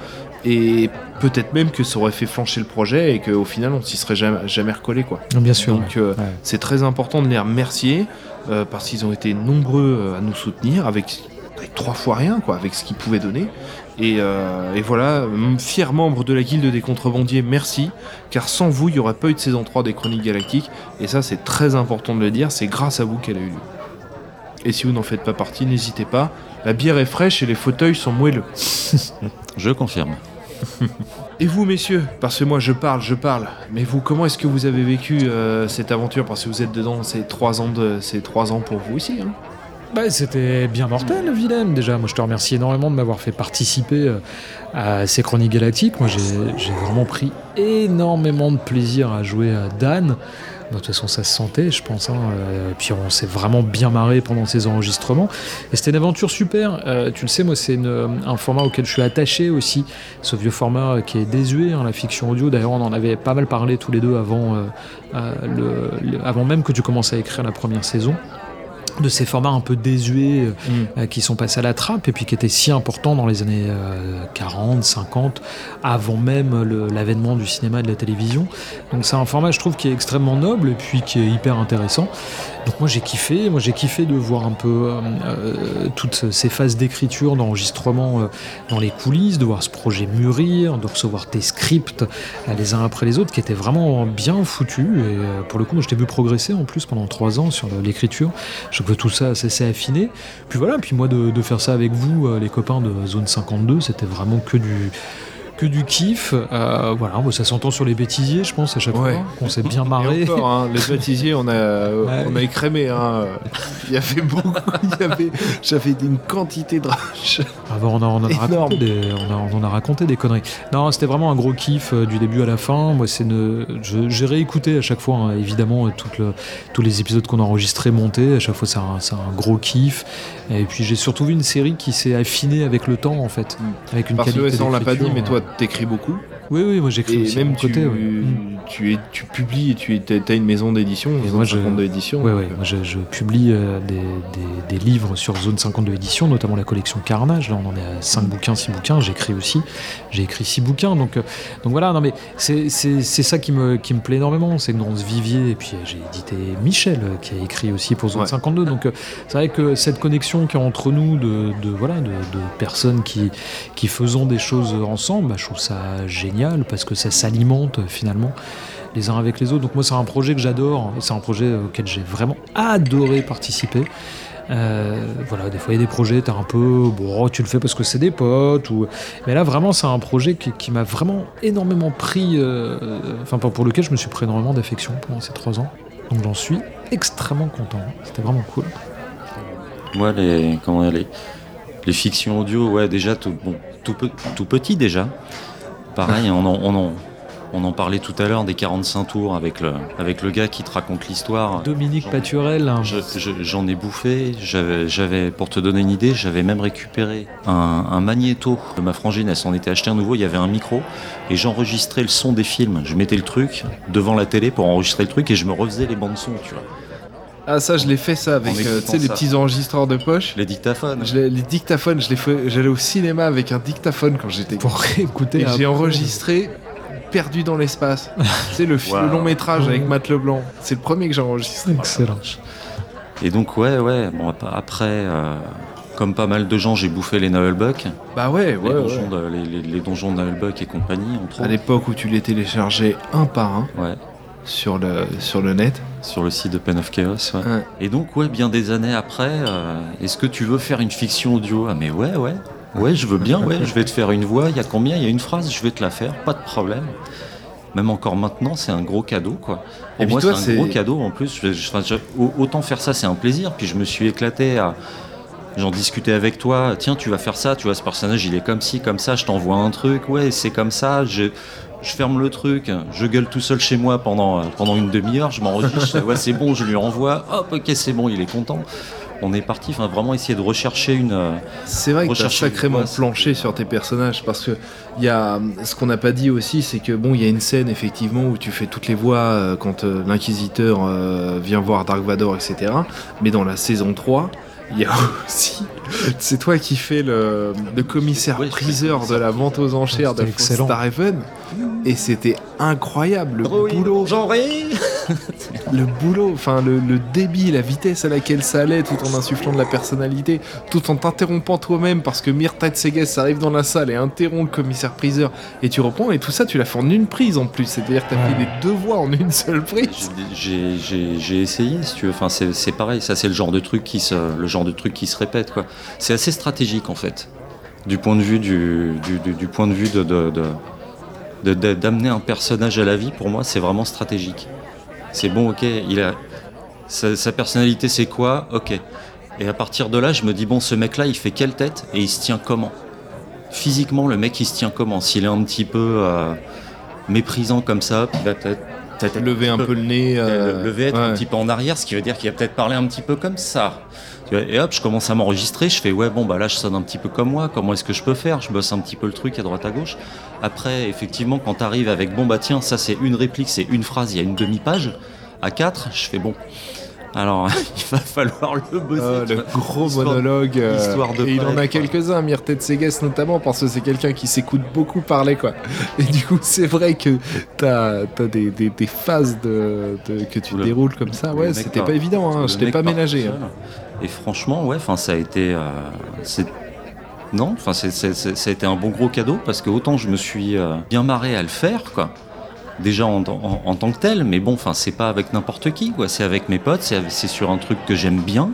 et peut-être même que ça aurait fait flancher le projet et qu'au final on s'y serait jamais, jamais recollé, quoi. Bien sûr. Donc ouais, euh, ouais. c'est très important de les remercier euh, parce qu'ils ont été nombreux à nous soutenir avec, avec trois fois rien, quoi, avec ce qu'ils pouvaient donner. Et, euh, et voilà, fier membre de la guilde des contrebandiers, merci, car sans vous il n'y aurait pas eu de saison trois des Chroniques Galactiques, et ça c'est très important de le dire, c'est grâce à vous qu'elle a eu lieu. Et si vous n'en faites pas partie, n'hésitez pas, la bière est fraîche et les fauteuils sont moelleux. Je confirme. Et vous, messieurs, parce que moi je parle, je parle, mais vous, comment est-ce que vous avez vécu euh, cette aventure, parce que vous êtes dedans, c'est trois ans, de, c'est trois ans pour vous aussi, hein. Bah, c'était bien mortel, Willem, déjà. Moi, je te remercie énormément de m'avoir fait participer à ces Chroniques Galactiques. Moi, j'ai, j'ai vraiment pris énormément de plaisir à jouer à Dan. De toute façon, ça se sentait, je pense. Hein. Et puis, on s'est vraiment bien marré pendant ces enregistrements. Et c'était une aventure super. Euh, tu le sais, moi, c'est une, un format auquel je suis attaché aussi. Ce vieux format qui est désuet, hein, la fiction audio. D'ailleurs, on en avait pas mal parlé tous les deux avant, euh, euh, le, le, avant même que tu commences à écrire la première saison. De ces formats un peu désuets mmh. euh, qui sont passés à la trappe et puis qui étaient si importants dans les années euh, quarante, cinquante, avant même le, l'avènement du cinéma et de la télévision. Donc c'est un format, je trouve, qui est extrêmement noble et puis qui est hyper intéressant. Donc moi j'ai kiffé, moi j'ai kiffé de voir un peu euh, toutes ces phases d'écriture, d'enregistrement euh, dans les coulisses, de voir ce projet mûrir, de recevoir tes scripts euh, les uns après les autres, qui étaient vraiment bien foutus. Et euh, pour le coup, moi, je t'ai vu progresser en plus pendant trois ans sur le, l'écriture. Je que tout ça s'est affiné. Puis voilà, puis moi de, de faire ça avec vous, les copains de Zone cinquante-deux, c'était vraiment que du, que du kiff. Euh, voilà, ça s'entend sur les bêtisiers, je pense, à chaque ouais. fois, qu'on s'est bien marré. Encore, hein, les bêtisiers, on a, ouais. on a écrémé. Hein. Il y avait beaucoup, il y avait, j'avais une quantité de rage. Ah bon, on, a, on, a raconté des, on, a, on a raconté des conneries. Non, c'était vraiment un gros kiff euh, du début à la fin. Moi, c'est une, je, j'ai réécouté à chaque fois, hein, évidemment, euh, toute le, tous les épisodes qu'on a enregistrés, montés. À chaque fois, c'est un, c'est un gros kiff. Et puis, j'ai surtout vu une série qui s'est affinée avec le temps, en fait. Avec une Parce qualité que ça, on l'a pas dit, mais toi, t'écris beaucoup. Oui, oui, moi j'écris aussi de mon côté. Ouais. Tu, es, tu publies, tu as une maison d'édition, une Zone cinquante-deux Édition. Oui, oui, moi je, je publie euh, des, des, des livres sur Zone cinquante-deux Édition, notamment la collection Carnage. Là, on en est à cinq bouquins, six bouquins. J'écris aussi. J'ai écrit six bouquins. Donc, euh, donc voilà, non mais c'est, c'est, c'est ça qui me, qui me plaît énormément. C'est dans ce vivier. Et puis j'ai édité Michel qui a écrit aussi pour Zone ouais. cinquante-deux. Donc euh, c'est vrai que cette connexion qu'il y a entre nous de, de, voilà, de, de personnes qui, qui faisons des choses ensemble, bah, je trouve ça génial. Parce que ça s'alimente finalement les uns avec les autres. Donc moi c'est un projet que j'adore, c'est un projet auquel j'ai vraiment adoré participer. Euh, voilà, des fois il y a des projets, t'as un peu, bon, tu le fais parce que c'est des potes, ou... mais là vraiment c'est un projet qui, qui m'a vraiment énormément pris, euh, enfin pour lequel je me suis pris énormément d'affection pendant ces trois ans. Donc j'en suis extrêmement content. C'était vraiment cool. Ouais, les, comment les, les fictions audio, ouais, déjà tout, bon, tout, pe, tout petit déjà. Pareil, on en, on, en, on en parlait tout à l'heure des quarante-cinq tours avec le, avec le gars qui te raconte l'histoire. Dominique Paturel. Hein. Je, je, j'en ai bouffé. J'avais, j'avais, pour te donner une idée, j'avais même récupéré un, un magnéto de ma frangine. Elle s'en était acheté un nouveau. Il y avait un micro et j'enregistrais le son des films. Je mettais le truc devant la télé pour enregistrer le truc et je me refaisais les bandes son, tu vois. Ah ça je l'ai fait ça avec euh, tu sais les petits enregistreurs de poche, les dictaphones. Je les dictaphones, je les fais, j'allais au cinéma avec un dictaphone quand j'étais pour écouter. Et j'ai enregistré Perdu dans l'espace. Tu sais le, wow. le long métrage avec Matt Leblanc, c'est le premier que j'ai enregistré. Excellent. Et donc ouais ouais, bon après euh, comme pas mal de gens, j'ai bouffé les Nullbuck. Bah ouais, ouais, les donjons ouais. De, les, les, les donjons de Nullbuck et compagnie entre à autres. L'époque où tu les téléchargeais un par un. Ouais. Sur le, sur le net. Sur le site de Pen of Chaos, ouais. ouais. Et donc, ouais, bien des années après, euh, est-ce que tu veux faire une fiction audio ? Ah mais ouais, ouais, ouais, je veux bien, ouais, je vais te faire une voix, il y a combien ? Il y a une phrase, je vais te la faire, pas de problème. Même encore maintenant, c'est un gros cadeau, quoi. Pour moi, toi, c'est un c'est... gros cadeau, en plus, je, je, je, autant faire ça, c'est un plaisir, puis je me suis éclaté à... J'en discutais avec toi, tiens, tu vas faire ça, tu vois, ce personnage, il est comme ci, comme ça, je t'envoie un truc, ouais, c'est comme ça, je... Je ferme le truc, je gueule tout seul chez moi pendant, pendant une demi-heure, je m'enregistre, ouais, c'est bon, je lui envoie, hop, ok, c'est bon, il est content. On est parti, enfin vraiment essayer de rechercher une... C'est vrai que t'as sacrément planché sur tes personnages, parce que y a, ce qu'on n'a pas dit aussi, c'est que bon, il y a une scène effectivement où tu fais toutes les voix euh, quand euh, l'Inquisiteur euh, vient voir Dark Vador, et cetera. Mais dans la saison trois, il y a aussi... C'est toi qui fais le, le commissaire-priseur de la vente aux enchères de Star Raven. Et c'était incroyable, le oui, boulot. Genré. Le boulot, enfin le, le débit, la vitesse à laquelle ça allait, tout en insufflant de la personnalité, tout en t'interrompant toi-même parce que Mirteit Segeiss arrive dans la salle et interrompt le commissaire-priseur. Et tu reprends, et tout ça, tu l'as fait en une prise en plus. C'est-à-dire que t'as fait les deux voix en une seule prise. J'ai, j'ai, j'ai essayé, si tu veux. Enfin, c'est, c'est pareil, ça c'est le genre de truc qui se, le genre de truc qui se répète, quoi. C'est assez stratégique en fait, du point de vue du, du, du, du point de vue de, de, de, de d'amener un personnage à la vie. Pour moi, c'est vraiment stratégique. C'est bon, ok, il a sa, sa personnalité, c'est quoi, ok. Et à partir de là, je me dis bon, ce mec-là, il fait quelle tête et il se tient comment ? Physiquement, le mec, il se tient comment ? S'il est un petit peu euh, méprisant comme ça, il va peut-être lever un peu, peu le nez, euh... lever être ouais. un petit peu en arrière, ce qui veut dire qu'il va peut-être parler un petit peu comme ça. Et hop, je commence à m'enregistrer, je fais ouais, bon bah là je sonne un petit peu comme moi, comment est-ce que je peux faire ? Je bosse un petit peu le truc à droite à gauche. Après, effectivement, quand t'arrives avec bon bah tiens, ça c'est une réplique, c'est une phrase, il y a une demi-page, à quatre, je fais bon. Alors, il va falloir le bosser. Euh, le gros histoire, monologue. Euh, histoire de et il en a quelques-uns, Mirteit Segeiss notamment, parce que c'est quelqu'un qui s'écoute beaucoup parler, quoi. Et du coup, c'est vrai que t'as, t'as des, des, des phases de, de, que tu le, déroules comme ça. Ouais, c'était par, pas évident, hein. Je t'ai pas ménagé. Hein. Et franchement, ouais, enfin, ça a été. Euh, c'est... Non, enfin, c'est, c'est, c'est, ça a été un bon gros cadeau, parce que autant je me suis euh, bien marré à le faire, quoi. Déjà en, en, en tant que tel, mais bon, enfin, c'est pas avec n'importe qui, quoi. C'est avec mes potes, c'est, c'est sur un truc que j'aime bien,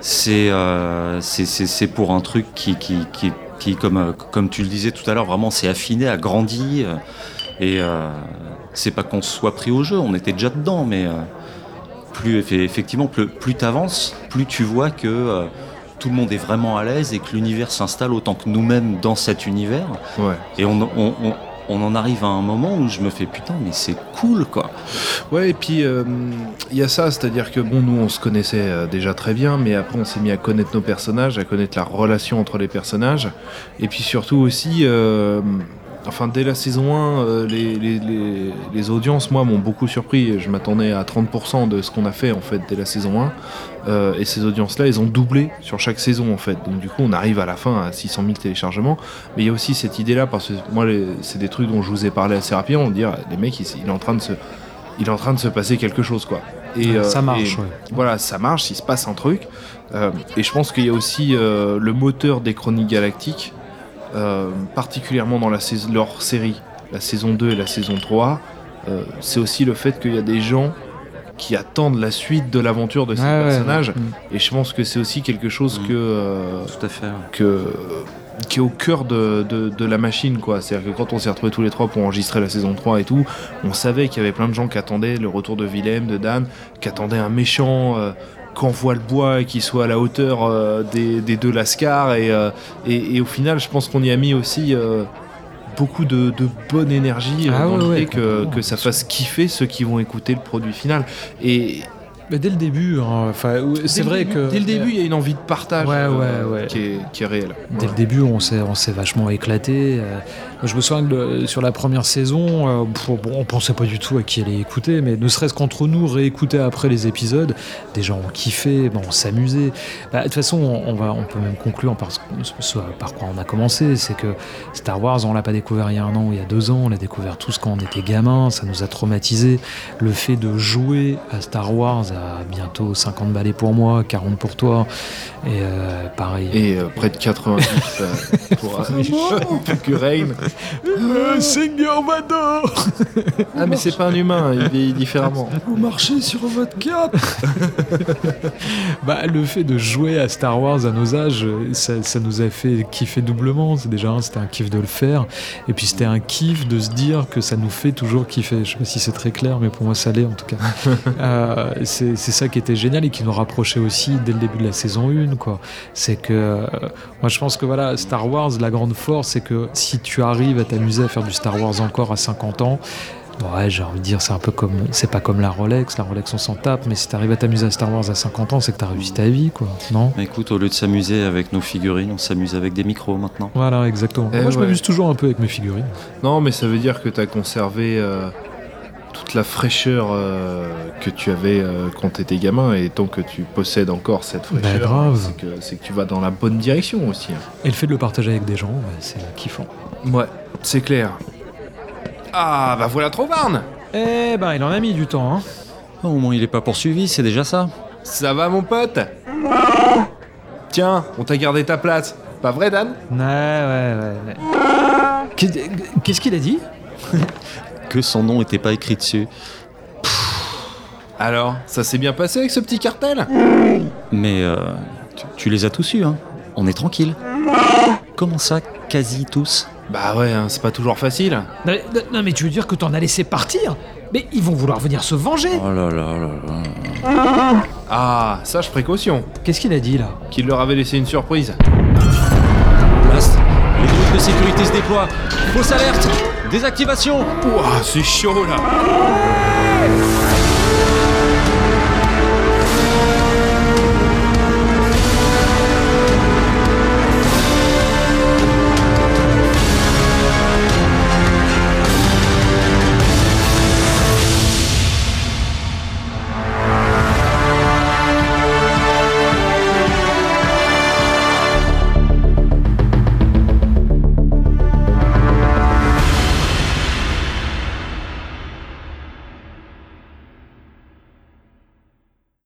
c'est, euh, c'est, c'est, c'est pour un truc qui, qui, qui, qui comme, euh, comme tu le disais tout à l'heure, vraiment, c'est affiné, a grandi, euh, et euh, c'est pas qu'on soit pris au jeu, on était déjà dedans, mais euh, plus, effectivement, plus, plus t'avances, plus tu vois que... Euh, tout le monde est vraiment à l'aise et que l'univers s'installe autant que nous-mêmes dans cet univers. Ouais. Et on, on, on on en arrive à un moment où je me fais putain mais c'est cool quoi. Ouais, et puis il euh, y a ça, c'est-à-dire que bon, nous on se connaissait déjà très bien, mais après on s'est mis à connaître nos personnages, à connaître la relation entre les personnages, et puis surtout aussi euh, enfin dès la saison un euh, les, les, les, les audiences moi m'ont beaucoup surpris. Je m'attendais à trente pour cent de ce qu'on a fait en fait dès la saison un, euh, et ces audiences là elles ont doublé sur chaque saison en fait, donc du coup on arrive à la fin à six cent mille téléchargements. Mais il y a aussi cette idée là, parce que moi les, c'est des trucs dont je vous ai parlé assez rapidement, on dire les mecs il, il est en train de se il est en train de se passer quelque chose quoi, et euh, ça marche et, ouais. Voilà, ça marche, il se passe un truc, euh, et je pense qu'il y a aussi euh, le moteur des Chroniques Galactiques. Euh, particulièrement dans la saison, leur série, la saison deux et la saison trois, euh, c'est aussi le fait qu'il y a des gens qui attendent la suite de l'aventure de ces ah, personnages, ouais, ouais, ouais. Et je pense que c'est aussi quelque chose mmh. que, euh, Tout à fait, ouais. que qui est au cœur de, de, de la machine, quoi. C'est-à-dire que quand on s'est retrouvés tous les trois pour enregistrer la saison trois et tout, on savait qu'il y avait plein de gens qui attendaient le retour de Willem, de Dan, qui attendaient un méchant euh, qu'envoie le bois et qui soit à la hauteur euh, des, des deux Lascars. Et, euh, et, et au final, je pense qu'on y a mis aussi euh, beaucoup de, de bonne énergie euh, ah, dans ouais, l'idée ouais, que, que ça fasse kiffer ceux qui vont écouter le produit final. Et... Mais dès le début, hein, c'est dès vrai début, que... Dès le début, il y a une envie de partage ouais, euh, ouais, ouais. Qui, est, qui est réelle. Dès ouais. le début, on s'est, on s'est vachement éclaté. Euh, je me souviens que le, sur la première saison, euh, bon, on pensait pas du tout à qui allait écouter, mais ne serait-ce qu'entre nous, réécouter après les épisodes, des gens ont kiffé, bah, on s'amusait. Bah, de toute façon, on, on, va, on peut même conclure par, ce, par quoi on a commencé. C'est que Star Wars, on l'a pas découvert il y a un an ou il y a deux ans, on l'a découvert tous quand on était gamin, ça nous a traumatisés. Le fait de jouer à Star Wars... à bientôt cinquante balais pour moi, quarante pour toi, et euh, pareil. Et euh, près de quatre-vingt-dix euh, pour, euh, pour Gurain. Le Seigneur Vador. Ah, mais c'est pas un humain, il vieillit différemment. Vous marchez sur votre cap. Bah, le fait de jouer à Star Wars à nos âges, ça, ça nous a fait kiffer doublement. C'est déjà, hein, c'était un kiff de le faire, et puis c'était un kiff de se dire que ça nous fait toujours kiffer. Je sais pas si c'est très clair, mais pour moi, ça l'est en tout cas. Euh, c'est C'est, c'est ça qui était génial et qui nous rapprochait aussi dès le début de la saison un, quoi. C'est que euh, moi je pense que voilà, Star Wars, la grande force, c'est que si tu arrives à t'amuser à faire du Star Wars encore à cinquante ans, ouais, j'ai envie de dire, c'est un peu comme, c'est pas comme la Rolex, la Rolex on s'en tape, mais si t'arrives à t'amuser à Star Wars à cinquante ans, c'est que t'as réussi ta vie, quoi. Non ? Bah écoute, au lieu de s'amuser avec nos figurines, on s'amuse avec des micros maintenant. Voilà, exactement. Et moi ouais. je m'amuse toujours un peu avec mes figurines. Non, mais ça veut dire que t'as conservé. Euh... toute la fraîcheur euh, que tu avais euh, quand t'étais gamin, et tant que tu possèdes encore cette fraîcheur, bah grave. C'est, que, c'est que tu vas dans la bonne direction aussi. Hein. Et le fait de le partager avec des gens, bah, c'est kiffant. Ouais, c'est clair. Ah, bah voilà Trovarn. Eh ben, il en a mis du temps. Hein. Non, au moins, il est pas poursuivi, c'est déjà ça. Ça va, mon pote. Tiens, on t'a gardé ta place. Pas vrai, Dan? Ouais, ouais, ouais. ouais. Qu'est-ce qu'il a dit? Que son nom n'était pas écrit dessus. Pfff. Alors, ça s'est bien passé avec ce petit cartel ? Mais euh, tu, tu les as tous eus, hein. On est tranquille. Comment ça, quasi tous ? Bah ouais, hein, c'est pas toujours facile. Non mais, non mais tu veux dire que t'en as laissé partir ? Mais ils vont vouloir venir se venger. Oh là là là là. Ah, sage précaution. Qu'est-ce qu'il a dit là ? Qu'il leur avait laissé une surprise. Blast. Les groupes de sécurité se déploient. Fausse alerte. Désactivation. Ouah, c'est chaud là.